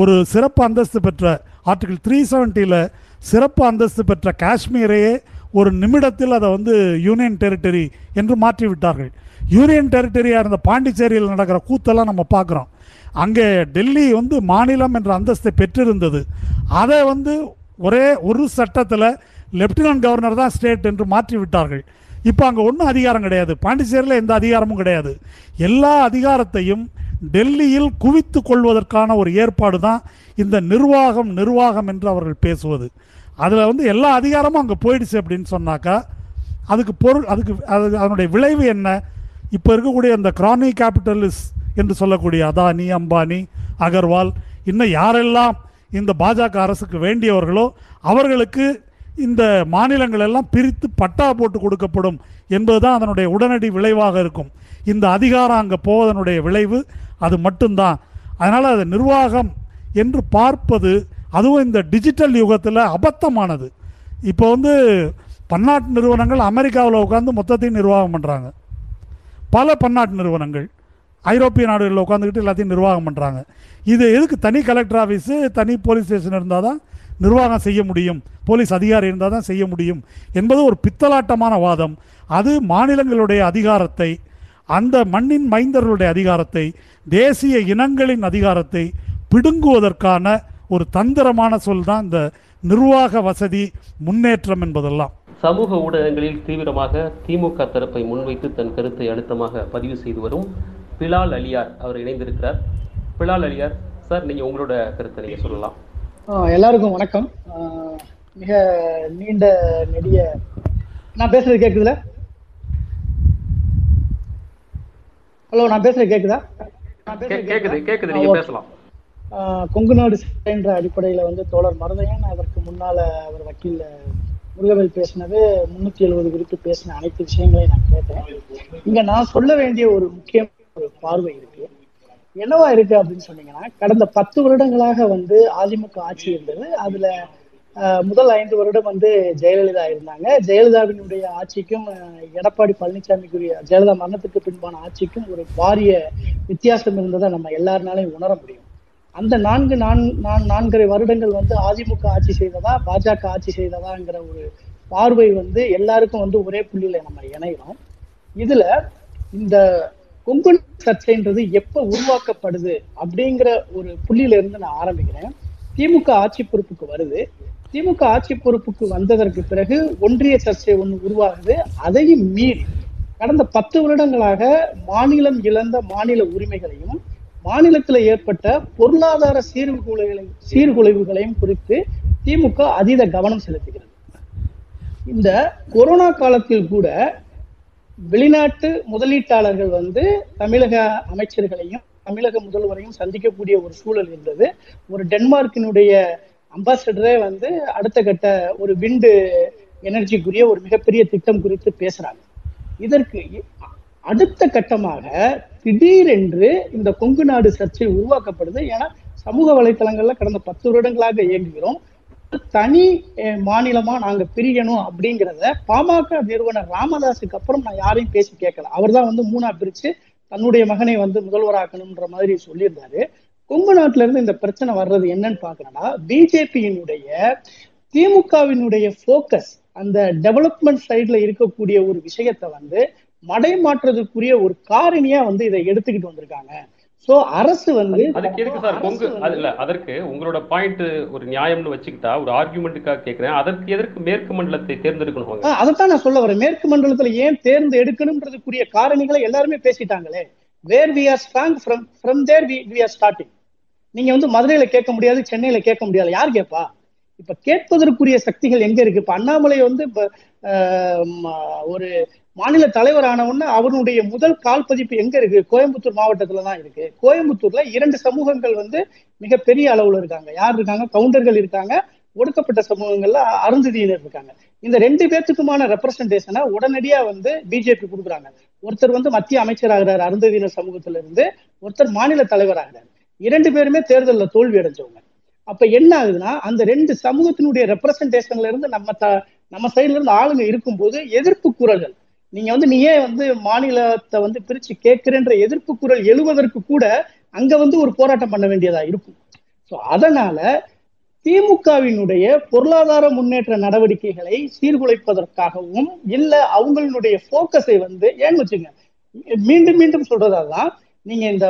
ஒரு சிறப்பு அந்தஸ்து பெற்ற ஆர்டிகிள் த்ரீ செவன்ட்டியில் சிறப்பு அந்தஸ்து பெற்ற காஷ்மீரையே ஒரு நிமிடத்தில் அதை வந்து யூனியன் டெரிட்டரி என்று மாற்றிவிட்டார்கள். யூனியன் டெரிட்டரியாக இருந்த பாண்டிச்சேரியில் நடக்கிற கூத்தெல்லாம் நம்ம பார்க்குறோம். அங்கே டெல்லி வந்து மாநிலம் என்ற அந்தஸ்தை பெற்றிருந்தது. அதை வந்து ஒரே ஒரு சட்டத்தில் லெப்டினன்ட் கவர்னர் தான் ஸ்டேட் என்று மாற்றிவிட்டார்கள். இப்போ அங்கே ஒன்றும் அதிகாரம் கிடையாது, பாண்டிச்சேரியில் எந்த அதிகாரமும் கிடையாது. எல்லா அதிகாரத்தையும் டெல்லியில் குவித்து கொள்வதற்கான ஒரு ஏற்பாடு தான் இந்த நிர்வாகம் நிர்வாகம் என்று அவர்கள் பேசுவது. அதில் வந்து எல்லா அதிகாரமும் அங்கே போயிடுச்சு அப்படின்னு சொன்னாக்கா அதுக்கு பொருள் அதுக்கு அது அதனுடைய விளைவு என்ன? இப்போ இருக்கக்கூடிய அந்த கிரானி கேபிட்டலிஸ்ட் என்று சொல்லக்கூடிய அதானி, அம்பானி, அகர்வால், இன்னும் யாரெல்லாம் இந்த பாஜக அரசுக்கு வேண்டியவர்களோ அவர்களுக்கு இந்த மாநிலங்கள் எல்லாம் பிரித்து பட்டா போட்டு கொடுக்கப்படும் என்பதுதான் அதனுடைய உடனடி விளைவாக இருக்கும். இந்த அதிகாரம் அங்கே போவதனுடைய விளைவு அது மட்டும்தான். அதனால் அது நிர்வாகம் என்று பார்ப்பது அதுவும் இந்த டிஜிட்டல் யுகத்தில் அபத்தமானது. இப்போ வந்து பன்னாட்டு நிறுவனங்கள் அமெரிக்காவில் உட்காந்து மொத்தத்தையும் நிர்வாகம் பண்ணுறாங்க. பல பன்னாட்டு நிறுவனங்கள் ஐரோப்பிய நாடுகளில் உட்காந்துக்கிட்டு எல்லாத்தையும் நிர்வாகம் பண்ணுறாங்க. இது எதுக்கு? தனி கலெக்டர் ஆஃபீஸு, தனி போலீஸ் ஸ்டேஷன் இருந்தால் தான் நிர்வாகம் செய்ய முடியும், போலீஸ் அதிகாரி இருந்தால் தான் செய்ய முடியும் என்பது ஒரு பித்தலாட்டமான வாதம். அது மாநிலங்களுடைய அதிகாரத்தை, அந்த மண்ணின் மைந்தர்களுடைய அதிகாரத்தை, தேசிய இனங்களின் அதிகாரத்தை பிடுங்குவதற்கான ஒரு தந்திரமான சொல் தான் இந்த நிர்வாக வசதி முன்னேற்றம் என்பதெல்லாம். சமூக ஊடகங்களில் தீவிரமாக திமுக தரப்பை முன்வைத்து தன் கருத்தை அழுத்தமாக பதிவு செய்து வரும் பிலால் அலியார் அவர் இணைந்திருக்கிறார். பிலால் அலியார் சார், நீங்கள் உங்களோட கருத்தை நீங்கள் சொல்லலாம். எல்லாருக்கும் வணக்கம். மிக நீண்ட நெடிய நான் பேசுறது கேட்குதுல? ஹலோ, நான் பேசுறது கேட்குதா? கேட்குது கேட்குது, நீங்கள் பேசலாம். கொங்குநாடு என்ற அடிப்படையில் வந்து தோழர் மருதையன், அதற்கு முன்னால் அவர் வக்கீல் முருகவேல் பேசினது, முன்னூற்றி எழுபது குறித்து பேசின அனைத்து விஷயங்களையும் நான் கேட்டேன். இங்கே நான் சொல்ல வேண்டிய ஒரு முக்கியமான ஒரு பார்வை இருக்கு. என்னவா இருக்கு அப்படின்னு சொன்னீங்கன்னா, கடந்த பத்து வருடங்களாக வந்து அதிமுக ஆட்சி இருந்தது. அதில் முதல் ஐந்து வருடம் வந்து ஜெயலலிதா இருந்தாங்க. ஜெயலலிதாவினுடைய ஆட்சிக்கும் எடப்பாடி பழனிசாமிக்குரிய ஜெயலலிதா மரணத்துக்கு பின்பான ஆட்சிக்கும் ஒரு பாரிய வித்தியாசம் இருந்ததை நம்ம எல்லாருனாலையும் உணர முடியும். அந்த நான்கு நான் நான் நான்கரை வருடங்கள் வந்து அதிமுக ஆட்சி செய்ததா பாஜக ஆட்சி செய்ததாங்கிற ஒரு பார்வை வந்து எல்லாருக்கும் வந்து ஒரே புள்ளியில நம்ம இணைகிறோம். இதுல இந்த கொங்கு சர்ச்சைன்றது எப்போ உருவாக்கப்படுது அப்படிங்கிற ஒரு புள்ளியில இருந்து நான் ஆரம்பிக்கிறேன். திமுக ஆட்சி பொறுப்புக்கு வருது. திமுக ஆட்சி பொறுப்புக்கு வந்ததற்கு பிறகு ஒன்றிய சர்ச்சை ஒன்று உருவாகுது. அதையும் மீறி கடந்த பத்து வருடங்களாக மாநிலம் இழந்த மாநில உரிமைகளையும் மாநிலத்தில் ஏற்பட்ட பொருளாதார சீர்குலைகளையும் சீர்குலைவுகளையும் குறித்து திமுக அதீத கவனம் செலுத்துகிறது. இந்த கொரோனா காலத்தில் கூட வெளிநாட்டு முதலீட்டாளர்கள் வந்து தமிழக அமைச்சர்களையும் தமிழக முதல்வரையும் சந்திக்கக்கூடிய ஒரு சூழல் இருந்தது. ஒரு டென்மார்க்கினுடைய அம்பாசிடரே வந்து அடுத்த கட்ட ஒரு விண்டு எனர்ஜிக்குரிய ஒரு மிகப்பெரிய திட்டம் குறித்து பேசுறாங்க. இதற்கு அடுத்த கட்டமாக திடீரென்று இந்த கொங்கு நாடு சர்ச்சை உருவாக்கப்படுது. ஏன்னா சமூக வலைத்தளங்கள்ல கடந்த பத்து வருடங்களாக இயங்குகிறோம். தனி மாநிலமா நாங்க பிரியணும் அப்படிங்கிறத பாமக நிறுவனர் ராமதாஸுக்கு அப்புறம் நான் யாரையும் பேசி கேட்கல. அவர் தான் வந்து மூணா பிரிச்சு தன்னுடைய மகனை வந்து முதல்வராக்கணும்ன்ற மாதிரி சொல்லியிருந்தாரு. கொங்கு நாட்டுல இருந்து இந்த பிரச்சனை வர்றது என்னன்னு பாக்குறேன்னா, பிஜேபியினுடைய திமுகவினுடைய போக்கஸ் அந்த டெவலப்மெண்ட் சைட்ல இருக்கக்கூடிய ஒரு விஷயத்த வந்து மடை மாற்றத்துக்குரிய ஒரு காரணியா வந்து இதை எடுத்துக்கிட்டு வந்திருக்காங்க. சோ அரசு வந்து அதுக்கு எதுக்கு சார் கொங்கு இல்ல, அதற்கு உங்களோட பாயிண்ட் ஒரு நியாயம்னு வச்சுக்கிட்டா ஒரு ஆர்குமெண்ட்டுக்காக கேட்கிறேன், அதற்கு எதற்கு மேற்கு மண்டலத்தை தேர்ந்தெடுக்கணும்? அதைத்தான் நான் சொல்ல வரேன். மேற்கு மண்டலத்துல ஏன் தேர்ந்து எடுக்கணும்ன்றதுக்குரிய காரணிகளை எல்லாருமே பேசிட்டாங்களே. Where we are strong, from from there we we are starting. நீங்க வந்து மதுரையில கேட்க முடியாது, சென்னையில கேட்க முடியாது, யார் கேட்பா? இப்ப கேட்பதற்குரிய சக்திகள் எங்க இருக்கு? இப்ப அண்ணாமலை வந்து ஒரு மாநில தலைவர் ஆனவுன்னா அவனுடைய முதல் கால் பதிப்பு எங்க இருக்கு? கோயம்புத்தூர் மாவட்டத்துலதான் இருக்கு. கோயம்புத்தூர்ல இரண்டு சமூகங்கள் வந்து மிகப்பெரிய அளவுல இருக்காங்க. யார் இருக்காங்க? கவுண்டர்கள் இருக்காங்க, ஒடுக்கப்பட்ட சமூகங்கள்ல அருந்ததியினர் இருக்காங்க. இந்த ரெண்டு பேர்த்துக்குமான ரெப்ரசன்டேஷனை உடனடியா வந்து பிஜேபி கொடுக்குறாங்க. ஒருத்தர் வந்து மத்திய அமைச்சராகிறார் அருந்ததியினர் சமூகத்துல இருந்து, ஒருத்தர் மாநில தலைவராகிறார். இரண்டு பேருமே தேர்தலில் தோல்வி அடைஞ்சவங்க. அப்ப என்ன ஆகுதுன்னா, அந்த ரெண்டு சமூகத்தினுடைய ரெப்ரசன்டேஷன்ல இருந்து நம்ம த நம்ம சைட்ல இருந்து ஆளுங்க இருக்கும்போது எதிர்ப்பு குரல்கள், நீங்க வந்து நீ ஏன் வந்து மாநிலத்தை வந்து பிரிச்சு கேட்கிறன்ற எதிர்ப்பு குரல் எழுவதற்கு கூட அங்க வந்து ஒரு போராட்டம் பண்ண வேண்டியதா இருக்கும். ஸோ அதனால திமுகவினுடைய பொருளாதார முன்னேற்ற நடவடிக்கைகளை சீர்குலைப்பதற்காகவும் இல்லை, அவங்களுடைய போக்கஸை வந்து ஏன்னு வச்சுங்க, மீண்டும் மீண்டும் சொல்றதாதான் நீங்க இந்த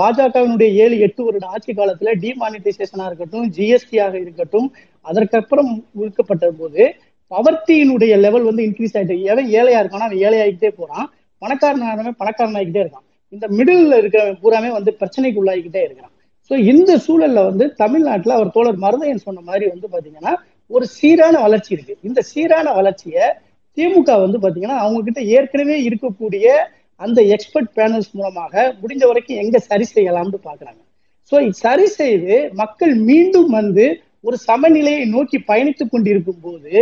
பாஜகவினுடைய ஏழு எட்டு வருட ஆட்சி காலத்துல டிமானிட்டைசேஷனா இருக்கட்டும், ஜிஎஸ்டியாக இருக்கட்டும், அதற்கப்புறம் உருக்கப்பட்ட போது பவர்ட்டியினுடைய லெவல் வந்து இன்க்ரீஸ் ஆகிட்டு, எவன் ஏழையா இருக்கானா அவன் ஏழையாகிக்கிட்டே போறான், பணக்காரனானவன் பணக்காரனாகிக்கிட்டே இருக்கான், இந்த மிடில் இருக்கிறவன் பூராமே வந்து பிரச்சனைக்கு உள்ளாகிக்கிட்டே இருக்கிறான். ஸோ இந்த சூழல்ல வந்து தமிழ்நாட்டில் அவர் தோழர் மருதையன் சொன்ன மாதிரி வந்து பாத்தீங்கன்னா ஒரு சீரான வளர்ச்சி இருக்கு. இந்த சீரான வளர்ச்சியை திமுக வந்து பாத்தீங்கன்னா அவங்க கிட்ட ஏற்கனவே இருக்கக்கூடிய அந்த எக்ஸ்பர்ட் பேனல்ஸ் மூலமாக முடிஞ்ச வரைக்கும் எங்க சரி செய்யலாம்னு பாக்குறாங்க. ஸோ சரி செய்து மக்கள் மீண்டும் வந்து ஒரு சமநிலையை நோக்கி பயணித்து கொண்டிருக்கும் போது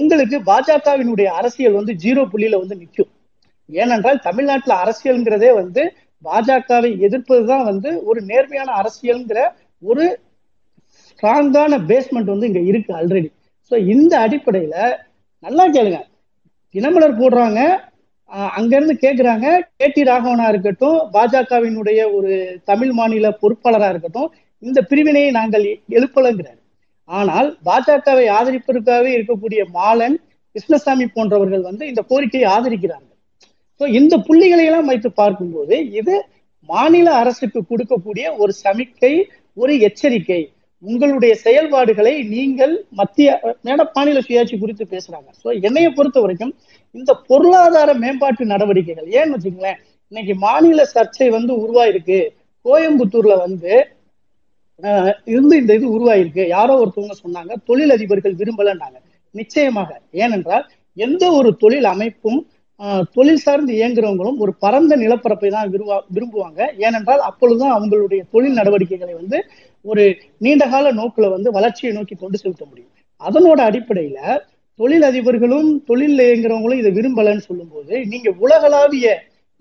உங்களுக்கு பாஜகவினுடைய அரசியல் வந்து ஜீரோ புள்ளியில வந்து நிற்கும். ஏனென்றால் தமிழ்நாட்டுல அரசியல்ங்கிறதே வந்து பாஜகவை எதிர்ப்பதுதான் வந்து ஒரு நேர்மையான அரசியல்ங்கிற ஒரு ஸ்ட்ராங்கான பேஸ்மெண்ட் வந்து இங்க இருக்கு ஆல்ரெடி. ஸோ இந்த அடிப்படையில நல்லா கேளுங்க, தினமலர் போடுறாங்க, அங்கிருந்து கேட்குறாங்க, கேடி ராகவனா இருக்கட்டும், பாஜகவினுடைய ஒரு தமிழ் மாநில பொறுப்பாளராக இருக்கட்டும், இந்த பிரிவினையை நாங்கள் எழுப்பலங்கிறார். ஆனால் பாஜகவை ஆதரிப்பதற்காகவே இருக்கக்கூடிய மாலன், கிருஷ்ணசாமி போன்றவர்கள் வந்து இந்த கோரிக்கையை ஆதரிக்கிறார்கள். ஸோ இந்த புள்ளிகளையெல்லாம் வைத்து பார்க்கும்போது இது மாநில அரசுக்கு கொடுக்கக்கூடிய ஒரு சமிக்கை, ஒரு எச்சரிக்கை. உங்களுடைய செயல்பாடுகளை நீங்கள் மத்திய மேட மாநில சுயாட்சி குறித்து பேசுறாங்க. ஸோ என்னைய பொறுத்த வரைக்கும் இந்த பொருளாதார மேம்பாட்டு நடவடிக்கைகள் ஏன்னு வச்சுங்களேன், இன்னைக்கு மாநில சர்ச்சை வந்து உருவாயிருக்கு. கோயம்புத்தூர்ல வந்து இருந்து இந்த இது உருவாயிருக்கு. யாரோ ஒருத்தவங்க சொன்னாங்க தொழிலதிபர்கள் விரும்பலன்னாங்க. நிச்சயமாக, ஏனென்றால் எந்த ஒரு தொழில் அமைப்பும் தொழில் சார்ந்து இயங்குறவங்களும் ஒரு பரந்த நிலப்பரப்பை தான் விரும்பா விரும்புவாங்க ஏனென்றால் அப்பொழுதுதான் அவங்களுடைய தொழில் நடவடிக்கைகளை வந்து ஒரு நீண்டகால நோக்குல வந்து வளர்ச்சியை நோக்கி கொண்டு செலுத்த முடியும். அதனோட அடிப்படையில தொழிலதிபர்களும் தொழில் இயங்குறவங்களும் இதை விரும்பலன்னு சொல்லும் போது நீங்க உலகளாவிய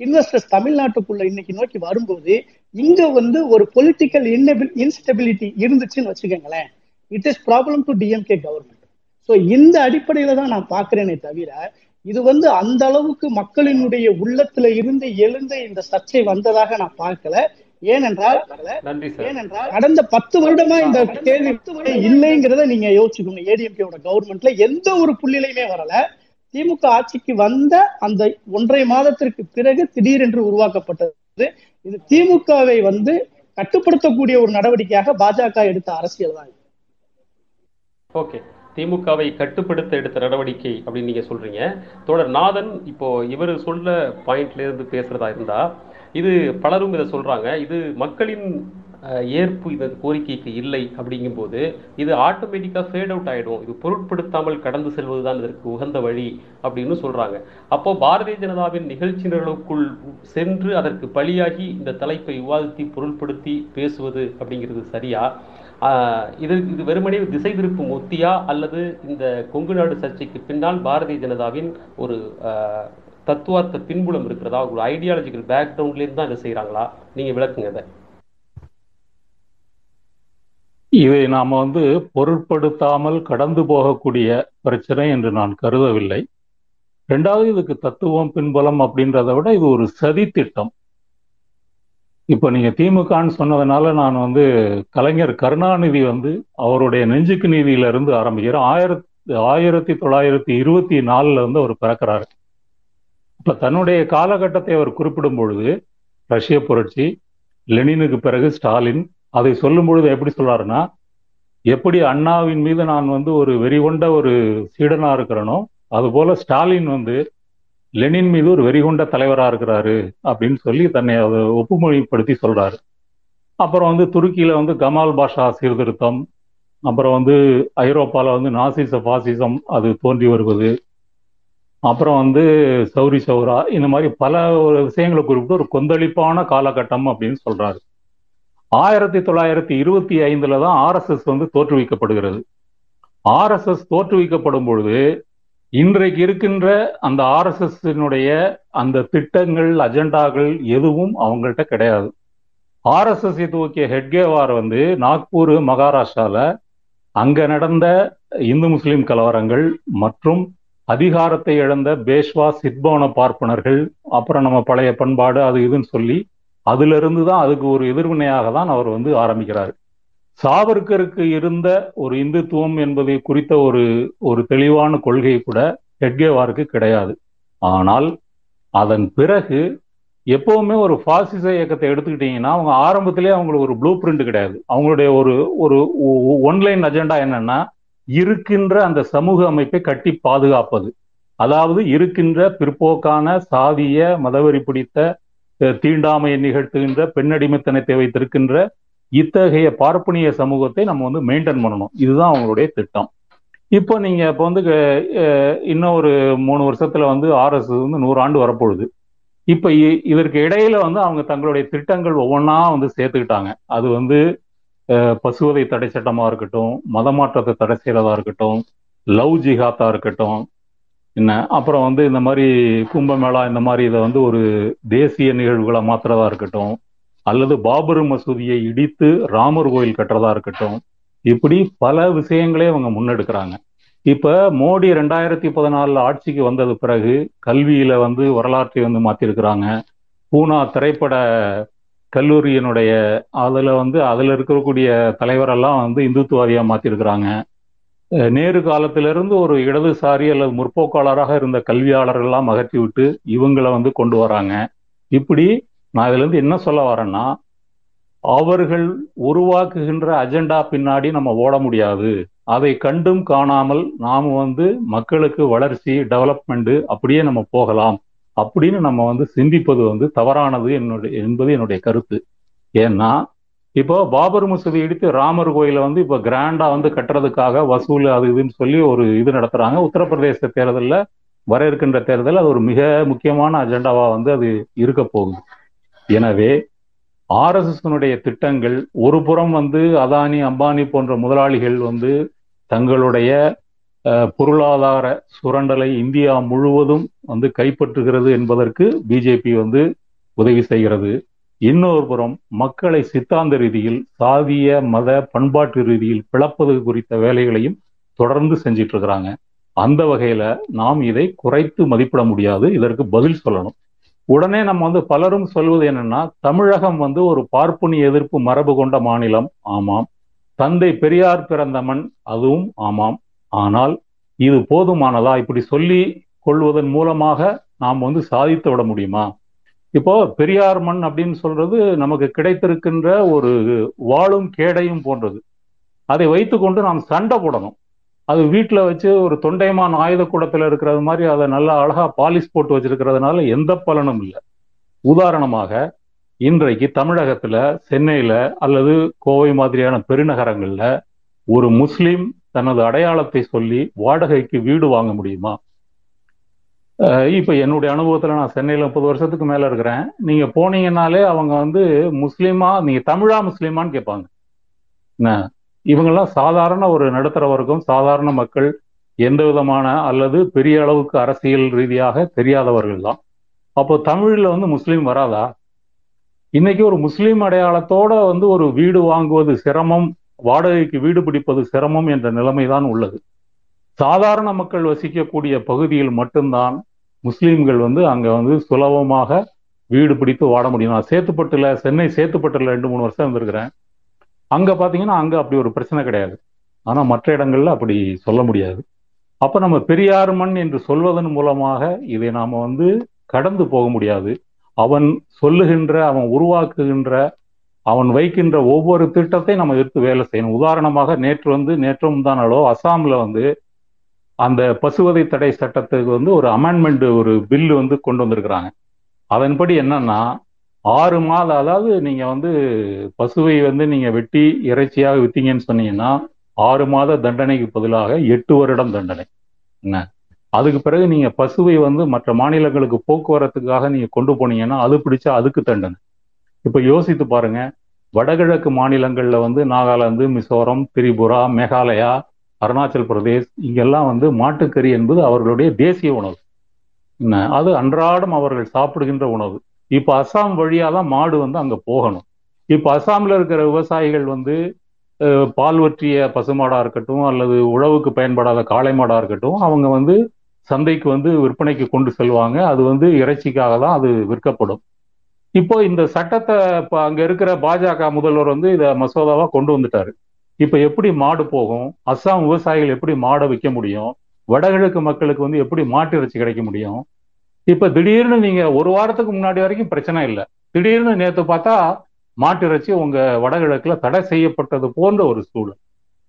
இன்வெஸ்டர்ஸ் தமிழ்நாட்டுக்குள்ள இன்னைக்கு நோக்கி வரும்போது இங்க வந்து ஒரு பொலிட்டிக்கல் இன்னபில் இன்ஸ்டெபிலிட்டி இருந்துச்சுன்னு வச்சுக்கோங்களேன், it is problem to DMK government. So இந்த அடிப்படையில தான் நான் பாக்குறேனே தவிர இது வந்து அந்த அளவுக்கு மக்களினுடைய உள்ளத்துல இருந்து எழுந்த இந்த சர்ச்சை வந்ததாக நான் பார்க்கல. ஏனென்றால் ஏனென்றால் கடந்த பத்து வருடமா இந்த கேள்வி இல்லைங்கிறத நீங்க யோசிச்சுக்கோங்க. ஏடிஎம்கேவோட கவர்மெண்ட்ல எந்த ஒரு புள்ளிலையுமே வரல. திமுக ஆட்சிக்கு வந்த அந்த ஒன்றரை மாதத்திற்கு பிறகு திடீரென்று உருவாக்கப்பட்டது. இது திமுகவை வந்து கட்டுப்படுத்தக்கூடிய ஒரு நடவடிக்கையாக பாஜக எடுத்த அரசியல் தான். ஓகே, திமுகவை கட்டுப்படுத்த எடுத்த நடவடிக்கை அப்படின்னு நீங்கள் சொல்கிறீங்க. தோழர் நாதன் இப்போது இவர் சொல்ல பாயிண்ட்லேருந்து பேசுகிறதா இருந்தால், இது பலரும் இதை சொல்கிறாங்க, இது மக்களின் ஏற்பு இந்த கோரிக்கைக்கு இல்லை அப்படிங்கும்போது இது ஆட்டோமேட்டிக்காக ஃபேட் அவுட் ஆகிடும், இது பொருட்படுத்தாமல் கடந்து செல்வது தான் இதற்கு உகந்த வழி அப்படின்னு சொல்கிறாங்க. அப்போது பாரதிய ஜனதாவின் நிகழ்ச்சி நிரலுக்குள் சென்று அதற்கு பலியாகி இந்த தலைப்பை விவாதித்து பொருட்படுத்தி பேசுவது அப்படிங்கிறது சரியா? இது இது வெறுமனே திசை திருப்பும் உத்தியா, அல்லது இந்த கொங்கு நாடு சர்ச்சைக்கு பின்னால் பாரதிய ஜனதாவின் ஒரு தத்துவார்த்த பின்புலம் இருக்கிறதா, ஒரு ஐடியாலஜிக்கல் பேக்ரவுண்ட்லேருந்து தான் இதை செய்கிறாங்களா? நீங்கள் விளக்குங்க இதை. இதை நாம் வந்து பொருட்படுத்தாமல் கடந்து போகக்கூடிய பிரச்சனை என்று நான் கருதவில்லை. ரெண்டாவது, இதுக்கு தத்துவம் பின்புலம் அப்படின்றத விட இது ஒரு சதித்திட்டம். இப்போ நீங்கள் திமுகன்னு சொன்னதுனால நான் வந்து கலைஞர் கருணாநிதி வந்து அவருடைய நெஞ்சுக்கு நீதியிலிருந்து ஆரம்பிக்கிறேன். ஆயிரத்தி ஆயிரத்தி தொள்ளாயிரத்தி இருபத்தி நாலுல வந்து அவர் பிறக்கிறாரு. இப்போ தன்னுடைய காலகட்டத்தை அவர் குறிப்பிடும் பொழுது ரஷ்ய புரட்சி, லெனினுக்கு பிறகு ஸ்டாலின், அதை சொல்லும் பொழுது எப்படி சொல்றாருன்னா, எப்படி அண்ணாவின் மீது நான் வந்து ஒரு வெறி கொண்ட ஒரு சீடனா இருக்கிறேனோ அதுபோல ஸ்டாலின் வந்து லெனின் மீது ஒரு வெறிகொண்ட தலைவராக இருக்கிறாரு அப்படின்னு சொல்லி தன்னை அதை ஒப்புமொழிப்படுத்தி சொல்றாரு. அப்புறம் வந்து துருக்கியில வந்து கமால் பாஷா சீர்திருத்தம், அப்புறம் வந்து ஐரோப்பாவில் வந்து நாசிச பாசிசம் அது தோன்றி வருவது, அப்புறம் வந்து சௌரி சௌரா, இந்த மாதிரி பல ஒரு விஷயங்களை குறிப்பிட்டு ஒரு கொந்தளிப்பான காலகட்டம் அப்படின்னு சொல்றாரு. ஆயிரத்தி தொள்ளாயிரத்தி இருபத்தி ஐந்துல தான் ஆர்எஸ்எஸ் வந்து தோற்றுவிக்கப்படுகிறது. ஆர்எஸ்எஸ் தோற்றுவிக்கப்படும் பொழுது இன்றைக்கு இருக்கின்ற அந்த ஆர்எஸ்எஸ்னுடைய அந்த திட்டங்கள், அஜெண்டாக்கள் எதுவும் அவங்கள்ட்ட கிடையாது. ஆர்எஸ்எஸ் தூக்கிய ஹெட்கேவார் வந்து நாக்பூர், மகாராஷ்டிராவில் அங்கே நடந்த இந்து முஸ்லீம் கலவரங்கள் மற்றும் அதிகாரத்தை இழந்த பேஷ்வா சித்பவன பார்ப்பனர்கள், அப்புறம் நம்ம பழைய பண்பாடு அது இதுன்னு சொல்லி அதிலிருந்து தான் அதுக்கு ஒரு எதிர்வினையாக தான் அவர் வந்து ஆரம்பிக்கிறார். சாவர்கருக்கு இருந்த ஒரு இந்துத்துவம் என்பது குறித்த ஒரு ஒரு தெளிவான கொள்கை கூட ஹெட்கேவாருக்கு கிடையாது. ஆனால் அதன் பிறகு எப்பவுமே ஒரு பாசிச இயக்கத்தை எடுத்துக்கிட்டீங்கன்னா அவங்க ஆரம்பத்திலே அவங்களுக்கு ஒரு ப்ளூ பிரிண்ட் கிடையாது. அவங்களுடைய ஒரு ஒரு ஒன்லைன் அஜெண்டா என்னன்னா, இருக்கின்ற அந்த சமூக அமைப்பை கட்டி பாதுகாப்பது, அதாவது இருக்கின்ற பிற்போக்கான சாதிய மதவெறி பிடித்த தீண்டாமையை நிகழ்த்துகின்ற பெண்ணடிமைத்தனத்தை வைத்திருக்கின்ற இத்தகைய பார்ப்பனிய சமூகத்தை நம்ம வந்து மெயின்டைன் பண்ணணும், இதுதான் அவங்களுடைய திட்டம். இப்போ நீங்க இப்போ வந்து இன்னும் ஒரு மூணு வருஷத்துல வந்து ஆர்எஸ்எஸ் வந்து நூறாண்டு வரப்போகுது. இப்போ இதற்கு இடையில வந்து அவங்க தங்களுடைய திட்டங்கள் ஒவ்வொன்றா வந்து சேர்த்துக்கிட்டாங்க. அது வந்து பசுவதை தடை சட்டமா இருக்கட்டும், மதமாற்றத்தை தடை செய்யறதா இருக்கட்டும், லவ் ஜிஹாத்தா இருக்கட்டும், என்ன அப்புறம் வந்து இந்த மாதிரி கும்பமேளா, இந்த மாதிரி இதை வந்து ஒரு தேசிய நிகழ்வுகளை மாத்துறதா இருக்கட்டும், அல்லது பாபர் மசூதியை இடித்து ராமர் கோயில் கட்டுறதா இருக்கட்டும், இப்படி பல விஷயங்களே அவங்க முன்னெடுக்கிறாங்க. இப்ப மோடி ரெண்டாயிரத்தி பதினாலுல ஆட்சிக்கு வந்தது பிறகு கல்வியில வந்து வரலாற்றை வந்து மாத்திருக்கிறாங்க. பூனா திரைப்பட கல்லூரியினுடைய அதுல வந்து அதுல இருக்கக்கூடிய தலைவரெல்லாம் வந்து இந்துத்துவாதியா மாத்திருக்கிறாங்க. நேரு காலத்திலிருந்து ஒரு இடதுசாரி அல்லது முற்போக்காளராக இருந்த கல்வியாளர்கள்லாம் அகற்றி விட்டு இவங்களை வந்து கொண்டு வராங்க. இப்படி நான் இதுல இருந்து என்ன சொல்ல வரேன்னா, அவர்கள் உருவாக்குகின்ற அஜெண்டா பின்னாடி நம்ம ஓட முடியாது. அதை கண்டும் காணாமல் நாம் வந்து மக்களுக்கு வளர்ச்சி, டெவலப்மெண்ட் அப்படியே நம்ம போகலாம் அப்படின்னு நம்ம வந்து சிந்திப்பது வந்து தவறானது என்னுடைய என்பது என்னுடைய கருத்து. ஏன்னா இப்போ பாபர் மசூதி இடித்து ராமர் கோயிலை வந்து இப்போ கிராண்டா வந்து கட்டுறதுக்காக வசூல் அது இதுன்னு சொல்லி ஒரு இது நடத்துறாங்க. உத்தரப்பிரதேச தேர்தலில் வர இருக்கின்ற தேர்தல் அது ஒரு மிக முக்கியமான அஜெண்டாவா வந்து அது இருக்க போகுது. எனவே ஆர்எஸ்எஸ்னுடைய திட்டங்கள் ஒரு புறம் வந்து அதானி, அம்பானி போன்ற முதலாளிகள் வந்து தங்களுடைய பொருளாதார சுரண்டலை இந்தியா முழுவதும் வந்து கைப்பற்றுகிறது என்பதற்கு பிஜேபி வந்து உதவி செய்கிறது. இன்னொரு புறம் மக்களை சித்தாந்த ரீதியில், சாதிய மத பண்பாட்டு ரீதியில் பிளப்பது குறித்த வேலைகளையும் தொடர்ந்து செஞ்சிட்டு இருக்கிறாங்க. அந்த வகையில நாம் இதை குறைத்து மதிப்பிட முடியாது, இதற்கு பதில் சொல்லணும். உடனே நம்ம வந்து பலரும் சொல்வது என்னன்னா, தமிழகம் வந்து ஒரு பார்ப்பனி எதிர்ப்பு மரபு கொண்ட மாநிலம். ஆமாம், தந்தை பெரியார் பிறந்த மண், அதுவும் ஆமாம். ஆனால் இது போதுமானதா? இப்படி சொல்லி கொள்வதன் மூலமாக நாம் வந்து சாதித்து விட முடியுமா? இப்போ பெரியார் மண் அப்படின்னு சொல்றது நமக்கு கிடைத்திருக்கின்ற ஒரு வாளும் கேடையும் போன்றது. அதை வைத்து கொண்டு நாம் சண்டை போடணும். அது வீட்டில் வச்சு ஒரு தொண்டைமான் ஆயுத கூடத்தில் இருக்கிறது மாதிரி அதை நல்லா அழகாக பாலிஷ் போட்டு வச்சிருக்கிறதுனால எந்த பலனும் இல்லை. உதாரணமாக இன்றைக்கு தமிழகத்தில் சென்னையில் அல்லது கோவை மாதிரியான பெருநகரங்களில் ஒரு முஸ்லீம் தனது அடையாளத்தை சொல்லி வாடகைக்கு வீடு வாங்க முடியுமா? இப்போ என்னுடைய அனுபவத்தில் நான் சென்னையில் முப்பது வருஷத்துக்கு மேலே இருக்கிறேன். நீங்கள் போனீங்கன்னாலே அவங்க வந்து முஸ்லீமா, நீங்கள் தமிழா முஸ்லீமான்னு கேட்பாங்க. என்ன, இவங்கெல்லாம் சாதாரண ஒரு நடுத்தர வர்க்கம், சாதாரண மக்கள், எந்த விதமான அல்லது பெரிய அளவுக்கு அரசியல் ரீதியாக தெரியாதவர்கள் தான். அப்போ தமிழில் வந்து முஸ்லீம் வராதா? இன்னைக்கு ஒரு முஸ்லீம் அடையாளத்தோட வந்து ஒரு வீடு வாங்குவது சிரமம், வாடகைக்கு வீடு பிடிப்பது சிரமம் என்ற நிலைமைதான் உள்ளது. சாதாரண மக்கள் வசிக்கக்கூடிய பகுதியில் மட்டும்தான் முஸ்லீம்கள் வந்து அங்கே வந்து சுலபமாக வீடு பிடித்து வாட முடியும். நான் சேத்துப்பட்டுல, சென்னை சேத்துப்பட்டுல ரெண்டு மூணு வருஷம் இருந்திருக்கிறேன். அங்க பாத்தீங்கன்னா அங்க அப்படி ஒரு பிரச்சனை கிடையாது. ஆனா மற்ற இடங்கள்ல அப்படி சொல்ல முடியாது. அப்ப நம்ம பெரியார் மண் என்று சொல்வதன் மூலமாக இதை நாம வந்து கடந்து போக முடியாது. அவன் சொல்லுகின்ற, அவன் உருவாக்குகின்ற, அவன் வைக்கின்ற ஒவ்வொரு திட்டத்தையும் நம்ம எடுத்து வேலை செய்யணும். உதாரணமாக நேற்று வந்து நேற்றும் தானாலோ அசாமில் வந்து அந்த பசுவதை தடை சட்டத்துக்கு வந்து ஒரு அமெண்ட்மெண்ட், ஒரு பில்லு வந்து கொண்டு வந்திருக்கிறாங்க. அதன்படி என்னன்னா, ஆறு மாதம் அதாவது நீங்க வந்து பசுவை வந்து நீங்க வெட்டி இறைச்சியாக வித்தீங்கன்னு சொன்னீங்கன்னா ஆறு மாத தண்டனைக்கு பதிலாக எட்டு வருடம் தண்டனை. என்ன அதுக்கு பிறகு நீங்க பசுவை வந்து மற்ற மாநிலங்களுக்கு போக்குவரத்துக்காக நீங்க கொண்டு போனீங்கன்னா அது பிடிச்சா அதுக்கு தண்டனை. இப்ப யோசித்து பாருங்க, வடகிழக்கு மாநிலங்கள்ல வந்து நாகாலாந்து, மிசோரம், திரிபுரா, மேகாலயா, அருணாச்சல் பிரதேஷ், இங்கெல்லாம் வந்து மாட்டுக்கறி என்பது அவர்களுடைய தேசிய உணவு. என்ன அது அன்றாடம் அவர்கள் சாப்பிடுகின்ற உணவு. இப்ப அசாம் வழியா தான் மாடு வந்து அங்க போகணும். இப்ப அசாம்ல இருக்கிற விவசாயிகள் வந்து பால்வற்றிய பசுமாடா இருக்கட்டும் அல்லது உழவுக்கு பயன்படாத காளை மாடா இருக்கட்டும், அவங்க வந்து சந்தைக்கு வந்து விற்பனைக்கு கொண்டு செல்வாங்க. அது வந்து இறைச்சிக்காக தான் அது விற்கப்படும். இப்போ இந்த சட்டத்தை இப்போ அங்க இருக்கிற பாஜக முதல்வர் வந்து இதை மசோதாவா கொண்டு வந்துட்டாரு. இப்ப எப்படி மாடு போகும்? அசாம் விவசாயிகள் எப்படி மாடை விற்க முடியும்? வடகிழக்கு மக்களுக்கு வந்து எப்படி மாட்டு இறைச்சி கிடைக்க முடியும்? இப்ப திடீர்னு நீங்க ஒரு வாரத்துக்கு முன்னாடி வரைக்கும் பிரச்சனை இல்லை, திடீர்னு நேற்று பார்த்தா மாட்டு இறைச்சி உங்க வடகிழக்குல தடை செய்யப்பட்டது போன்ற ஒரு சூழல்.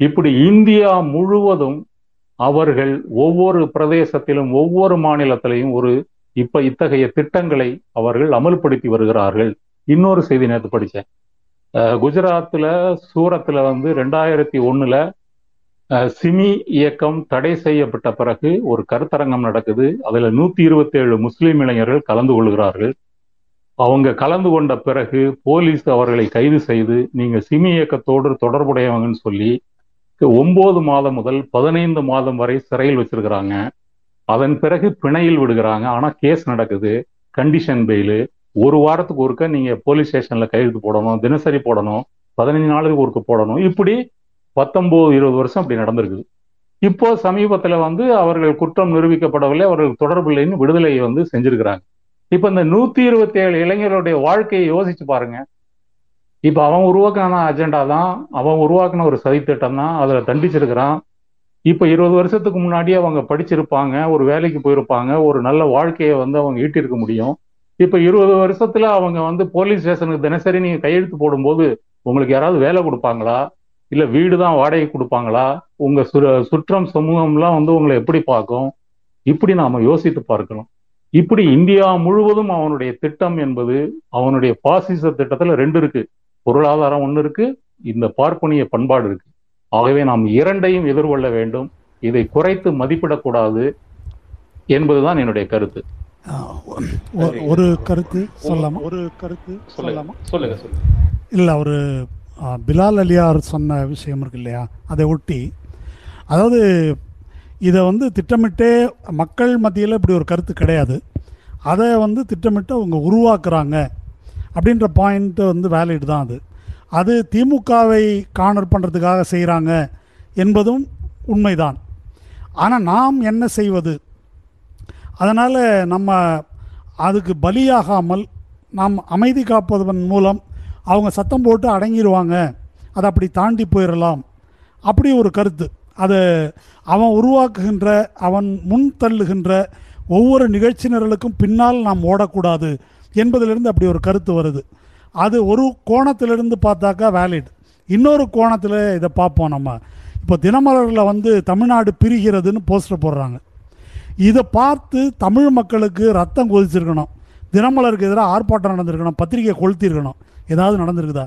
இப்படி இந்தியா முழுவதும் அவர்கள் ஒவ்வொரு பிரதேசத்திலும் ஒவ்வொரு மாநிலத்திலையும் ஒரு இப்ப இத்தகைய திட்டங்களை அவர்கள் அமல்படுத்தி வருகிறார்கள். இன்னொரு செய்தி நேற்று படித்தேன். குஜராத்தில் சூரத்தில் வந்து ரெண்டாயிரத்தி ஒன்னுல சிமி இயக்கம் தடை செய்யப்பட்ட பிறகு ஒரு கருத்தரங்கம் நடக்குது. அதில் நூத்தி இருபத்தி ஏழு முஸ்லீம் இளைஞர்கள் கலந்து கொள்கிறார்கள். அவங்க கலந்து கொண்ட பிறகு போலீஸ் அவர்களை கைது செய்து நீங்க சிமி இயக்கத்தோடு தொடர்புடையவங்கன்னு சொல்லி ஒன்பது மாதம் முதல் பதினைந்து மாதம் வரை சிறையில் வச்சிருக்கிறாங்க. அதன் பிறகு பிணையில் விடுகிறாங்க. ஆனா கேஸ் நடக்குது, கண்டிஷன் பெயிலு. ஒரு வாரத்துக்கு ஒருக்க நீங்க போலீஸ் ஸ்டேஷன்ல கையெழுத்து போடணும், தினசரி போடணும், பதினைஞ்சு நாளுக்கு ஒருக்க போடணும். இப்படி பத்தொன்பது இருபது வருஷம் அப்படி நடந்திருக்குது. இப்போ சமீபத்துல வந்து அவர்கள் குற்றம் நிரூபிக்கப்படவில்லை, அவர்கள் தொடர்பு இல்லைன்னு விடுதலையை வந்து செஞ்சிருக்கிறாங்க. இப்ப இந்த நூத்தி இருபத்தி ஏழு இளைஞர்களுடைய வாழ்க்கையை யோசிச்சு பாருங்க. இப்ப அவன் உருவாக்கின அஜெண்டா தான், அவன் உருவாக்கின ஒரு சதித்திட்டம் தான், அதுல தண்டிச்சிருக்கிறான். இப்ப இருபது வருஷத்துக்கு முன்னாடி அவங்க படிச்சிருப்பாங்க, ஒரு வேலைக்கு போயிருப்பாங்க, ஒரு நல்ல வாழ்க்கையை வந்து அவங்க ஈட்டிருக்க முடியும். இப்ப இருபது வருஷத்துல அவங்க வந்து போலீஸ் ஸ்டேஷனுக்கு தினசரி நீங்க கையெழுத்து போடும்போது உங்களுக்கு யாராவது வேலை கொடுப்பாங்களா? இல்ல வீடு தான் வாடகை கொடுப்பாங்களா? உங்க சு சுற்றம் சமூகம்லாம் வந்து உங்களை எப்படி பார்க்கும்? இப்படி நாம யோசித்து பார்க்கணும். இப்படி இந்தியா முழுவதும் அவனுடைய திட்டம் என்பது, அவனுடைய பாசிச திட்டத்துல ரெண்டு இருக்கு, பொருளாதாரம் ஒன்று இருக்கு, இந்த பார்ப்பனிய பண்பாடு இருக்கு. ஆகவே நாம் இரண்டையும் எதிர்கொள்ள வேண்டும், இதை குறைத்து மதிப்பிடக்கூடாது என்பதுதான் என்னுடைய கருத்து. ஒரு கருத்து சொல்லலாமா? ஒரு கருத்து சொல்லலாமா? சொல்லுங்க சொல்லுங்க. இல்லை, ஒரு பிலால் அலியார் சொன்ன விஷயம் இருக்கு இல்லையா, அதை ஒட்டி, அதாவது இதை வந்து திட்டமிட்டே மக்கள் மத்தியில் இப்படி ஒரு கருத்து கிடையாது, அதை வந்து திட்டமிட்டு அவங்க உருவாக்குறாங்க அப்படின்ற பாயிண்ட்டு வந்து வேலிட் தான். அது அது திமுகவை கார்னர் பண்ணுறதுக்காக செய்கிறாங்க என்பதும் உண்மைதான். ஆனால் நாம் என்ன செய்வது? அதனால் நம்ம அதுக்கு பலியாகாமல் நாம் அமைதி காப்பதன் மூலம் அவங்க சத்தம் போட்டு அடங்கிடுவாங்க, அதை அப்படி தாண்டி போயிடலாம் அப்படி ஒரு கருத்து. அது அவன் உருவாக்குகின்ற, அவன் முன் தள்ளுகின்ற ஒவ்வொரு நிகழ்ச்சி நிரலுக்கும் பின்னால் நாம் ஓடக்கூடாது என்பதிலிருந்து அப்படி ஒரு கருத்து வருது. அது ஒரு கோணத்திலிருந்து பார்த்தாக்கா வேலிட். இன்னொரு கோணத்தில் இதை பார்ப்போம். நம்ம இப்போ தினமலரில் வந்து தமிழ்நாடு பிரிகிறதுன்னு போஸ்டர் போடுறாங்க. இதை பார்த்து தமிழ் மக்களுக்கு ரத்தம் கொதிச்சிருக்கணும், தினமலருக்கு எதிராக ஆர்ப்பாட்டம் நடந்திருக்கணும், பத்திரிகை கொளுத்திருக்கணும். ஏதாவது நடந்திருக்குதா?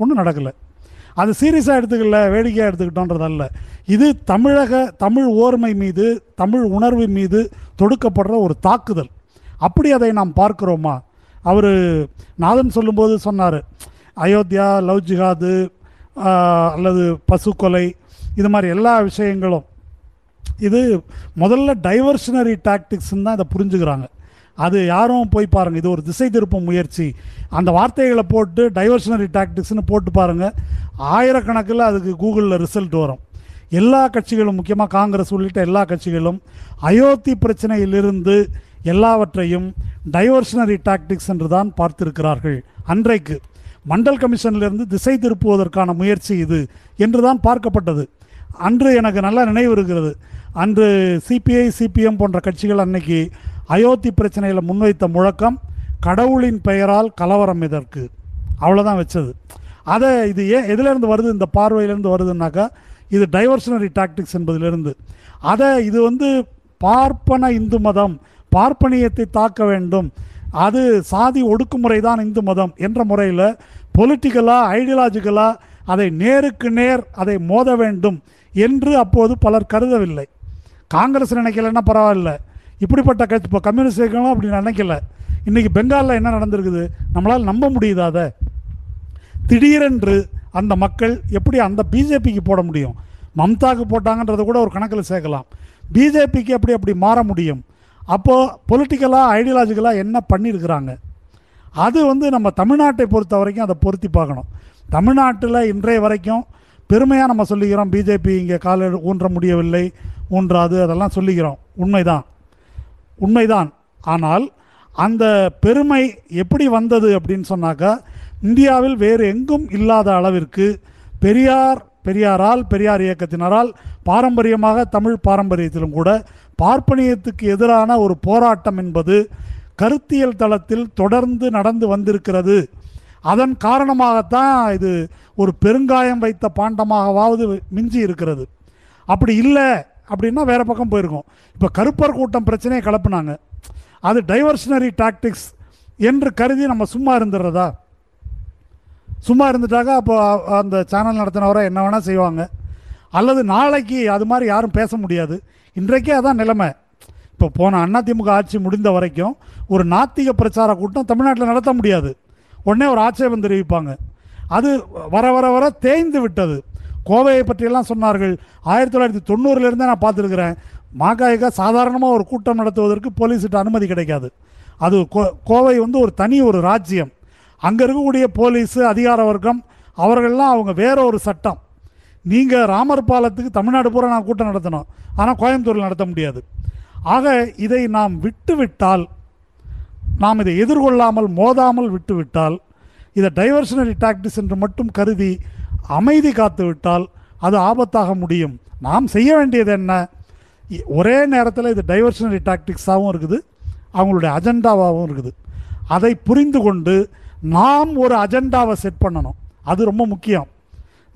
ஒன்றும் நடக்கலை. அது சீரியஸாக எடுத்துக்கல, வேடிக்கையாக எடுத்துக்கிட்டோன்றதல்ல. இது தமிழக தமிழ் ஓர்மை மீது, தமிழ் உணர்வு மீது தொடுக்கப்படுற ஒரு தாக்குதல். அப்படி அதை நாம் பார்க்கிறோமா? அவர் நாதன் சொல்லும்போது சொன்னார், அயோத்தியா, லவ் ஜிஹாது அல்லது பசுக்கொலை, இது மாதிரி எல்லா விஷயங்களும் இது முதல்ல டைவர்ஷனரி டாக்டிக்ஸ்ன்னு தான் இதை புரிஞ்சுக்கிறாங்க. அது யாரும் போய் பாருங்கள், இது ஒரு திசை திருப்பும் முயற்சி. அந்த வார்த்தைகளை போட்டு டைவர்ஷனரி டாக்டிக்ஸ்னு போட்டு பாருங்கள், ஆயிரக்கணக்கில் அதுக்கு கூகுளில் ரிசல்ட் வரும். எல்லா கட்சிகளும், முக்கியமாக காங்கிரஸ் உள்ளிட்ட எல்லா கட்சிகளும் அயோத்தி பிரச்சனையிலிருந்து எல்லாவற்றையும் டைவர்ஷனரி டாக்டிக்ஸ் என்று தான் பார்த்திருக்கிறார்கள். அன்றைக்கு மண்டல் கமிஷனிலிருந்து திசை திருப்புவதற்கான முயற்சி இது என்று தான் பார்க்கப்பட்டது. அன்று எனக்கு நல்லா நினைவு இருக்கிறது, அன்று சிபிஐ சிபிஎம் போன்ற கட்சிகள் அன்னைக்கு அயோத்தி பிரச்சனையில் முன்வைத்த முழக்கம் கடவுளின் பெயரால் கலவரம் இதற்கு, அவ்வளோதான் வச்சது. அதை இது ஏன் எதிலேருந்து வருது, இந்த பார்வையிலேருந்து வருதுன்னாக்கா இது டைவர்ஷனரி டாக்டிக்ஸ் என்பதிலிருந்து. அதை இது வந்து பார்ப்பன இந்து மதம், பார்ப்பனியத்தை தாக்க வேண்டும், அது சாதி ஒடுக்குமுறை தான் இந்து மதம் என்ற முறையில் பொலிட்டிக்கலாக ஐடியாலஜிக்கலாக அதை நேருக்கு நேர் அதை மோத வேண்டும் என்று அப்போது பலர் கருதவில்லை. காங்கிரஸ் நினைக்கலைன்னா பரவாயில்ல, இப்படிப்பட்ட கட்சி இப்போ கம்யூனிஸ்ட் இயக்கங்களும் அப்படி நினைக்கல. இன்றைக்கி பெங்காலில் என்ன நடந்திருக்குது நம்மளால் நம்ப முடியுதாத. திடீரென்று அந்த மக்கள் எப்படி அந்த பிஜேபிக்கு போட முடியும், மம்தாவுக்கு போட்டாங்கன்றதை கூட ஒரு கணக்கில் சேர்க்கலாம், பிஜேபிக்கு எப்படி அப்படி மாற முடியும்? அப்போது பொலிட்டிக்கலாக ஐடியாலஜிக்கலாக என்ன பண்ணியிருக்கிறாங்க? அது வந்து நம்ம தமிழ்நாட்டை பொறுத்த வரைக்கும் அதை பொருத்தி பார்க்கணும். தமிழ்நாட்டில் இன்றைய வரைக்கும் பெருமையாக நம்ம சொல்லிக்கிறோம் பிஜேபி இங்கே கால ஊன்ற முடியவில்லை, ஊன்றாது, அதெல்லாம் சொல்லிக்கிறோம். உண்மைதான், உண்மைதான். ஆனால் அந்த பெருமை எப்படி வந்தது அப்படின்னு சொன்னாக்கா, இந்தியாவில் வேறு எங்கும் இல்லாத அளவிற்கு பெரியார் பெரியாரால் பெரியார் இயக்கத்தினரால் பாரம்பரியமாக தமிழ் பாரம்பரியத்திலும் கூட பார்ப்பனியத்துக்கு எதிரான ஒரு போராட்டம் என்பது கருத்தியல் தளத்தில் தொடர்ந்து நடந்து வந்திருக்கிறது. அதன் காரணமாகத்தான் இது ஒரு பெருங்காயம் வைத்த பாண்டமாகவாவது மிஞ்சி இருக்கிறது. அப்படி இல்லை அப்படின்னா வேறு பக்கம் போயிருக்கோம். இப்போ கருப்பர் கூட்டம் பிரச்சனையை கிளப்புனாங்க, அது டைவர்ஷனரி டாக்டிக்ஸ் என்று கருதி நம்ம சும்மா இருந்துடுறதா? சும்மா இருந்துட்டாக்கா அப்போ அந்த சேனல் நடத்தினவரை என்ன வேணால் செய்வாங்க, அல்லது நாளைக்கு அது மாதிரி யாரும் பேச முடியாது. இன்றைக்கே அதான் நிலைமை. இப்போ போன அதிமுக ஆட்சி முடிந்த வரைக்கும் ஒரு நாத்திக பிரச்சார கூட்டம் தமிழ்நாட்டில் நடத்த முடியாது, உடனே ஒரு ஆட்சேபம் தெரிவிப்பாங்க. அது வர வர வர தேய்ந்து விட்டது. கோவையை பற்றியெல்லாம் சொன்னார்கள். ஆயிரத்தி தொள்ளாயிரத்தி தொண்ணூறுலேருந்தே நான் பார்த்துருக்குறேன், மாகாய்க்கா சாதாரணமாக ஒரு கூட்டம் நடத்துவதற்கு போலீஸ்கிட்ட அனுமதி கிடைக்காது. அது கோ கோவை வந்து ஒரு தனி ஒரு ராஜ்யம். அங்கே இருக்கக்கூடிய போலீஸு அதிகார வர்க்கம் அவர்கள்லாம் அவங்க வேற ஒரு சட்டம். நீங்கள் ராமர் பாலத்துக்கு தமிழ்நாடு பூரா நான் கூட்டம் நடத்தணும், ஆனால் கோயம்புத்தூரில் நடத்த முடியாது. ஆக இதை நாம் விட்டுவிட்டால், நாம் இதை எதிர்கொள்ளாமல் மோதாமல் விட்டுவிட்டால், இதை டைவர்ஷனரி டாக்டிக்ஸ் என்று மட்டும் கருதி அமைதி காத்து விட்டால் அது ஆபத்தாக முடியும். நாம் செய்ய வேண்டியது என்ன, ஒரே நேரத்தில் இது டைவர்ஷனரி டாக்டிக்ஸாகவும் இருக்குது, அவங்களுடைய அஜெண்டாவாகவும் இருக்குது. அதை புரிந்து கொண்டு நாம் ஒரு அஜெண்டாவை செட் பண்ணணும். அது ரொம்ப முக்கியம்.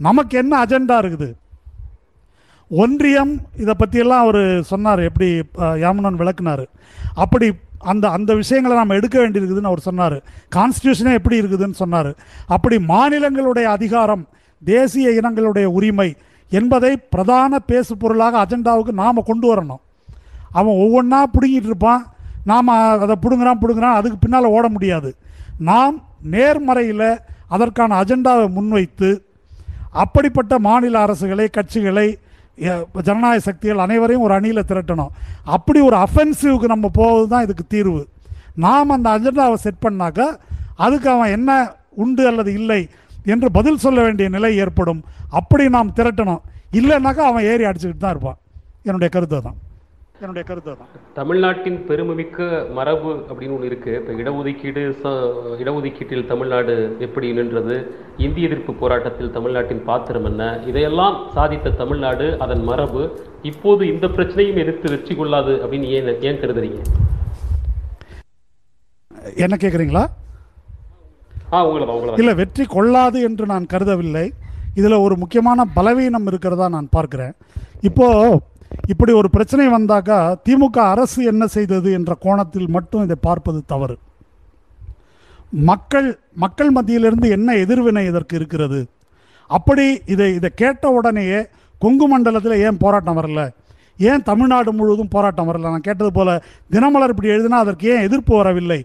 நமக்கு என்ன அஜெண்டா இருக்குது? ஒன்றியம் இதை பற்றியெல்லாம் அவர் சொன்னார், எப்படி யாமுனன் விளக்குனார். அப்படி அந்த அந்த விஷயங்களை நாம் எடுக்க வேண்டியிருக்குதுன்னு அவர் சொன்னார். கான்ஸ்டியூஷனே எப்படி இருக்குதுன்னு சொன்னார். அப்படி மாநிலங்களுடைய அதிகாரம், தேசிய இனங்களுடைய உரிமை என்பதை பிரதான பேசு பொருளாக அஜெண்டாவுக்கு நாம் கொண்டு வரணும். அவன் ஒவ்வொன்றா பிடுங்கிட்டு இருப்பான், நாம் அதை பிடுங்குறான் பிடுங்குறான் அதுக்கு பின்னால் ஓட முடியாது. நாம் நேர்மறையில் அதற்கான அஜெண்டாவை முன்வைத்து அப்படிப்பட்ட மாநில அரசுகளை, கட்சிகளை, ஜனநாயக சக்திகள் அனைவரையும் ஒரு அணியில் திரட்டணும். அப்படி ஒரு அஃபென்சிவ்க்கு நம்ம போவது தான் இதுக்கு தீர்வு. நாம் அந்த அஜெண்டாவை செட் பண்ணாக்கா அதுக்கு அவன் என்ன உண்டு அல்லது இல்லை என்று பதில் சொல்ல வேண்டிய நிலை ஏற்படும். அப்படி நாம் திரட்டணும். இல்லைன்னாக்கா அவன் ஏறி அடிச்சுக்கிட்டு தான் இருப்பான். என்னுடைய கருத்து தான் என்னுடைய கருத்து தான் தமிழ்நாட்டின் பெருமைமிக்க மரபு அப்படின்னு ஒன்று இருக்குது. இப்போ இடஒதுக்கீடு இடஒதுக்கீட்டில் தமிழ்நாடு எப்படி நின்றது, இந்திய எதிர்ப்பு போராட்டத்தில் தமிழ்நாட்டின் பாத்திரம் என்ன, இதையெல்லாம் சாதித்த தமிழ்நாடு, அதன் மரபு இப்போது இந்த பிரச்சனையும் எதிர்த்து வெற்றி கொள்ளாது அப்படின்னு ஏன் ஏன் கருதுறீங்க? என்ன கேட்குறீங்களா? ஆ உங்களை உங்களை இல்லை, வெற்றி கொள்ளாது என்று நான் கருதவில்லை. இதில் ஒரு முக்கியமான பலவீனம் இருக்கிறதா நான் பார்க்குறேன். இப்போது இப்படி ஒரு பிரச்சனை வந்தாக்கா திமுக அரசு என்ன செய்தது என்ற கோணத்தில் மட்டும் இதை பார்ப்பது தவறு. மக்கள் மக்கள் மத்தியிலிருந்து என்ன எதிர்வினை இதற்கு இருக்கிறது? அப்படி இதை இதை கேட்ட உடனேயே கொங்கு மண்டலத்தில் ஏன் போராட்டம் வரல, ஏன் தமிழ்நாடு முழுவதும் போராட்டம் வரல? நான் கேட்டது போல் தினமலர் இப்படி எழுதினா அதற்கு ஏன் எதிர்ப்பு வரவில்லை?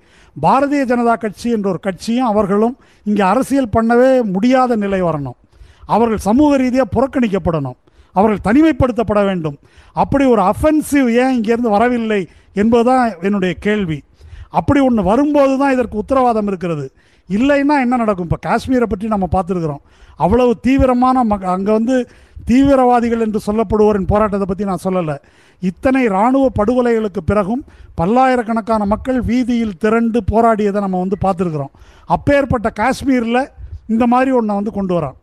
பாரதிய ஜனதா கட்சி என்ற ஒரு கட்சியும் அவர்களும் இங்கே அரசியல் பண்ணவே முடியாத நிலை வரணும். அவர்கள் சமூக ரீதியாக புறக்கணிக்கப்படணும், அவர்கள் தனிமைப்படுத்தப்பட வேண்டும். அப்படி ஒரு அஃபென்சிவ் ஏன் இங்கேருந்து வரவில்லை என்பதுதான் என்னுடைய கேள்வி. அப்படி ஒன்று வரும்போது தான் இதற்கு உத்தரவாதம் இருக்கிறது. இல்லைன்னா என்ன நடக்கும்? இப்போ காஷ்மீரை பற்றி நம்ம பார்த்துருக்குறோம். அவ்வளவு தீவிரமான மக் அங்கே வந்து தீவிரவாதிகள் என்று சொல்லப்படுவோரின் போராட்டத்தை பற்றி நான் சொல்லலை. இத்தனை இராணுவ படுகொலைகளுக்கு பிறகும் பல்லாயிரக்கணக்கான மக்கள் வீதியில் திரண்டு போராடியதை நம்ம வந்து பார்த்துருக்குறோம். அப்பேற்பட்ட காஷ்மீரில் இந்த மாதிரி ஒன்றை வந்து கொண்டு வரான்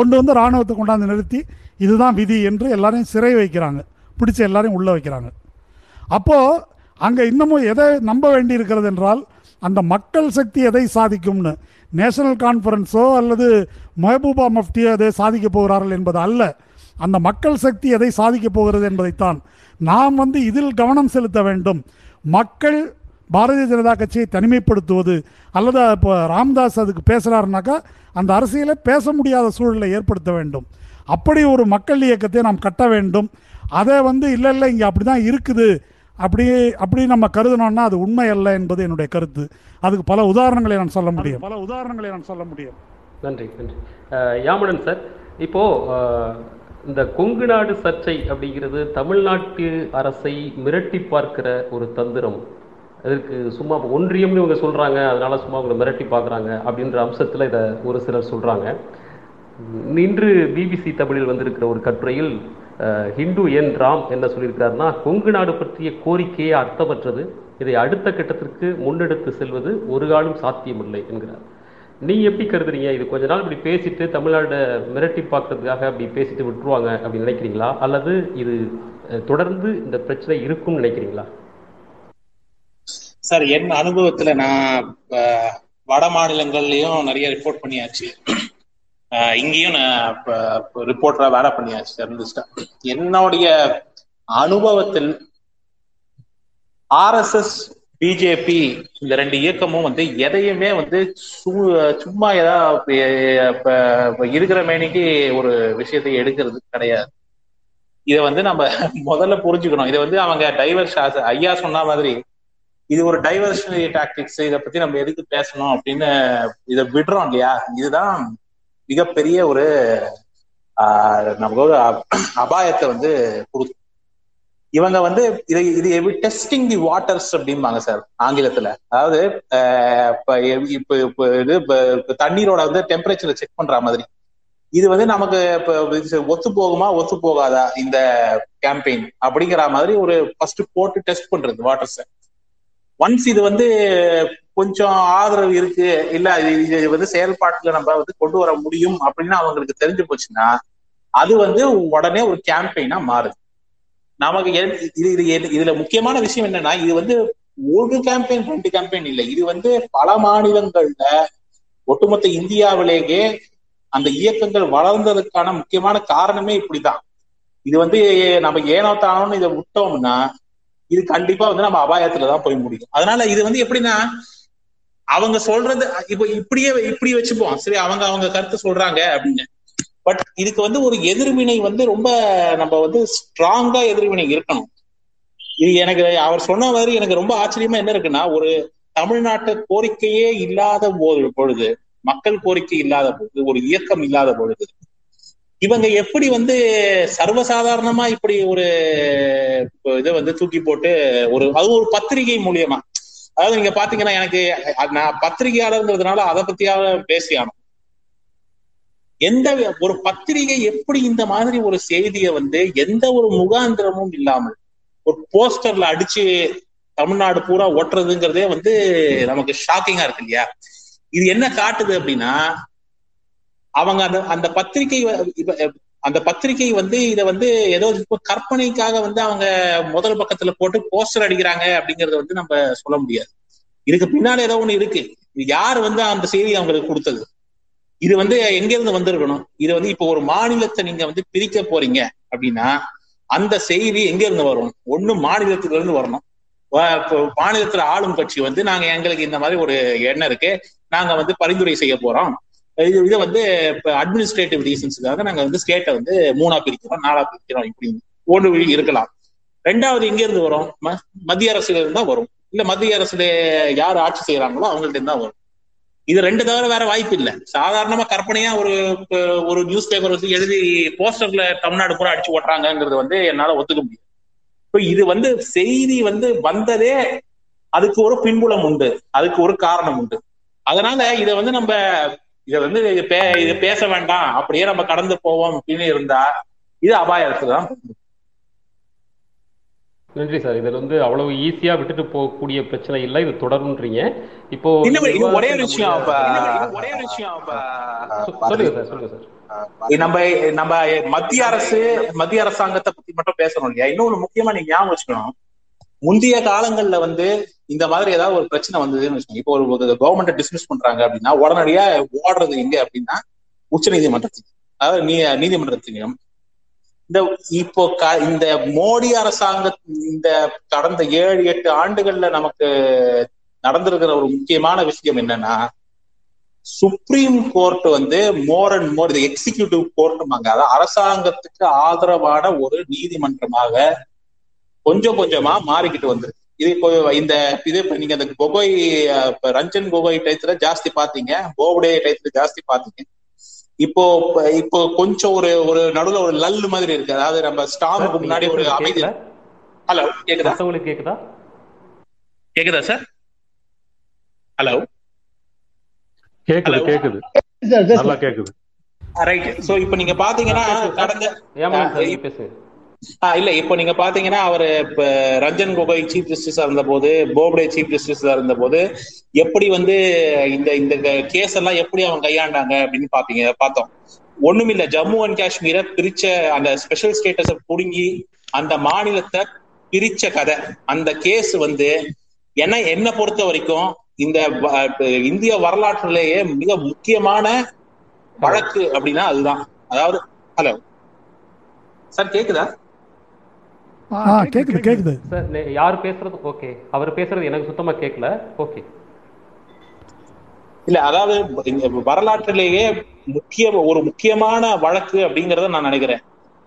கொண்டு வந்து இராணுவத்தை கொண்டாந்து நிறுத்தி இதுதான் விதி என்று எல்லாரையும் சிறை வைக்கிறாங்க, பிடிச்ச எல்லாரையும் உள்ளே வைக்கிறாங்க. அப்போது அங்கே இன்னமும் எதை நம்ப வேண்டியிருக்கிறது என்றால், அந்த மக்கள் சக்தி எதை சாதிக்கும்னு, நேஷனல் கான்ஃபரன்ஸோ அல்லது மெஹபூபா முஃப்தியோ எதை சாதிக்கப் போகிறார்கள் என்பது அல்ல, அந்த மக்கள் சக்தி எதை சாதிக்கப் போகிறது என்பதைத்தான் நாம் வந்து இதில் கவனம் செலுத்த வேண்டும். மக்கள் பாரதிய ஜனதா கட்சியை தனிமைப்படுத்துவது அல்லது இப்போ ராம்தாஸ் அதுக்கு பேசுகிறாருனாக்கா அந்த அரசியலை பேச முடியாத சூழலை ஏற்படுத்த வேண்டும். அப்படி ஒரு மக்கள் இயக்கத்தை நாம் கட்ட வேண்டும். அதை வந்து இல்லை இல்லை இங்கே அப்படி தான் இருக்குது அப்படி அப்படி நம்ம கருதினோம்னா அது உண்மை அல்ல என்பது என்னுடைய கருத்து. அதுக்கு பல உதாரணங்களை நான் சொல்ல முடியும் பல உதாரணங்களை நான் சொல்ல முடியும் நன்றி நன்றி யாமனன் சார், இப்போது இந்த கொங்கு நாடு சர்ச்சை அப்படிங்கிறது தமிழ்நாட்டு அரசை மிரட்டி பார்க்கிற ஒரு தந்திரம். இதற்கு சும்மா ஒன்றியம்னு இவங்க சொல்கிறாங்க, அதனால் சும்மா அவங்களை மிரட்டி பார்க்குறாங்க அப்படின்ற அம்சத்தில் இதை ஒரு சிலர் சொல்கிறாங்க. இன்று பிபிசி தமிழில் வந்திருக்கிற ஒரு கட்டுரையில் ஹிந்து என் ராம் என்ன சொல்லியிருக்கிறாருன்னா, கொங்கு நாடு பற்றிய கோரிக்கையே அர்த்தமற்றது, இதை அடுத்த கட்டத்திற்கு முன்னெடுத்து செல்வது ஒரு காலம் சாத்தியமில்லை என்கிறார். நீங்கள் எப்படி கருதுறீங்க? இது கொஞ்ச நாள் இப்படி பேசிட்டு தமிழ்நாடு மிரட்டி பார்க்கறதுக்காக அப்படி பேசிட்டு விட்டுருவாங்க அப்படின்னு நினைக்கிறீங்களா, அல்லது இது தொடர்ந்து இந்த பிரச்சனை இருக்கும்னு நினைக்கிறீங்களா? சார், என் அனுபவத்துல நான் வட மாநிலங்கள்லயும் நிறைய ரிப்போர்ட் பண்ணியாச்சு, இங்கேயும் நான் ரிப்போர்ட்டரா வேலை பண்ணியாச்சு தெரிஞ்சுட்டேன். என்னுடைய அனுபவத்தில் ஆர்எஸ்எஸ் பிஜேபி இந்த ரெண்டு இயக்கமும் வந்து எதையுமே வந்து சும்மா ஏதாவது இருக்கிற மேனிக்கு ஒரு விஷயத்தை எடுக்கிறது கிடையாது. இதை வந்து நம்ம முதல்ல புரிஞ்சுக்கணும். இதை வந்து அவங்க டைவர்ஸ், ஐயா சொன்ன மாதிரி இது ஒரு டைவர்ஷனரி டாக்டிக்ஸ், இதை பத்தி நம்ம எதுக்கு பேசணும் அப்படின்னு இதை விடுறோம் இல்லையா? இதுதான் மிகப்பெரிய ஒரு நமக்கு ஒரு அபாயத்தை வந்து கொடுக்கும். இவங்க வந்து இதை இது டெஸ்டிங் தி வாட்டர்ஸ் அப்படிம்பாங்க சார் ஆங்கிலத்துல. அதாவது இப்போ இப்போ இது இப்போ தண்ணீரோட வந்து டெம்பரேச்சரை செக் பண்ற மாதிரி. இது வந்து நமக்கு இப்போ ஒத்து போகுமா ஒத்து போகாதா இந்த கேம்பெயின் அப்படிங்கிற மாதிரி ஒரு ஃபர்ஸ்ட் போட்டு டெஸ்ட் பண்றது வாட்டர்ஸை. ஒன்ஸ் இது வந்து கொஞ்சம் ஆதரவு இருக்கு இல்ல, இது வந்து செயல்பாட்டுல நம்ம வந்து கொண்டு வர முடியும் அப்படின்னு அவங்களுக்கு தெரிஞ்சு போச்சுன்னா அது வந்து உடனே ஒரு கேம்பெயினா மாறுது. நமக்கு இது இது இதுல முக்கியமான விஷயம் என்னன்னா, இது வந்து ஒரு கேம்பெயின் ரெண்டு கேம்பெயின் இல்லை, இது வந்து பல மாநிலங்கள்ல ஒட்டுமொத்த இந்தியாவிலேயே அந்த இயக்கங்கள் வளர்ந்ததுக்கான முக்கியமான காரணமே இப்படிதான். இது வந்து நம்ம ஏனோ தானோன்னு இதை விட்டோம்னா இது கண்டிப்பா வந்து நம்ம அபாயத்துலதான் போய் முடியும். அதனால இது வந்து எப்படின்னா, அவங்க சொல்றது இப்ப இப்படியே இப்படி வச்சுப்போம், சரி அவங்க அவங்க கருத்து சொல்றாங்க அப்படின்னு. பட் இதுக்கு வந்து ஒரு எதிர்வினை வந்து ரொம்ப நம்ம வந்து ஸ்ட்ராங்கா எதிர்வினை இருக்கணும். இது எனக்கு அவர் சொன்ன மாதிரி எனக்கு ரொம்ப ஆச்சரியமா என்ன இருக்குன்னா, ஒரு தமிழ்நாட்டு கோரிக்கையே இல்லாத போது பொழுது மக்கள் கோரிக்கை இல்லாத பொழுது ஒரு இயக்கம் இல்லாத பொழுது இவங்க எப்படி வந்து சர்வசாதாரணமா இப்படி ஒரு இதை வந்து தூக்கி போட்டு ஒரு அது ஒரு பத்திரிகை மூலியமா. அதாவது நீங்க பாத்தீங்கன்னா, எனக்கு நான் பத்திரிகையாளர்ங்கிறதுனால அதை பத்தியாக பேசியானோம். எந்த ஒரு பத்திரிகை எப்படி இந்த மாதிரி ஒரு செய்தியை வந்து எந்த ஒரு முகாந்திரமும் இல்லாமல் ஒரு போஸ்டர்ல அடிச்சு தமிழ்நாடு பூரா ஓட்டுறதுங்கிறதே வந்து நமக்கு ஷாக்கிங்கா இருக்கு இல்லையா? இது என்ன காட்டுது அப்படின்னா, அவங்க அந்த அந்த பத்திரிகை அந்த பத்திரிகை வந்து இதை வந்து ஏதோ கற்பனைக்காக வந்து அவங்க முதல் பக்கத்துல போட்டு போஸ்டர் அடிக்கிறாங்க அப்படிங்கறத வந்து நம்ம சொல்ல முடியாது. இதுக்கு பின்னால ஏதோ ஒண்ணு இருக்கு. யார் வந்து அந்த செய்தி அவங்களுக்கு கொடுத்தது? இது வந்து எங்க இருந்து வந்திருக்கணும்? இது வந்து இப்போ ஒரு மாநிலத்தை நீங்க வந்து பிரிக்க போறீங்க அப்படின்னா அந்த செய்தி எங்க இருந்து வரும்? ஒண்ணு மாநிலத்துல இருந்து வரணும். மாநிலத்துல ஆளும் கட்சி வந்து நாங்க எங்களுக்கு இந்த மாதிரி ஒரு எண்ணம் இருக்கு, நாங்க வந்து பரிந்துரை செய்ய போறோம், இது இதை வந்து இப்போ அட்மினிஸ்ட்ரேட்டிவ் ரீசன்ஸுக்காக நாங்கள் வந்து ஸ்டேட்டை வந்து மூணா பிரிக்கிறோம் நாலா பிரிக்கிறோம் இப்படின்னு ஒன்று இருக்கலாம். ரெண்டாவது எங்கேருந்து வரும்? ம மத்திய அரசுல இருந்தா வரும், இல்லை மத்திய அரசுல யார் ஆட்சி செய்யறாங்களோ அவங்கள்ட்ட இருந்தா வரும். இது ரெண்டு தவிர வேற வாய்ப்பு இல்லை. சாதாரணமா கற்பனையா ஒரு ஒரு நியூஸ் பேப்பர் வச்சு எழுதி போஸ்டர்ல தமிழ்நாடு பூரா அடிச்சு ஓட்டுறாங்கிறது வந்து என்னால் ஒத்துக்க முடியாது. இப்போ இது வந்து செய்தி வந்து வந்ததே அதுக்கு ஒரு பின்புலம் உண்டு, அதுக்கு ஒரு காரணம் உண்டு. அதனால இதை வந்து நம்ம இதை வந்து இதை பேச வேண்டாம் அப்படியே நம்ம கடந்து போவோம் அப்படின்னு இருந்தா இது அபாயத்துதான். நன்றி சார். இதுல வந்து அவ்வளவு ஈஸியா விட்டுட்டு போகக்கூடிய பிரச்சனை இல்லை, இது தொடருன்றீங்க. இப்போ ஒரே ஒரு விஷயம் ஒரே ஒரு விஷயம் சொல்லுங்க சார் சொல்லுங்க சார் நம்ம நம்ம மத்திய அரசு மத்திய அரசாங்கத்தை பத்தி மட்டும் பேசணும் இல்லையா? இன்னொன்னு முக்கியமா நீங்க ஞாபகம் வச்சுக்கணும், முந்தைய காலங்கள்ல வந்து இந்த மாதிரி ஏதாவது ஒரு பிரச்சனை வந்ததுன்னு வச்சுக்கோங்க. இப்போ ஒரு கவர்மெண்ட்டை டிஸ்மிஸ் பண்றாங்க அப்படின்னா உடனடியா ஓடுறது எங்க அப்படின்னா உச்ச நீதிமன்றத்துக்கு, அதாவது நீ நீதிமன்றத்துக்கு. இந்த இப்போ க இந்த மோடி அரசாங்க இந்த கடந்த ஏழு எட்டு ஆண்டுகள்ல நமக்கு நடந்திருக்கிற ஒரு முக்கியமான விஷயம் என்னன்னா, சுப்ரீம் கோர்ட் வந்து மோர் அண்ட் மோர் இது எக்ஸிக்யூட்டிவ் கோர்ட்டுமாங்க, அதாவது அரசாங்கத்துக்கு ஆதரவான ஒரு நீதிமன்றமாக கொஞ்சம் கொஞ்சமா மாறிக்கிட்டு வந்துருக்கு. இது இப்போ இந்த இது நீங்க அந்த கோகோய் ரஞ்சன் கோகோய் டைத்துல ஜாஸ்தி பாத்தீங்க, போப்டே டைத்துல ஜாஸ்தி பாத்தீங்க. இப்போ இப்போ கொஞ்சம் ஒரு ஒரு நடுவுல ஒரு லல்லு மாதிரி இருக்கு. அதாவது நம்ம ஸ்டாம்புக்கு முன்னாடி ஒரு அமைதி. ஹலோ கேக்குதா? உங்களுக்கு கேக்குதா? கேக்குதா சார்? ஹலோ கேக்குது கேக்குது நல்லா கேக்குது. ரைட். சோ இப்போ நீங்க பாத்தீங்கன்னா கடந்த இல்ல இப்போ நீங்க பாத்தீங்கன்னா அவரு இப்ப ரஞ்சன் கோகோய் சீஃப் ஜஸ்டிஸா இருந்த போது, போப்டே சீஃப் ஜஸ்டிஸா இருந்த போது எப்படி வந்து இந்த இந்த கேஸ் எல்லாம் எப்படி அவங்க கையாண்டாங்க அப்படின்னு பாத்தீங்க பார்த்தோம். ஒண்ணும் இல்ல, ஜம்மு அண்ட் காஷ்மீரை பிரிச்ச அந்த ஸ்பெஷல் ஸ்டேட்டஸ புடுங்கி அந்த மாநிலத்தை பிரிச்ச கதை அந்த கேஸ் வந்து. ஏன்னா என்னை பொறுத்த வரைக்கும் இந்த இந்திய வரலாற்றிலேயே மிக முக்கியமான வழக்கு அப்படின்னா அதுதான். அதாவது ஹலோ சார் கேக்குதா? கேக்குது கேக்குது சார். யார் பேசுறது? ஓகே, அவர் பேசுறது எனக்கு சுத்தமா கேட்கல. ஓகே இல்ல, அதாவது வரலாற்றிலேயே முக்கிய ஒரு முக்கியமான வழக்கு அப்படிங்கறத நான் நினைக்கிறேன்.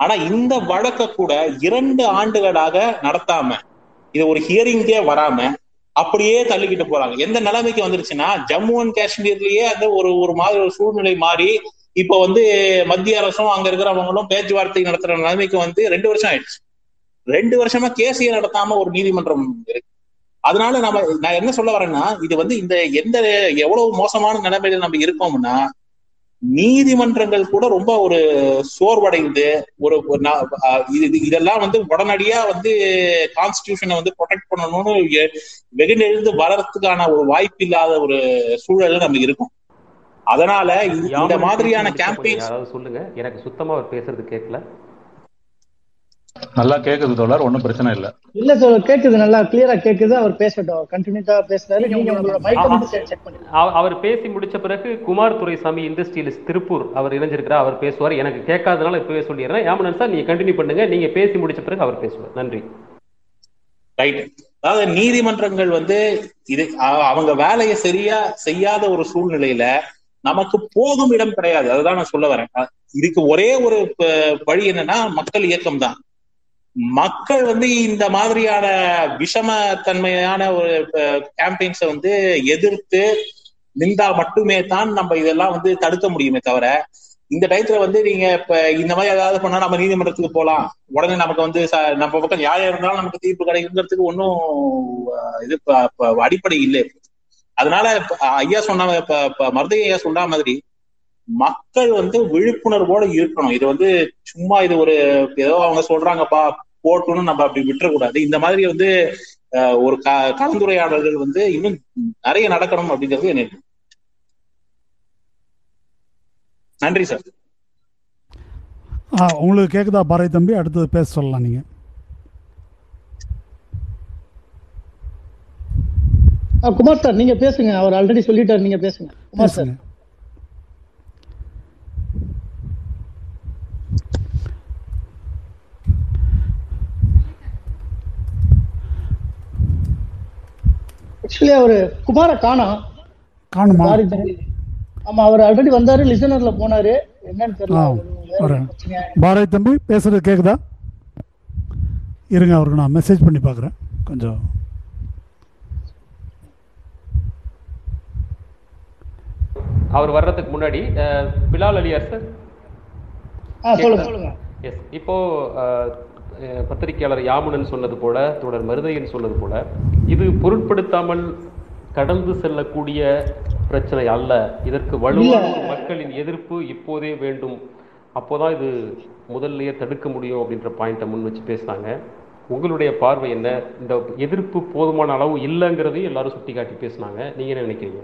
ஆனா இந்த வழக்க கூட இரண்டு ஆண்டுகளாக நடத்தாம இது ஒரு ஹியரிங்கே வராம அப்படியே தள்ளிக்கிட்டு போறாங்க. எந்த நிலைமைக்கு வந்துருச்சுன்னா, ஜம்மு அண்ட் காஷ்மீர்லயே அந்த ஒரு ஒரு மாதிரி ஒரு சூழ்நிலை மாறி இப்ப வந்து மத்திய அரசும் அங்க இருக்கிறவங்களும் பேச்சுவார்த்தை நடத்துற நிலைமைக்கு வந்து ரெண்டு வருஷம் ஆயிடுச்சு. ரெண்டு வருஷமா கேஸையே நடத்தாம ஒரு நீதிமன்றம் இருக்கு. அதனால நம்ம நான் என்ன சொல்ல வரேன்னா, இது வந்து இந்த எந்த எவ்வளவு மோசமான நிலைமையில நம்ம இருக்கோம்னா, நீதிமன்றங்கள் கூட ரொம்ப ஒரு சோர்வடைந்து ஒரு இதெல்லாம் வந்து உடனடியா வந்து கான்ஸ்டிடியூஷனை வந்து ப்ரொடெக்ட் பண்ணணும்னு வெகுநெழுந்து வளர்றதுக்கான ஒரு வாய்ப்பு இல்லாத ஒரு சூழல்ல நம்ம இருக்கும். அதனால இந்த மாதிரியான கேம்பெயின் சொல்லுங்க. எனக்கு சுத்தமா அவர் பேசுறது கேட்கல. நல்லா கேக்குது தோழர், ஒன்னும் பிரச்சனை இல்ல. இல்ல சார் கேக்குது, நல்லா கிளியரா கேக்குது. அவர் பேசட்டும், கண்டினியூட்டா பேசினாரு. நீங்க உங்களோட மைக் வந்து செக் பண்ணுங்க. அவர் பேசி முடிச்ச பிறகு குமார் துரைசாமி இண்டஸ்ட்ரியலிஸ்ட் திருப்பூர் அவர் இணைஞ்சிருக்கிறார், அவர் பேசுவார். எனக்கு கேட்காதனால இப்பவே சொல்லிடுறேன். ஏமனன் சார் நீங்க கண்டினியூ பண்ணுங்க, நீங்க பேசி முடிச்ச பிறகு அவர் பேசுவார். நன்றி. ரைட். அதாவது நீதிமன்றங்கள் வந்து இது அவங்க வேலையை சரியா செய்யாத ஒரு சூழ்நிலையில நமக்கு போகும் இடம் கிடையாது. அதுதான் நான் சொல்ல வரேன். இதுக்கு ஒரே ஒரு வழி என்னன்னா மக்கள் இயக்கம் தான். மக்கள் வந்து இந்த மாதிரியான விஷமத்தன்மையான ஒரு கேம்பெயின்ஸை வந்து எதிர்த்து நின்றா மட்டுமே தான் நம்ம இதெல்லாம் வந்து தடுக்க முடியுமே தவிர, இந்த டயத்துல வந்து நீங்க இப்ப இந்த மாதிரி ஏதாவது பண்ணா நம்ம நீதிமன்றத்துக்கு போகலாம், உடனே நமக்கு வந்து நம்ம பக்கம் யாரா இருந்தாலும் நமக்கு தீர்ப்பு கிடைக்குங்கிறதுக்கு ஒன்றும் இது அடிப்படை இல்லை. அதனால ஐயா சொன்ன இப்ப மருதைய ஐயா சொன்ன மாதிரி மக்கள் வந்து விழிப்புணர்வோட இருக்கணும். இது வந்து சும்மா இது ஒரு ஏதோ அவங்க சொல்றாங்கப்பா போட்டோன்னு நம்ம அப்படி விட்டுறக்கூடாது. இந்த மாதிரி வந்து ஒரு க கலந்துரையாடல்கள் வந்து இன்னும் நிறைய நடக்கணும் அப்படிங்கிறது என்ன. நன்றி சார். ஆஹ் உங்களுக்கு கேக்குதா பாரதி தம்பி? அடுத்தது பேச சொல்லலாம் நீங்க. குமார் சார் நீங்க பேசுங்க, அவர் ஆல்ரெடி சொல்லிட்டாரு, நீங்க பேசுங்க குமார் சார். ஆக்சுவலி அவரு குமார காணோம். காணுமா? ஆமா, அவர் ஆல்ரெடி வந்தாரு, லிசனர்ல போனாரு, என்னன்னு தெரியல. பாரதி தம்பி பேசுறது கேக்குதா? இருங்க, அவருக்கு நான் மெசேஜ் பண்ணி பாக்குறேன் கொஞ்சம். அவர் வர்றதுக்கு முன்னாடி பிலால் அலியார் சார் சொல்லுங்க. எஸ், இப்போ பத்திரிகையாளர் யாமுனன் சொன்னது போல, தொடர் மருதையன் சொன்னது போல, இது பொருட்படுத்தாமல் கடந்து செல்லக்கூடிய பிரச்சனை அல்ல. இதற்கு வலுவான மக்களின் எதிர்ப்பு இப்போதே வேண்டும், அப்போதான் இது முதல்லயே தடுக்க முடியும் அப்படின்ற பாயிண்டை முன் வச்சு பேசினாங்க. உங்களுடைய பார்வை என்ன? இந்த எதிர்ப்பு போதுமான அளவு இல்லைங்கிறதையும் எல்லாரும் சுட்டி காட்டி பேசினாங்க. நீங்க என்ன நினைக்கிறீங்க?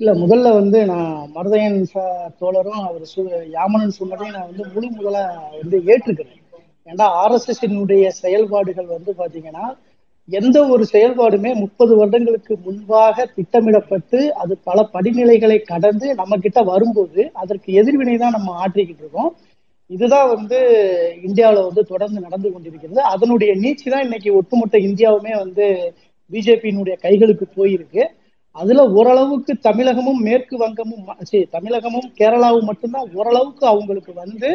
இல்லை, முதல்ல வந்து நான் மருதையன் தோழரும் அவர் சு யாமனன் சொன்னதையும் நான் வந்து முழு முதலாக வந்து ஏற்றுக்கிறேன். ஏன்னா ஆர்எஸ்எஸ்னுடைய செயல்பாடுகள் வந்து பார்த்தீங்கன்னா எந்த ஒரு செயல்பாடுமே முப்பது வருடங்களுக்கு முன்பாக திட்டமிடப்பட்டு அது பல படிநிலைகளை கடந்து நம்ம கிட்ட வரும்போது அதற்கு எதிர்வினை தான் நம்ம ஆற்றிக்கிட்டு இருக்கோம். இதுதான் வந்து இந்தியாவில் வந்து தொடர்ந்து நடந்து கொண்டிருக்கிறது. அதனுடைய நீட்சி தான் இன்னைக்கு ஒட்டுமொத்த இந்தியாவுமே வந்து பிஜேபியினுடைய கைகளுக்கு போயிருக்கு. அதுல ஓரளவுக்கு தமிழகமும் மேற்கு வங்கமும் சரி தமிழகமும் கேரளாவும் மட்டும்தான் ஓரளவுக்கு அவங்களுக்கு வந்து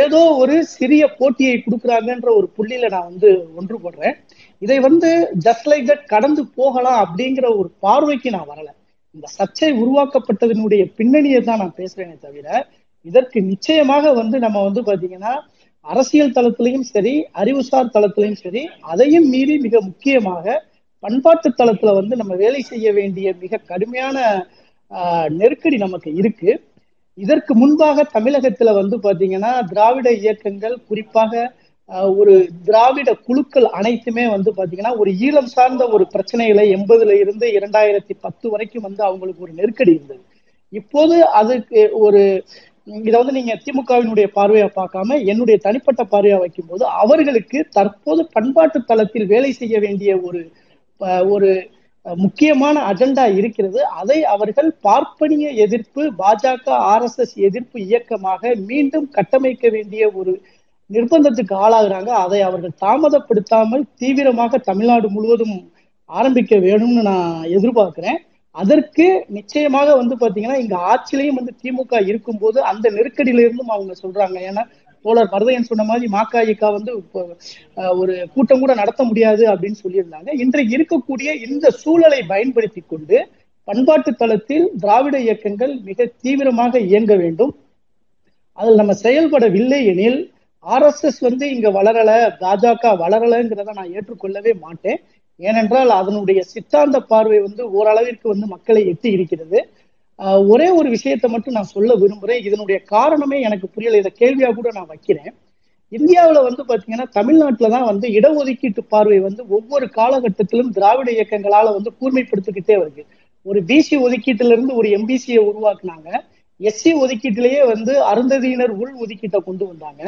ஏதோ ஒரு சிறிய போட்டியை கொடுக்குறாங்கன்ற ஒரு புள்ளியில நான் வந்து ஒன்று போடுறேன். இதை வந்து ஜஸ்ட் லைக் தட் கடந்து போகலாம் அப்படிங்கிற ஒரு பார்வைக்கு நான் வரல. இந்த சர்ச்சை உருவாக்கப்பட்டதனுடைய பின்னணியை தான் நான் பேசுறேனே தவிர இதற்கு நிச்சயமாக வந்து நம்ம வந்து பாத்தீங்கன்னா அரசியல் தளத்திலையும் சரி அறிவுசார் தளத்திலையும் சரி அதையும் மீறி மிக முக்கியமாக பண்பாட்டு தளத்துல வந்து நம்ம வேலை செய்ய வேண்டிய மிக கடுமையான நெருக்கடி நமக்கு இருக்கு. இதற்கு முன்பாக தமிழகத்துல வந்து பாத்தீங்கன்னா திராவிட இயக்கங்கள் குறிப்பாக ஒரு திராவிட குழுக்கள் அனைத்துமே வந்து பாத்தீங்கன்னா ஒரு ஈழம் சார்ந்த ஒரு பிரச்சனைகளை எண்பதுல இருந்து இரண்டாயிரத்தி பத்து வரைக்கும் வந்து அவங்களுக்கு ஒரு நெருக்கடி இருந்தது. இப்போது அதுக்கு ஒரு இதை வந்து நீங்க திமுகவினுடைய பார்வையை பார்க்காம என்னுடைய தனிப்பட்ட பார்வையா வைக்கும் போது அவர்களுக்கு தற்போது பண்பாட்டு தளத்தில் வேலை செய்ய வேண்டிய ஒரு ஒரு முக்கியமான அஜெண்டா இருக்கிறது. அதை அவர்கள் பார்ப்பனிய எதிர்ப்பு பாஜக ஆர்எஸ்எஸ் எதிர்ப்பு இயக்கமாக மீண்டும் கட்டமைக்க வேண்டிய ஒரு நிர்பந்தத்துக்கு ஆளாகிறாங்க. அதை அவர்கள் தாமதப்படுத்தாமல் தீவிரமாக தமிழ்நாடு முழுவதும் ஆரம்பிக்க வேணும்னு நான் எதிர்பார்க்கிறேன். அதற்கு நிச்சயமாக வந்து பாத்தீங்கன்னா இங்க ஆட்சியிலையும் வந்து திமுக இருக்கும்போது அந்த நெருக்கடியிலிருந்தும் அவங்க சொல்றாங்க. ஏன்னா தோழர் மருதையன் சொன்ன மாதிரி மாக்காயிக்கா வந்து ஒரு கூட்டம் கூட நடத்த முடியாது அப்படின்னு சொல்லியிருந்தாங்க. இன்றைக்கு இருக்கக்கூடிய இந்த சூழலை பயன்படுத்தி கொண்டு பண்பாட்டு தளத்தில் திராவிட இயக்கங்கள் மிக தீவிரமாக இயங்க வேண்டும். அதில் நம்ம செயல்படவில்லை எனில் ஆர்எஸ்எஸ் வந்து இங்க வளரல பாஜக வளரலங்கிறத நான் ஏற்றுக்கொள்ளவே மாட்டேன். ஏனென்றால் அதனுடைய சித்தாந்த பார்வை வந்து ஓரளவிற்கு வந்து மக்களை எட்டி இருக்கிறது. ஒரே ஒரு விஷயத்தை மட்டும் நான் சொல்ல விரும்புகிறேன். இதனுடைய காரணமே எனக்கு புரியல. இதை கேள்வியாக கூட நான் வைக்கிறேன். இந்தியாவில் வந்து பார்த்தீங்கன்னா தமிழ்நாட்டில் தான் வந்து இடஒதுக்கீட்டு பார்வை வந்து ஒவ்வொரு காலகட்டத்திலும் திராவிட இயக்கங்களால் வந்து கூர்மைப்படுத்திக்கிட்டே வருது. ஒரு பிசி ஒதுக்கீட்டிலிருந்து ஒரு எம்பிசியை உருவாக்குனாங்க. எஸ்சி ஒதுக்கீட்டிலேயே வந்து அருந்ததியினர் உள் ஒதுக்கீட்டை கொண்டு வந்தாங்க.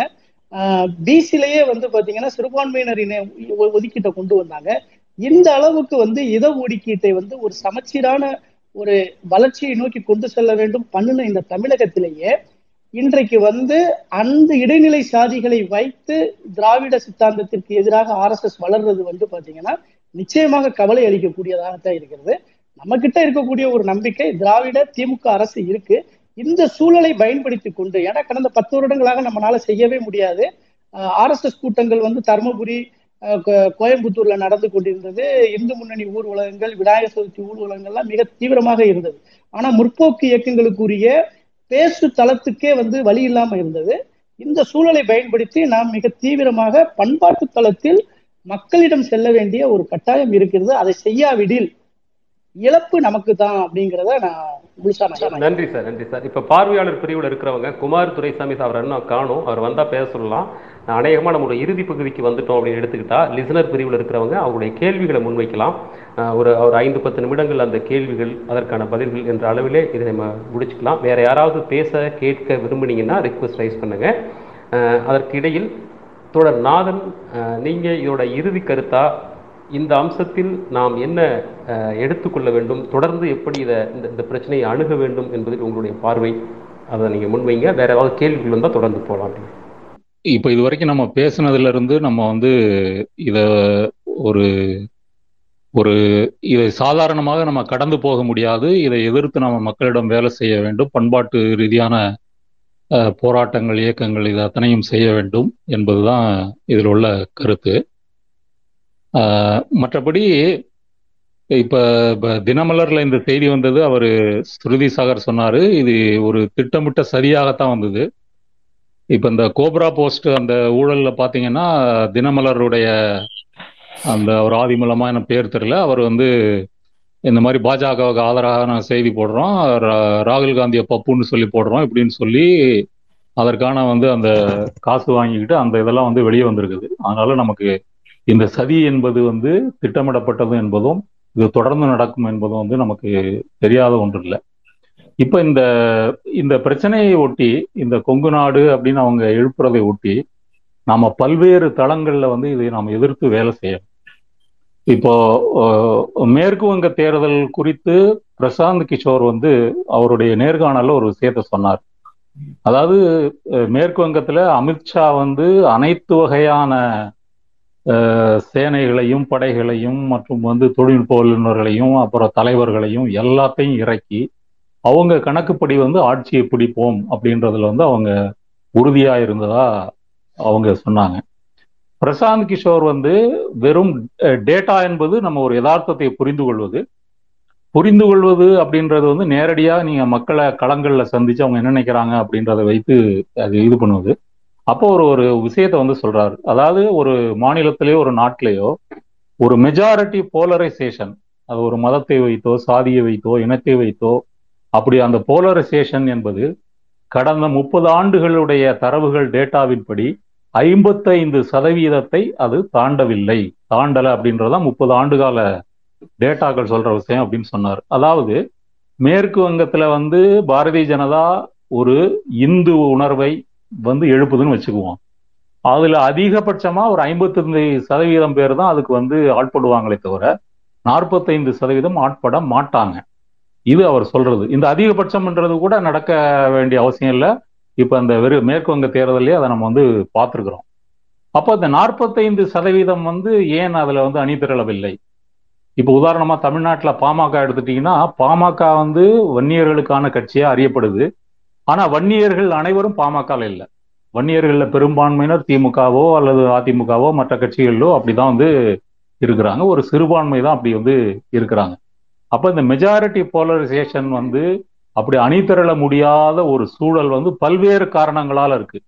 பிசிலேயே வந்து பார்த்தீங்கன்னா சிறுபான்மையினரின் ஒதுக்கீட்டை கொண்டு வந்தாங்க. இந்த அளவுக்கு வந்து இட ஒதுக்கீட்டை வந்து ஒரு சமச்சீரான ஒரு வளர்ச்சியை நோக்கி கொண்டு செல்ல வேண்டும் பண்ணுன இந்த தமிழகத்திலேயே இன்றைக்கு வந்து அந்த இடைநிலை சாதிகளை வைத்து திராவிட சித்தாந்தத்திற்கு எதிராக ஆர்எஸ்எஸ் வளர்றது வந்து பாத்தீங்கன்னா நிச்சயமாக கவலை அளிக்கக்கூடியதாகத்தான் இருக்கிறது. நம்ம கிட்ட இருக்கக்கூடிய ஒரு நம்பிக்கை திராவிட திமுக அரசு இருக்கு. இந்த சூழலை பயன்படுத்தி கொண்டு ஏன்னா கடந்த பத்து வருடங்களாக நம்மளால செய்யவே முடியாது. ஆர்எஸ்எஸ் கூட்டங்கள் வந்து தருமபுரி கோயம்புத்தூர்ல நடந்து கொண்டிருந்தது. இந்து முன்னணி ஊர்வலகங்கள் விநாயகர் சதுர்த்தி ஊர்வலங்கள்லாம் மிக தீவிரமாக இருந்தது. ஆனா முற்போக்கு இயக்கங்களுக்குரிய பேசு தளத்துக்கே வந்து வழி இல்லாம இருந்தது. இந்த சூழலை பயன்படுத்தி நாம் மிக தீவிரமாக பண்பாட்டு தளத்தில் மக்களிடம் செல்ல வேண்டிய ஒரு கட்டாயம் இருக்கிறது. அதை செய்யாவிடில் இழப்பு நமக்கு தான் அப்படிங்கிறத நான் நன்றி சார். நன்றி சார். இப்போ பார்வையாளர் பிரிவில் இருக்கிறவங்க குமார் துரைசாமி சார் அவரை நான் காணும். அவர் வந்தால் பேச சொல்லலாம். அநேகமாக நம்மளோட இறுதி பகுதிக்கு வந்துட்டோம் அப்படின்னு எடுத்துக்கிட்டா லிசனர் பிரிவில் இருக்கிறவங்க அவங்களுடைய கேள்விகளை முன்வைக்கலாம். ஒரு ஒரு ஐந்து பத்து நிமிடங்கள் அந்த கேள்விகள் அதற்கான பதில்கள் என்ற அளவிலே இதை நம்ம முடிச்சுக்கலாம். வேறு யாராவது பேச கேட்க விரும்புனீங்கன்னா ரிக்வஸ்ட் ரைஸ் பண்ணுங்கள். அதற்கிடையில் தொடர் நாதன், நீங்கள் இதோட இறுதி கருத்தாக இந்த அம்சத்தில் நாம் என்ன எடுத்துக்கொள்ள வேண்டும், தொடர்ந்து எப்படி இதை இந்த இந்த பிரச்சனையை அணுக வேண்டும் என்பதில் உங்களுடைய பார்வை அதை நீங்கள் முன்வைங்க. வேற ஏதாவது கேள்விகள் வந்தால் தொடர்ந்து போகலாம். இப்போ இது வரைக்கும் நம்ம பேசுனதுலேருந்து நம்ம வந்து இதை ஒரு ஒரு இதை சாதாரணமாக நம்ம கடந்து போக முடியாது. இதை எதிர்த்து நம்ம மக்களிடம் வேலை செய்ய வேண்டும். பண்பாட்டு ரீதியான போராட்டங்கள் இயக்கங்கள் இது அத்தனையும் செய்ய வேண்டும் என்பதுதான் இதில் உள்ள கருத்து. மற்றபடி இப்போ தினமலரில் இந்த செய்தி வந்தது, அவர் ஸ்ருதி சாகர் சொன்னார், இது ஒரு திட்டமிட்ட சரியாகத்தான் வந்தது. இப்போ இந்த கோப்ரா போஸ்ட் அந்த ஊழலில் பார்த்தீங்கன்னா தினமலருடைய அந்த ஒரு ஆதி மூலமாக எனக்கு பேர் தெரியல, அவர் வந்து இந்த மாதிரி பாஜகவுக்கு ஆதரவாக நான் செய்தி போடுறோம், ராகுல் காந்தியை பப்புன்னு சொல்லி போடுறோம் இப்படின்னு சொல்லி அதற்கான வந்து அந்த காசு வாங்கிக்கிட்டு அந்த இதெல்லாம் வந்து வெளியே வந்திருக்குது. அதனால நமக்கு இந்த சதி என்பது வந்து திட்டமிடப்பட்டது என்பதும் இது தொடர்ந்து நடக்கும் என்பதும் வந்து நமக்கு தெரியாத ஒன்று இல்லை. இப்போ இந்த இந்த பிரச்சனையை ஒட்டி இந்த கொங்கு நாடு அப்படின்னு அவங்க எழுப்புறதை ஒட்டி நாம பல்வேறு தளங்கள்ல வந்து இதை நாம் எதிர்த்து வேலை செய்யணும். இப்போ மேற்கு வங்க தேர்தல் குறித்து பிரசாந்த் கிஷோர் வந்து அவருடைய நேர்காணல ஒரு விஷயத்த சொன்னார். அதாவது மேற்கு வங்கத்துல அமித்ஷா வந்து அனைத்து வகையான சேனைகளையும் படைகளையும் மற்றும் வந்து தொழில்நுட்ப வல்லுநர்களையும் அப்புறம் தலைவர்களையும் எல்லாத்தையும் இறக்கி அவங்க கணக்குப்படி வந்து ஆட்சியை பிடிப்போம் அப்படின்றதுல வந்து அவங்க உறுதியா இருந்ததா அவங்க சொன்னாங்க. பிரசாந்த் கிஷோர் வந்து வெறும் டேட்டா என்பது நம்ம ஒரு யதார்த்தத்தை புரிந்து கொள்வது புரிந்து கொள்வது அப்படின்றது வந்து நேரடியா நீங்க மக்களை களங்கள்ல சந்திச்சு அவங்க என்ன நினைக்கிறாங்க அப்படின்றத வைத்து அது இது பண்ணுவது. அப்போ ஒரு ஒரு விஷயத்த வந்து சொல்றாரு, அதாவது ஒரு மாநிலத்திலேயோ ஒரு நாட்டிலேயோ ஒரு மெஜாரிட்டி போலரைசேஷன், அது ஒரு மதத்தை வைத்தோ சாதியை வைத்தோ இனத்தை வைத்தோ, அப்படி அந்த போலரைசேஷன் என்பது கடந்த முப்பது ஆண்டுகளுடைய தரவுகள் டேட்டாவின்படி ஐம்பத்தைந்து சதவீதத்தை அது தாண்டவில்லை தாண்டலை அப்படின்றதான் முப்பது ஆண்டுகால டேட்டாக்கள் சொல்ற விஷயம் அப்படின்னு சொன்னார். அதாவது மேற்கு வங்கத்துல வந்து பாரதிய ஜனதா ஒரு இந்து உணர்வை வந்து எழுப்புதுன்னு வச்சுக்குவோம். அதுல அதிகபட்சமா ஒரு ஐம்பத்தைந்து சதவீதம் பேர் தான் அதுக்கு வந்து ஆட்படுவாங்களே தவிர நாற்பத்தைந்து சதவீதம் ஆட்பட மாட்டாங்க. இது அவர் சொல்றது. இந்த அதிகபட்சம்ன்றது கூட நடக்க வேண்டிய அவசியம் இல்லை. இப்ப அந்த வெறு மேற்கு வங்க தேர்தலே அதை நம்ம வந்து பார்த்துருக்குறோம். அப்போ அந்த நாற்பத்தைந்து சதவீதம் வந்து ஏன் அதுல வந்து அணிதிரளவில்லை? இப்போ உதாரணமா தமிழ்நாட்டுல பாமக எடுத்துட்டீங்கன்னா, பாமக வந்து வன்னியர்களுக்கான கட்சியா அறியப்படுது. ஆனா வன்னியர்கள் அனைவரும் பாமகல இல்லை. வன்னியர்கள்ல பெரும்பான்மையினர் திமுகவோ அல்லது அதிமுகவோ மற்ற கட்சிகளிலோ அப்படிதான் வந்து இருக்கிறாங்க. ஒரு சிறுபான்மை தான் அப்படி வந்து இருக்கிறாங்க. அப்ப இந்த மெஜாரிட்டி போலரைசேஷன் வந்து அப்படி அணிதிரள முடியாத ஒரு சூழல் வந்து பல்வேறு காரணங்களால இருக்கு.